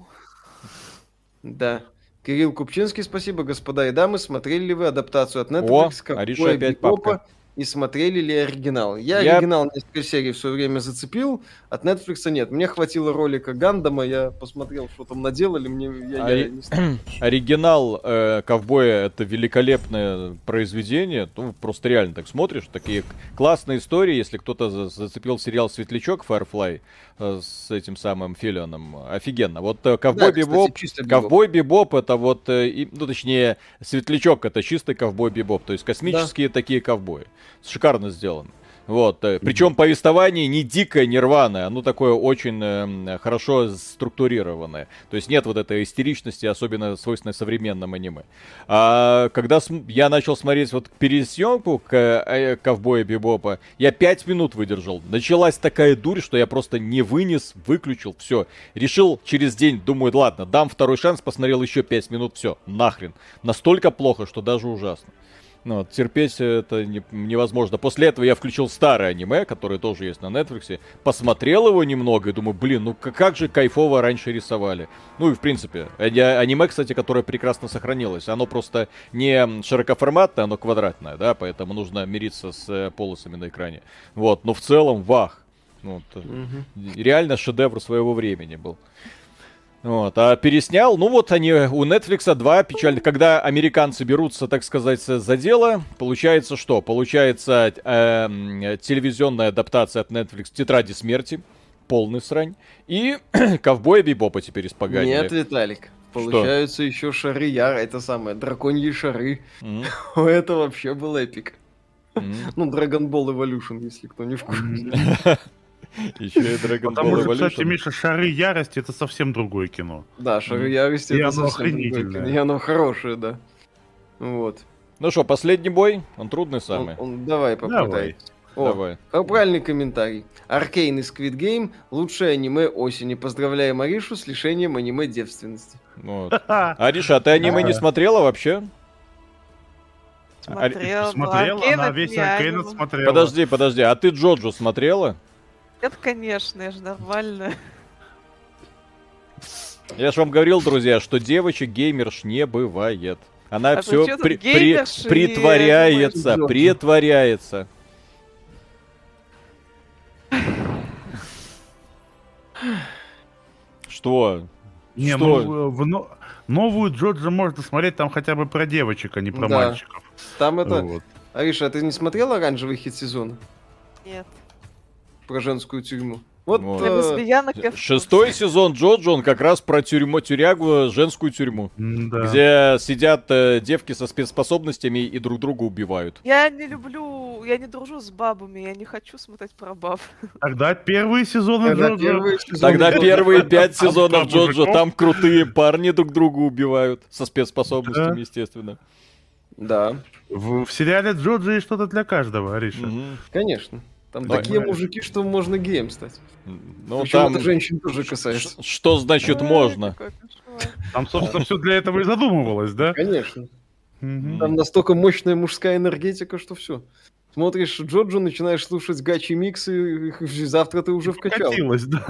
да. Кирилл Купчинский, спасибо, господа и дамы. Смотрели ли вы адаптацию от Netflix? О, Ариша опять папка. И смотрели ли оригинал? Я, я оригинал несколько серий в свое время зацепил, от Netflix нет. Мне хватило ролика Гандама, я посмотрел, что там наделали. Мне, я, Ори... я не знаю. Оригинал э, «Ковбоя» — это великолепное произведение. Ну, просто реально так смотришь. Такие классные истории. Если кто-то за- зацепил сериал «Светлячок» Firefly э, с этим самым Филлионом, офигенно. Вот э, «Ковбой да, Бибоп», кстати, «Ковбой Бибоп» — это вот, э, и, ну, точнее, «Светлячок» — это чистый «Ковбой Бибоп», то есть космические да. такие ковбои. Шикарно сделано. Вот. Причем повествование не дикое, не рваное. Оно такое очень э, хорошо структурированное. То есть нет вот этой истеричности, особенно свойственной современным аниме. А когда с... я начал смотреть вот пересъемку к, э, «Ковбоя Бибопа», я пять минут выдержал. Началась такая дурь, что я просто не вынес, выключил, все. Решил через день, думаю, ладно, дам второй шанс, посмотрел еще пять минут, все, нахрен. Настолько плохо, что даже ужасно. Ну, вот, терпеть это не, невозможно. После этого я включил старое аниме, которое тоже есть на Netflix, посмотрел его немного и думаю, блин, ну как, как же кайфово раньше рисовали. Ну и в принципе, аниме, кстати, которое прекрасно сохранилось, оно просто не широкоформатное, оно квадратное, да, поэтому нужно мириться с полосами на экране. Вот, но в целом, вах, вот, угу. реально шедевр своего времени был. Вот, а переснял, ну вот они, у Netflix два печально, когда американцы берутся, так сказать, за дело, получается что? Получается э, телевизионная адаптация от Netflix «Тетради смерти», полный срань, и «Ковбоя Бибопа» теперь испоганили. Нет, Виталик, получаются что? Еще шары Яра, это самое, драконьи шары, mm-hmm. это вообще был эпик. Mm-hmm. Ну, Dragon Ball Evolution, если кто не в курсе. Mm-hmm. Еще и Dragon Потому Ball что, Evolution. Кстати, Миша, «Шары ярости» — это совсем другое кино. Да, «Шары mm. ярости» — это совсем другое кино. И оно хорошее, да. Вот. Ну что, последний бой? Он трудный самый. Он, он, давай попытаемся. Давай. О, правильный комментарий. «Аркейн» и «Squid Game» — лучшее аниме осени. Поздравляем Аришу с лишением аниме девственности. Вот. Ариша, а ты аниме не смотрела вообще? Смотрела. А, смотрела, Аркейн она весь «Аркейн» смотрела. Подожди, подожди, а ты «Джоджо» смотрела? Это, конечно, я же нормально. Я же вам говорил, друзья, что девочек геймерш не бывает. Она а все при- при- притворяется, и... притворяется. Что? Не, что? Ну, в, в, новую Джоджо можно смотреть там хотя бы про девочек, а не про да. мальчиков. Там это... Вот. Ариша, а ты не смотрела оранжевый хит сезона? Нет. Про женскую тюрьму. Вот, вот. Э... Шестой сезон Джоджо, он как раз про тюрьму, тюрягу, женскую тюрьму. Да. Где сидят э, девки со спецспособностями и друг друга убивают. Я не люблю, я не дружу с бабами, я не хочу смотреть про баб. Тогда первые сезоны Тогда Джоджо. Первые сезоны Тогда Джоджо. Первые пять сезонов Джоджо, там крутые парни друг друга убивают. Со спецспособностями, да. Естественно. Да. В, в сериале Джоджо есть что-то для каждого, Ариша. Угу. Конечно. Там да, такие мужики, что можно геем стать. Ну, там... это женщин тоже касается. Что значит можно? Там, собственно, все для этого и задумывалось, да? Конечно. Угу. Там настолько мощная мужская энергетика, что все. Смотришь Джоджо, начинаешь слушать гачи-миксы, и завтра ты уже вкачал. Да.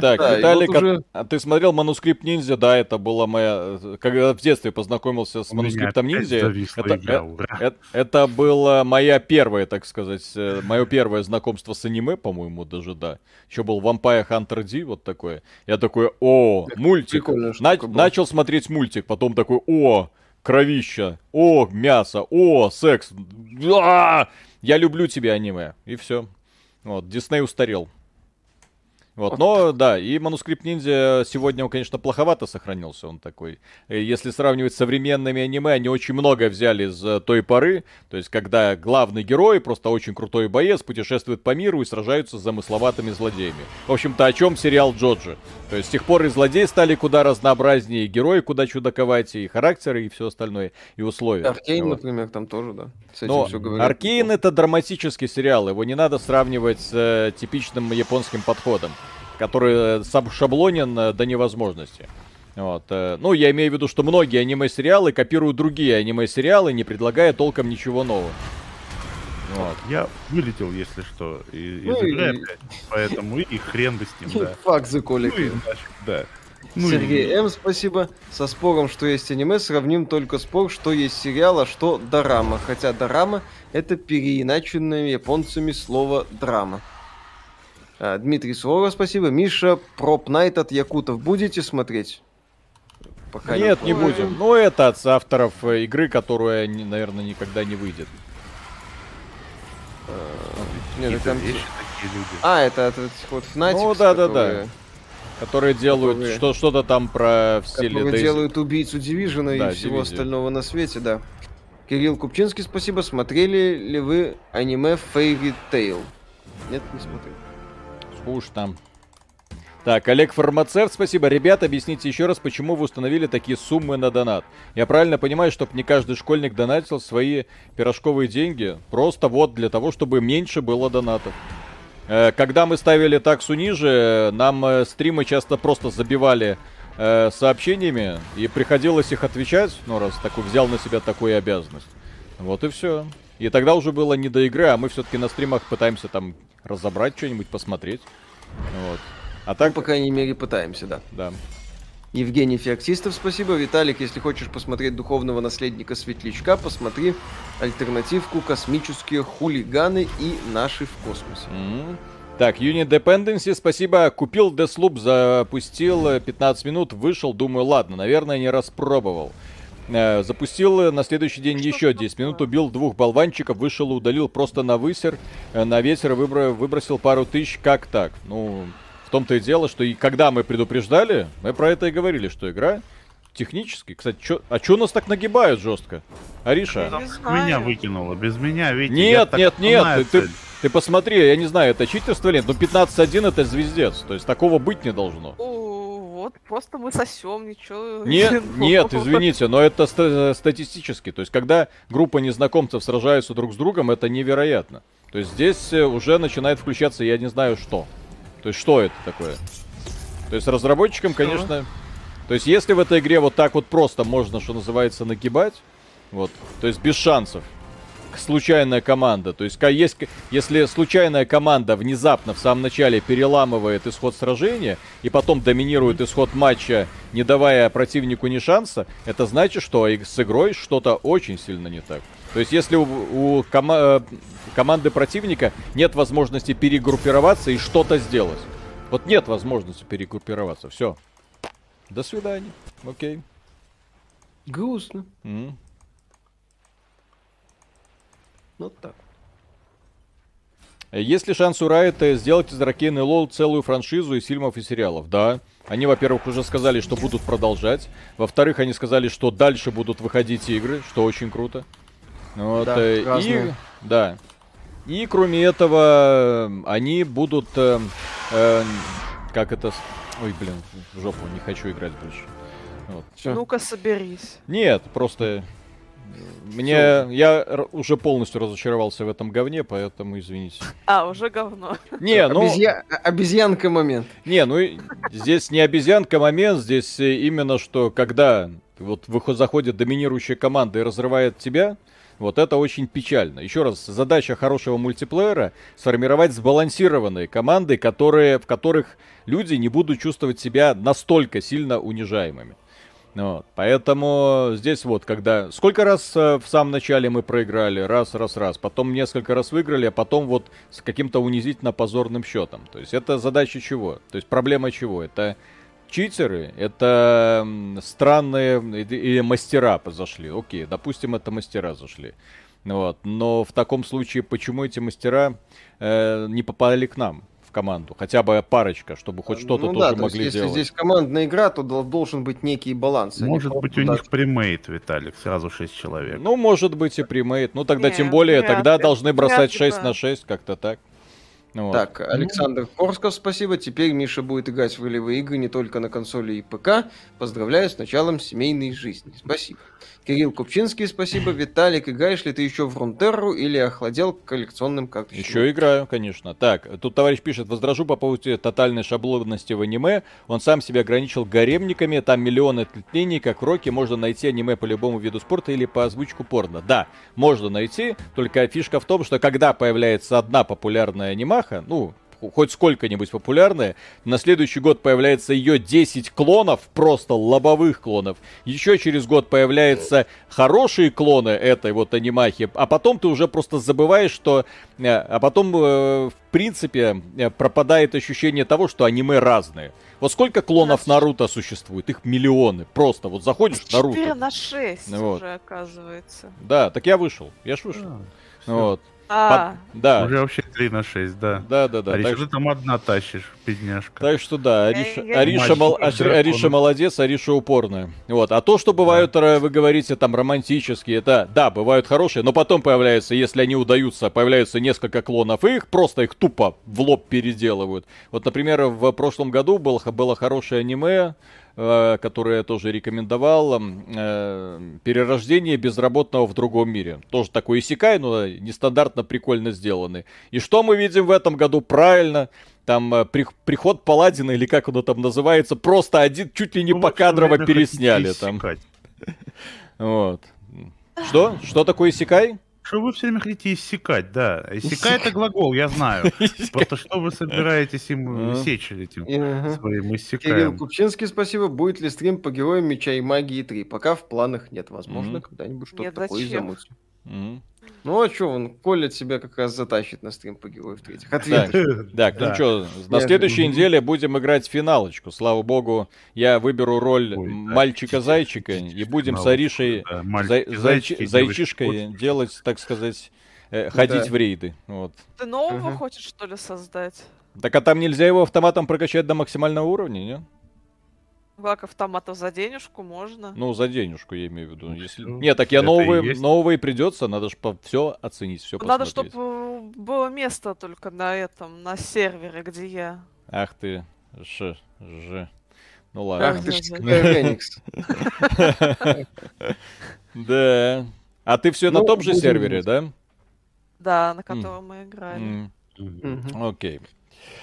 Так, да, Виталик, вот уже... а ты смотрел «Манускрипт ниндзя»? Да, это была моя... Когда в детстве познакомился с «Манускриптом ниндзя», это, это, это было моя первая, так сказать, мое первое знакомство с аниме, по-моему, даже, да. Еще был «Vampire Hunter D», вот такое. Я такой, о, мультик. На, начал смотреть мультик, потом такой, о... Кровища, о, мясо, о, секс, а-а-а! Я люблю тебя, аниме, и все. Вот, Дисней устарел. Вот, но, да, и «Манускрипт ниндзя» сегодня, он, конечно, плоховато сохранился, он такой. Если сравнивать с современными аниме, они очень много взяли из той поры, то есть, когда главный герой, просто очень крутой боец, путешествует по миру и сражаются с замысловатыми злодеями. В общем-то, о чем сериал Джоджо. То есть, с тех пор и злодеи стали куда разнообразнее, и герои куда чудаковатее, и характеры, и все остальное, и условия. «Аркейн», вот, например, там тоже, да. С этим но все говорят. «Аркейн» — это драматический сериал, его не надо сравнивать с э, типичным японским подходом, который сам шаблонен до невозможности. Вот. Ну, я имею в виду, что многие аниме-сериалы копируют другие аниме-сериалы, не предлагая толком ничего нового. Вот. Я вылетел, если что, из ну игры и... опять, поэтому и хрен бы с ним, да. Фак за коллеги. Сергей М, спасибо. Со спором, что есть аниме, сравним только спор, что есть сериал, а что дорама. Хотя дорама — это переиначенное японцами слово «драма». Дмитрий Суворов, спасибо. Миша, Prop Night от якутов будете смотреть? Пока нет, не будем. Но это от авторов игры, которая, наверное, никогда не выйдет. Нет, там... вещи, а, это от Фнатикс. Ну да, да, которые... да. Которые делают которые... что что-то там про в стиле. Которые делают убийцу Division, да, и всего Division. Остального на свете, да. Кирилл Купчинский, спасибо. Смотрели ли вы аниме Fairy Tail? Нет, не смотрел. Уж там. Так, Олег Фармацевт, спасибо. Ребята, объясните еще раз, почему вы установили такие суммы на донат. Я правильно понимаю, чтобы не каждый школьник донатил свои пирожковые деньги? Просто вот для того, чтобы меньше было донатов. Когда мы ставили таксу ниже, нам стримы часто просто забивали сообщениями, и приходилось их отвечать, ну раз такой взял на себя такую обязанность. Вот и все. И тогда уже было не до игры, а мы все-таки на стримах пытаемся там разобрать что-нибудь, посмотреть. Вот. А так, ну, по крайней мере, пытаемся, да. Да. Евгений Феоктистов, спасибо. Виталик, если хочешь посмотреть «Духовного наследника Светлячка», посмотри альтернативку «Космические хулиганы» и «Наши в космосе». Mm-hmm. Так, Юнидепенденси, спасибо. Купил Deathloop, запустил пятнадцать минут, вышел, думаю, ладно, наверное, не распробовал. Запустил на следующий день еще десять минут, убил двух болванчиков, вышел и удалил просто на высер, на ветер выбро- выбросил пару тысяч, как так? Ну, в том-то и дело, что и когда мы предупреждали, мы про это и говорили, что игра технически, кстати, чё, а чё нас так нагибают жестко? Ариша? Меня выкинуло, без меня, видите? Нет, я нет, нет, ты, ты, ты посмотри, я не знаю, это читерство или нет, но пятнадцать один это звездец, то есть такого быть не должно. Вот просто мы сосем, ничего. Нет, нет, извините, но это ст- статистически. То есть, когда группа незнакомцев сражаются друг с другом, это невероятно. То есть, здесь уже начинает включаться, я не знаю, что. То есть, что это такое? То есть, разработчикам, что? Конечно... То есть, если в этой игре вот так вот просто можно, что называется, нагибать, вот, то есть, без шансов, случайная команда, то есть, есть если случайная команда внезапно в самом начале переламывает исход сражения и потом доминирует исход матча, не давая противнику ни шанса, это значит, что с игрой что-то очень сильно не так. То есть, если у, у кома- команды противника нет возможности перегруппироваться и что-то сделать. Вот нет возможности перегруппироваться. Все. До свидания. Окей. Грустно. Mm. Вот так. Есть ли шанс у Райта сделать из Arcane и лол целую франшизу из фильмов и сериалов? Да. Они, во-первых, уже сказали, что будут продолжать. Во-вторых, они сказали, что дальше будут выходить игры, что очень круто. Вот. Да, и, да. И, кроме этого, они будут... Э, э, как это... Ой, блин, в жопу, не хочу играть больше. Вот. Ну-ка, соберись. Нет, просто... Мне... Я уже полностью разочаровался в этом говне, поэтому извините. А, уже говно. Не, ну... Обезья... Обезьянка момент. Не, ну здесь не обезьянка момент, здесь именно что, когда вот заходит доминирующая команда и разрывает тебя, вот это очень печально. Еще раз, задача хорошего мультиплеера — сформировать сбалансированные команды, которые... в которых люди не будут чувствовать себя настолько сильно унижаемыми. Вот. Поэтому здесь вот, когда... Сколько раз э, в самом начале мы проиграли? Раз, раз, раз. Потом несколько раз выиграли, а потом вот с каким-то унизительно позорным счетом. То есть это задача чего? То есть проблема чего? Это читеры, это странные... Или мастера зашли. Окей, допустим, это мастера зашли. Вот. Но в таком случае, почему эти мастера э, не попали к нам? Команду. Хотя бы парочка, чтобы хоть что-то ну, тоже да, то могли есть, делать. Если здесь командная игра, то должен быть некий баланс. Может быть, туда... у них премейт, Виталик, сразу шесть человек. Ну, может быть, и премейт. Ну, тогда Нет, тем более, вряд тогда вряд должны бросать шесть на шесть, как-то так. Вот. Так, Александр Корсков, спасибо. Теперь Миша будет играть в ролевые игры не только на консоли и ПК. Поздравляю с началом семейной жизни. Спасибо. Кирилл Купчинский, спасибо. Виталик, играешь ли ты еще в Рунтерру или охладел к коллекционным карточкам? Еще играю, конечно. Так, тут товарищ пишет, возражу по поводу тотальной шаблонности в аниме. Он сам себя ограничил гаремниками, там миллионы ответвлений, как в Роке. Можно найти аниме по любому виду спорта или по озвучку порно. Да, можно найти, только фишка в том, что когда появляется одна популярная анимаха, ну... хоть сколько-нибудь популярная, на следующий год появляется ее десять клонов, просто лобовых клонов. Еще через год появляются хорошие клоны этой вот анимахи, а потом ты уже просто забываешь, что... А потом, в принципе, пропадает ощущение того, что аниме разные. Вот сколько клонов Наруто существует? Их миллионы. Просто вот заходишь в Наруто. четыре на шесть вот. Уже, оказывается. Да, так я вышел. Я ж вышел. А, вот. А. Под... Да. Уже вообще три на шесть, да. Да, да, да. Ариша, так... ты там одна тащишь, бедняжка. Так что да, Ариша, я, я... Ариша, мол... Ариша молодец, Ариша упорная. Вот. А то, что бывают, да. Вы говорите, там романтические, это да, бывают хорошие, но потом появляются, если они удаются, появляются несколько клонов, и их просто их тупо в лоб переделывают. Вот, например, в прошлом году было, было хорошее аниме, которое я тоже рекомендовал, «Перерождение безработного в другом мире». Тоже такой исекай, но нестандартно прикольно сделанный. И что мы видим в этом году? Правильно, там приход Паладина, или как оно там называется, просто один чуть ли не ну, покадрово пересняли. Там. Вот. Что? Что такое исекай? Что вы все время хотите иссекать, да. Иссекай — это глагол, я знаю. Просто что вы собираетесь им сечь этим своим иссекаем? Кирилл Купчинский, спасибо. Будет ли стрим по героям Меча и Магии три? Пока в планах нет. Возможно, когда-нибудь что-то такое замутит. Ну а что, он Коля тебя как раз затащит на стрим по героям в-третьих. Ответишь. Так, ну что, на следующей неделе будем играть в финалочку. Слава богу, я выберу роль мальчика-зайчика и будем с Аришей зайчишкой делать, так сказать, ходить в рейды. Ты нового хочешь, что ли, создать? Так а там нельзя его автоматом прокачать до максимального уровня, нет? Как автоматов за денежку можно. Ну, за денежку, я имею в виду. Если... Нет, так я новые, новые придется, надо же по... все оценить, все посмотреть. Надо, чтобы было место только на этом, на сервере, где я. Ах ты, ж, ж. Ну ладно. Ах ты ж, да. А ты все на том же сервере, да? Да, на котором мы играли. Окей.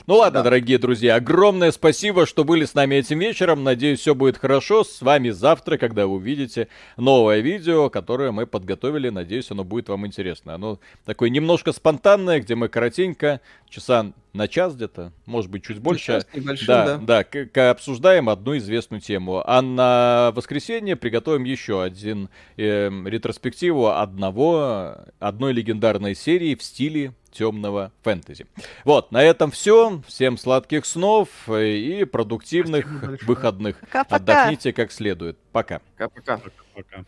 Ну ладно, да. Дорогие друзья, огромное спасибо, что были с нами этим вечером. Надеюсь, все будет хорошо. С вами завтра, когда вы увидите новое видео, которое мы подготовили. Надеюсь, оно будет вам интересно. Оно такое немножко спонтанное, где мы коротенько, часа на час где-то, может быть, чуть больше, да, да. Да, обсуждаем одну известную тему. А на воскресенье приготовим еще один э, ретроспективу одного, одной легендарной серии в стиле темного фэнтези. Вот, на этом все. Всем сладких снов и продуктивных выходных. Пока-пока. Отдохните как следует. Пока. Пока-пока.